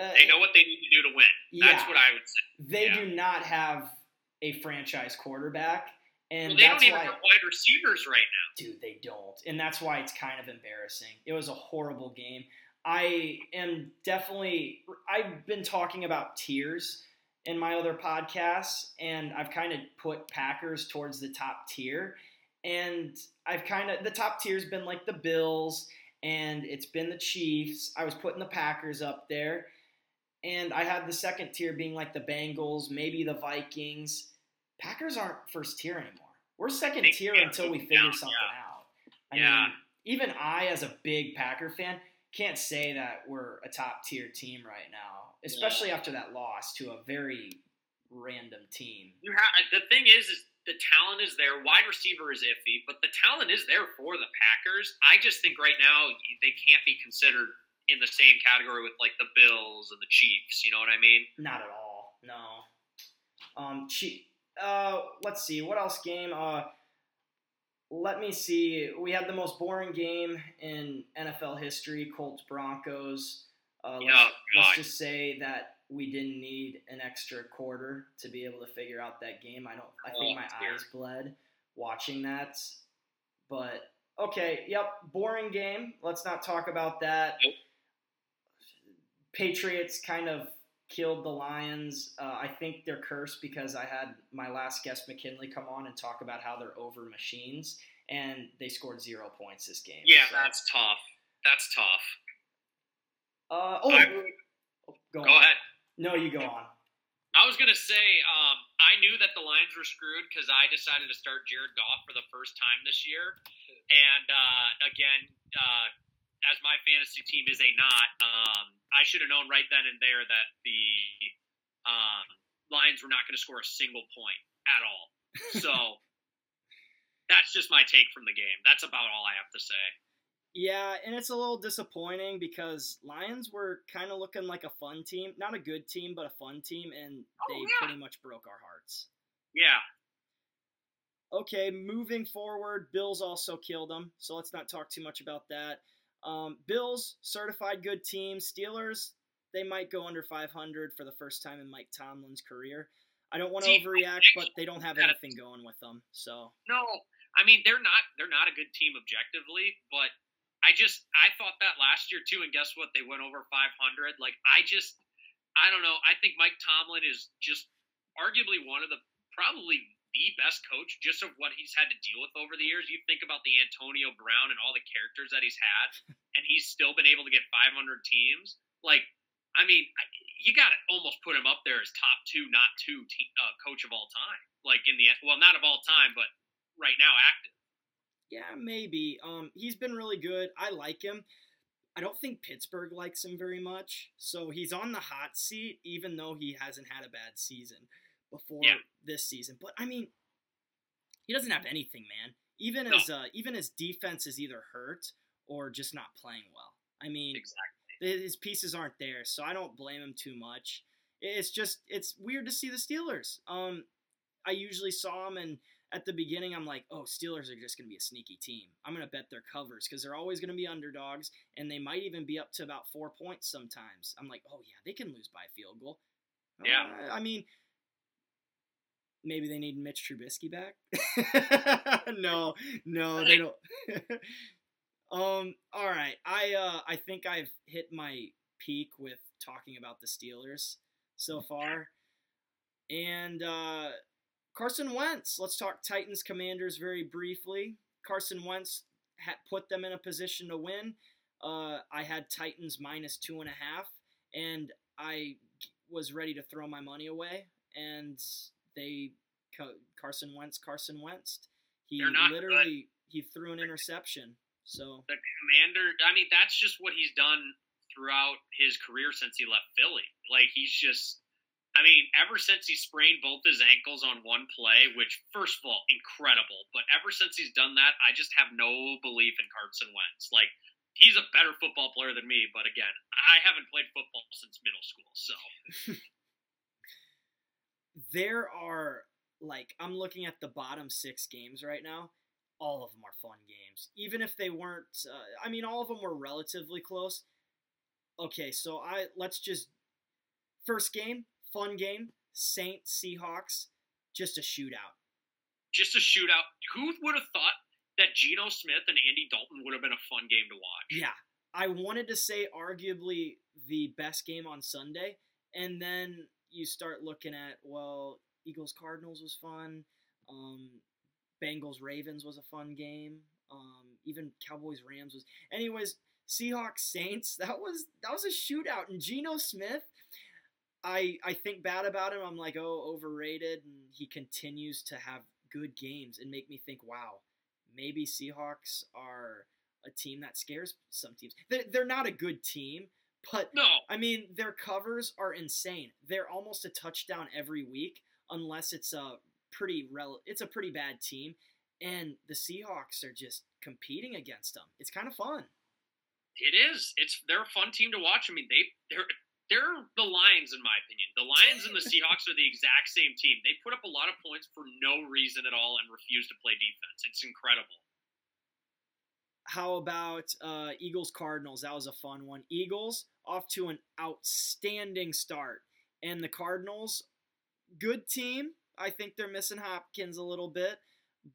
Uh, they know what they need to do to win. That's yeah, what I would say. They yeah. do not have a franchise quarterback, And well, they don't even why, have wide receivers right now. Dude, they don't. And that's why it's kind of embarrassing. It was a horrible game. I am definitely – I've been talking about tiers in my other podcasts, and I've kind of put Packers towards the top tier. And I've kind of – the top tier's been like the Bills, and it's been the Chiefs. I was putting the Packers up there. And I had the second tier being like the Bengals, maybe the Vikings. Packers aren't first tier anymore. We're second tier until we figure down, something yeah. out. I yeah. mean, even I, as a big Packer fan, can't say that we're a top-tier team right now, especially yeah. after that loss to a very random team. You have, the thing is, is the talent is there. Wide receiver is iffy, but the talent is there for the Packers. I just think right now they can't be considered in the same category with, like, the Bills and the Chiefs. You know what I mean? Not at all, no. Um, Chiefs. Uh, let's see. What else game? Uh, let me see. We had the most boring game in N F L history, Colts Broncos. Uh, let's, yeah, let's just say that we didn't need an extra quarter to be able to figure out that game. I don't. I think my eyes bled watching that. But, okay, yep, boring game. Let's not talk about that. Nope. Patriots kind of killed the Lions. Uh, I think they're cursed because I had my last guest, McKinley, come on and talk about how they're over machines, and they scored zero points this game. Yeah, so. that's tough. That's tough. Uh, oh, I, go, go on. ahead. No, you go on. I was going to say um, I knew that the Lions were screwed because I decided to start Jared Goff for the first time this year. And, uh, again, uh, as my fantasy team is a not, um, I should have known right then and there that the um, Lions were not going to score a single point at all. So that's just my take from the game. That's about all I have to say. Yeah, and it's a little disappointing because Lions were kind of looking like a fun team. Not a good team, but a fun team, and they oh, yeah. pretty much broke our hearts. Yeah. Okay, moving forward, Bills also killed them, so let's not talk too much about that. Um, Bills, certified good team. Steelers, they might go under five hundred for the first time in Mike Tomlin's career. I don't want to overreact, but they don't have anything going with them. So no, I mean they're not they're not a good team objectively, but I just I thought that last year too, and guess what? They went over five hundred. Like I just I don't know. I think Mike Tomlin is just arguably one of the probably the best coach just of what he's had to deal with over the years. You think about the Antonio Brown and all the characters that he's had, and he's still been able to get five hundred teams. Like, I mean, you got to almost put him up there as top two, not two te- uh, coach of all time. Like in the, well, not of all time, but right now active. Yeah, maybe. Um, he's been really good. I like him. I don't think Pittsburgh likes him very much. So he's on the hot seat, even though he hasn't had a bad season before yeah. this season. But, I mean, he doesn't have anything, man. Even no. his, uh, even his defense is either hurt or just not playing well. I mean, exactly. his pieces aren't there, so I don't blame him too much. It's just, it's weird to see the Steelers. Um, I usually saw them, and at the beginning I'm like, oh, Steelers are just going to be a sneaky team. I'm going to bet their covers because they're always going to be underdogs, and they might even be up to about four points sometimes. I'm like, oh, yeah, they can lose by a field goal. Yeah. Uh, I mean – maybe they need Mitch Trubisky back. no, no, they don't. um, all right, I uh, I think I've hit my peak with talking about the Steelers so far, and uh, Carson Wentz. Let's talk Titans Commanders very briefly. Carson Wentz had put them in a position to win. Uh, I had Titans minus two and a half, and I was ready to throw my money away, and They Carson Wentz, Carson Wentz. He literally good. he threw an interception. So the commander, I mean, that's just what he's done throughout his career since he left Philly. Like he's just, I mean, ever since he sprained both his ankles on one play, which first of all, incredible. But ever since he's done that, I just have no belief in Carson Wentz. Like he's a better football player than me. But again, I haven't played football since middle school, so. There are, like, I'm looking at the bottom six games right now. All of them are fun games. Even if they weren't, uh, I mean, all of them were relatively close. Okay, so I let's just, first game, fun game, Saints, Seahawks, just a shootout. just a shootout. Who would have thought that Geno Smith and Andy Dalton would have been a fun game to watch? Yeah. I wanted to say arguably the best game on Sunday, and then you start looking at, well, Eagles-Cardinals was fun, um, Bengals-Ravens was a fun game, um, even Cowboys-Rams was... Anyways, Seahawks-Saints, that was that was a shootout, and Geno Smith, I, I think bad about him, I'm like, oh, overrated, and he continues to have good games and make me think, wow, maybe Seahawks are... a team that scares some teams. They're, they're not a good team, but no. I mean, their covers are insane. They're almost a touchdown every week, unless it's a pretty rel- it's a pretty bad team, and the Seahawks are just competing against them. It's kind of fun. It is. It's they're a fun team to watch. I mean, they they're they're the Lions in my opinion. The Lions and the Seahawks are the exact same team. They put up a lot of points for no reason at all and refuse to play defense. It's incredible. How about uh, Eagles-Cardinals? That was a fun one. Eagles off to an outstanding start. And the Cardinals, good team. I think they're missing Hopkins a little bit.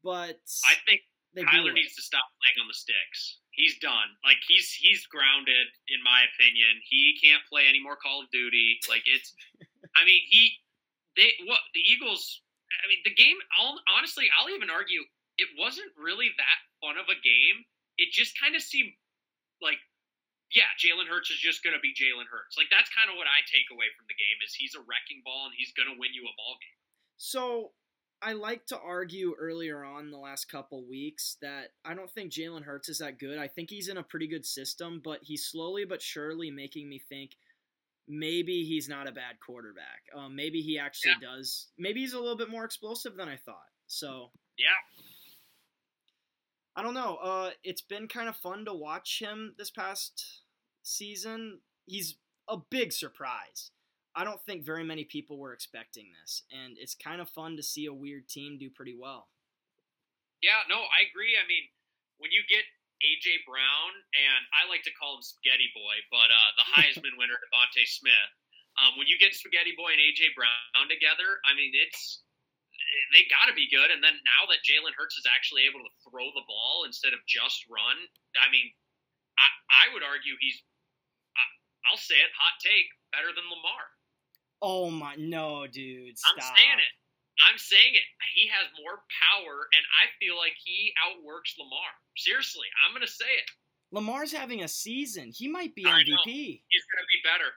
But I think Kyler needs to stop playing on the sticks. He's done. Like, he's he's grounded, in my opinion. He can't play any more Call of Duty. Like, it's – I mean, he – they what the Eagles – I mean, the game – honestly, I'll even argue it wasn't really that fun of a game. It just kind of seemed like, yeah, Jalen Hurts is just going to be Jalen Hurts. Like, that's kind of what I take away from the game is he's a wrecking ball and he's going to win you a ball game. So I like to argue earlier on the last couple weeks that I don't think Jalen Hurts is that good. I think he's in a pretty good system, but he's slowly but surely making me think maybe he's not a bad quarterback. Um, maybe he actually yeah. does. Maybe he's a little bit more explosive than I thought. So yeah. I don't know. Uh, it's been kind of fun to watch him this past season. He's a big surprise. I don't think very many people were expecting this, and it's kind of fun to see a weird team do pretty well. Yeah, no, I agree. I mean, when you get A J Brown, and I like to call him Spaghetti Boy, but uh, the Heisman winner, Devontae Smith, um, when you get Spaghetti Boy and A J Brown together, I mean, it's... they got to be good, and then now that Jalen Hurts is actually able to throw the ball instead of just run, I mean, I, I would argue he's, I, I'll say it, hot take, better than Lamar. Oh my, no, dude, stop. I'm saying it. I'm saying it. He has more power, and I feel like he outworks Lamar. Seriously, I'm going to say it. Lamar's having a season. He might be M V P. I know. He's going to be better.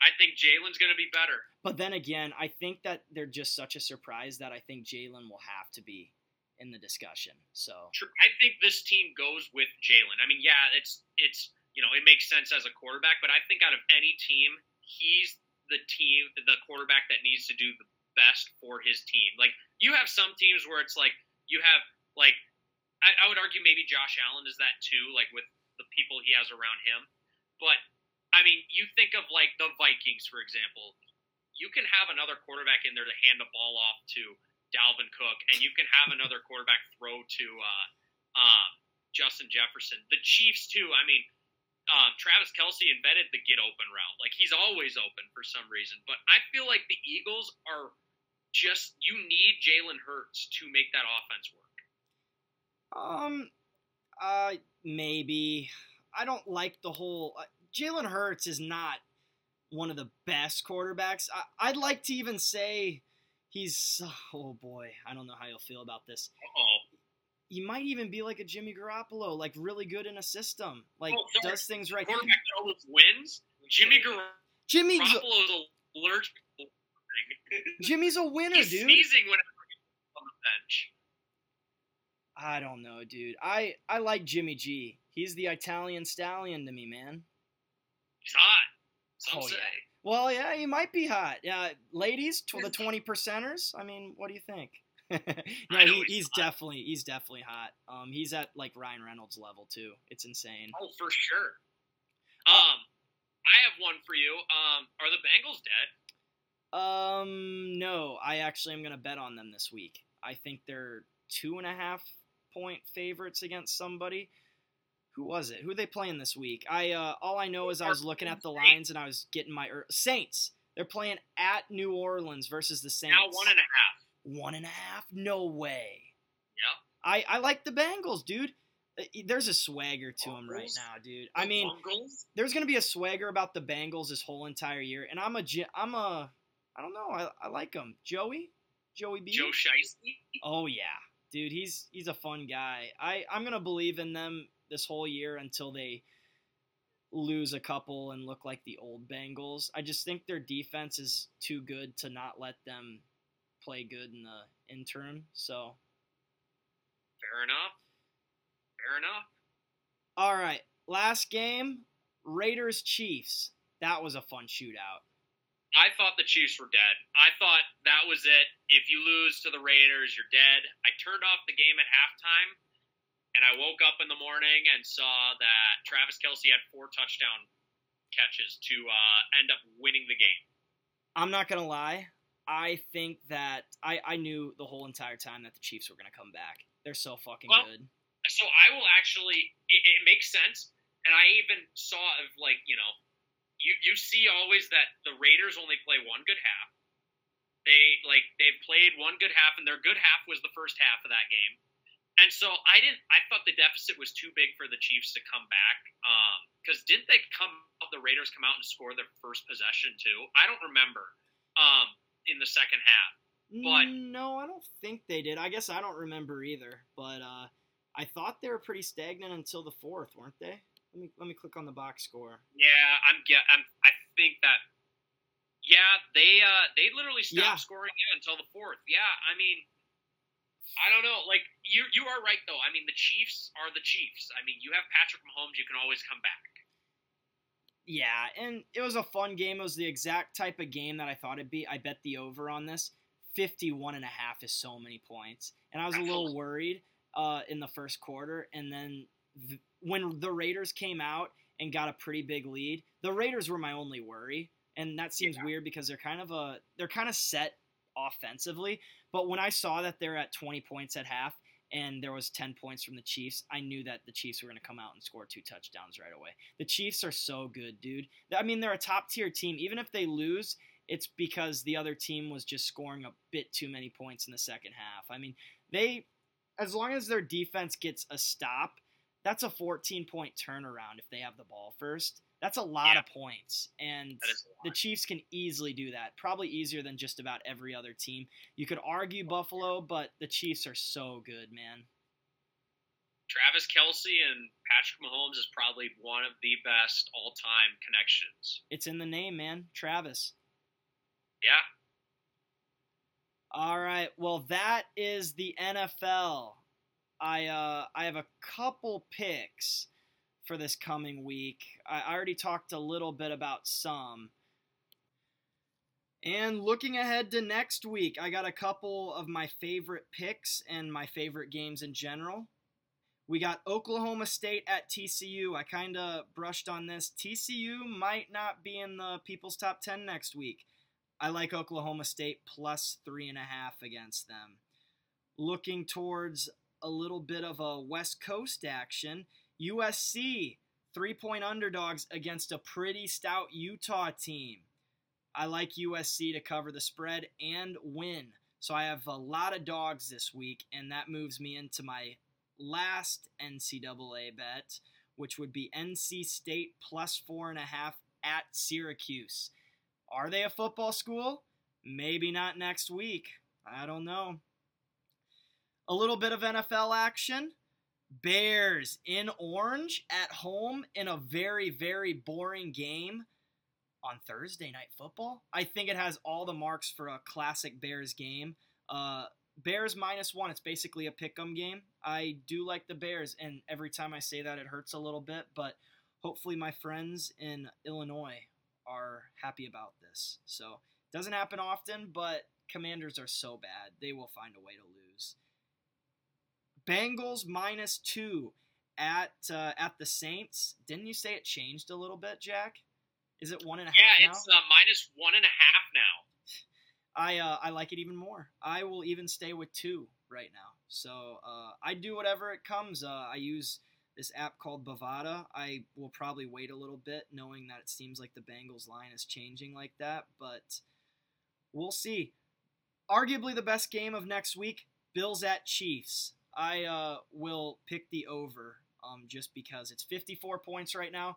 I think Jalen's going to be better. But then again, I think that they're just such a surprise that I think Jalen will have to be in the discussion. So true. I think this team goes with Jalen. I mean, yeah, it's it's you know, it makes sense as a quarterback, but I think out of any team, he's the team the quarterback that needs to do the best for his team. Like, you have some teams where it's like you have like I, I would argue maybe Josh Allen is that too, like with the people he has around him. But I mean, you think of, like, the Vikings, for example. You can have another quarterback in there to hand the ball off to Dalvin Cook, and you can have another quarterback throw to uh, uh, Justin Jefferson. The Chiefs, too. I mean, um, Travis Kelce invented the get-open route. Like, he's always open for some reason. But I feel like the Eagles are just – you need Jalen Hurts to make that offense work. Um, uh, maybe. I don't like the whole uh... – Jalen Hurts is not one of the best quarterbacks. I, I'd like to even say he's – oh, boy. I don't know how you'll feel about this. Uh-oh. He might even be like a Jimmy Garoppolo, like really good in a system, like oh, does things right. Quarterback that always wins? Jimmy Gar- Jimmy Garoppolo's a lurch. Jimmy's a winner, he's dude. He's sneezing whenever he's on the bench. I don't know, dude. I, I like Jimmy G. He's the Italian stallion to me, man. He's hot. Some oh, say. Yeah. Well, yeah, he might be hot. Yeah, ladies, tw- the twenty percenters. I mean, what do you think? No, he, he's, he's definitely he's definitely hot. Um, he's at like Ryan Reynolds level too. It's insane. Oh, for sure. Um, I have one for you. Um, are the Bengals dead? Um, no. I actually am gonna bet on them this week. I think they're two and a half point favorites against somebody. Who was it? Who are they playing this week? I uh, all I know is I was looking at the lines and I was getting my er- Saints. They're playing at New Orleans versus the Saints. Now one and a half. One and a half? No way. I, I like the Bengals, dude. There's a swagger to Bengals? them right now, dude. I mean, Bengals? There's going to be a swagger about the Bengals this whole entire year. And I'm a, I'm a, I don't know, I, I like him. Joey? Joey B? Joe Shiesty? Oh, yeah. Dude, he's he's a fun guy. I, I'm going to believe in them this whole year until they lose a couple and look like the old Bengals. I just think their defense is too good to not let them play good in the interim. So, fair enough. Fair enough. All right. Last game, Raiders-Chiefs. That was a fun shootout. I thought the Chiefs were dead. I thought that was it. If you lose to the Raiders, you're dead. I turned off the game at halftime, and I woke up in the morning and saw that Travis Kelce had four touchdown catches to uh, end up winning the game. I'm not going to lie. I think that I, I knew the whole entire time that the Chiefs were going to come back. They're so fucking well, good. So I will actually – it makes sense, and I even saw of like, you know, You you see always that the Raiders only play one good half. They like they've played one good half, and their good half was the first half of that game. And so I didn't. I thought the deficit was too big for the Chiefs to come back. Um, because didn't they come? The Raiders come out and score their first possession too. I don't remember. Um, in the second half. But no, I don't think they did. I guess I don't remember either. But uh, I thought they were pretty stagnant until the fourth, weren't they? Let me let me click on the box score. Yeah, I'm get. I'm, I think that. Yeah, they uh they literally stopped yeah. scoring until the fourth. Yeah, I mean, I don't know. Like you you are right though. I mean, the Chiefs are the Chiefs. I mean, you have Patrick Mahomes, you can always come back. Yeah, and it was a fun game. It was the exact type of game that I thought it'd be. I bet the over on this fifty-one and a half is so many points, and I was a little worried uh in the first quarter, and then. The, When the Raiders came out and got a pretty big lead, the Raiders were my only worry, and that seems yeah. weird because they're kind of a they're kind of set offensively. But when I saw that they're at twenty points at half and there was ten points from the Chiefs, I knew that the Chiefs were going to come out and score two touchdowns right away. The Chiefs are so good, dude. I mean, they're a top-tier team. Even if they lose, it's because the other team was just scoring a bit too many points in the second half. I mean, they as long as their defense gets a stop. That's a fourteen-point turnaround if they have the ball first. That's a lot yeah. of points, and the Chiefs can easily do that, probably easier than just about every other team. You could argue Buffalo, but the Chiefs are so good, man. Travis Kelce and Patrick Mahomes is probably one of the best all-time connections. It's in the name, man. Travis. Yeah. All right, well, that is the N F L. I uh I have a couple picks for this coming week. I, I already talked a little bit about some. And looking ahead to next week, I got a couple of my favorite picks and my favorite games in general. We got Oklahoma State at T C U. I kind of brushed on this. T C U might not be in the people's top ten next week. I like Oklahoma State plus three and a half against them. Looking towards a little bit of a West Coast action. U S C, three-point underdogs against a pretty stout Utah team. I like U S C to cover the spread and win. So I have a lot of dogs this week, and that moves me into my last N C double A bet, which would be N C State plus four and a half at Syracuse. Are they a football school? Maybe not next week. I don't know. A little bit of N F L action. Bears in orange at home in a very, very boring game on Thursday Night Football. I think it has all the marks for a classic Bears game. Uh, Bears minus one. It's basically a pick'em game. I do like the Bears, and every time I say that, it hurts a little bit, but hopefully my friends in Illinois are happy about this. So it doesn't happen often, but Commanders are so bad. They will find a way to lose. Bengals minus two at uh, at the Saints. Didn't you say it changed a little bit, Jack? Is it one and a half yeah, now? Yeah, it's uh, minus one and a half now. I uh, I like it even more. I will even stay with two right now. So uh, I do whatever it comes. Uh, I use this app called Bovada. I will probably wait a little bit, knowing that it seems like the Bengals line is changing like that. But we'll see. Arguably the best game of next week, Bills at Chiefs. I uh, will pick the over um, just because it's fifty-four points right now.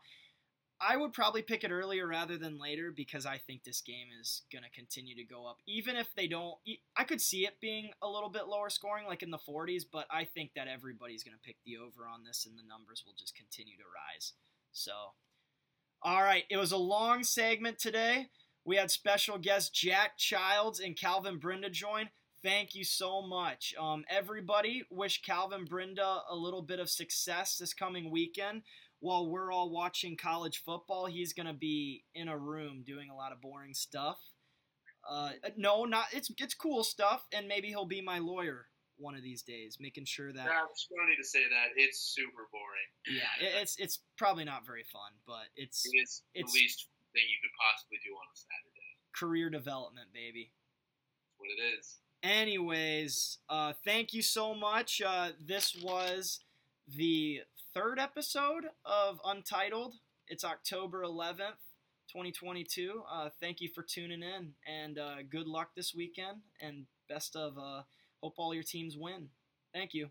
I would probably pick it earlier rather than later because I think this game is going to continue to go up. Even if they don't, I could see it being a little bit lower scoring, like in the forties, but I think that everybody's going to pick the over on this and the numbers will just continue to rise. So, all right, it was a long segment today. We had special guests Jac Childs and Calvin Brinda join. Thank you so much. Um, everybody, wish Calvin Brinda a little bit of success this coming weekend. While we're all watching college football, he's going to be in a room doing a lot of boring stuff. Uh, no, not it's it's cool stuff, and maybe he'll be my lawyer one of these days, making sure that... Yeah, I'm just going to need to say that. It's super boring. Yeah, it, it's it's probably not very fun, but it's... It is it's, the least thing you could possibly do on a Saturday. Career development, baby. That's what it is. Anyways, uh, thank you so much. Uh, this was the... third episode of Untitled. It's October eleventh, twenty twenty-two. Uh, thank you for tuning in, and uh, good luck this weekend, and best of uh, hope all your teams win. Thank you.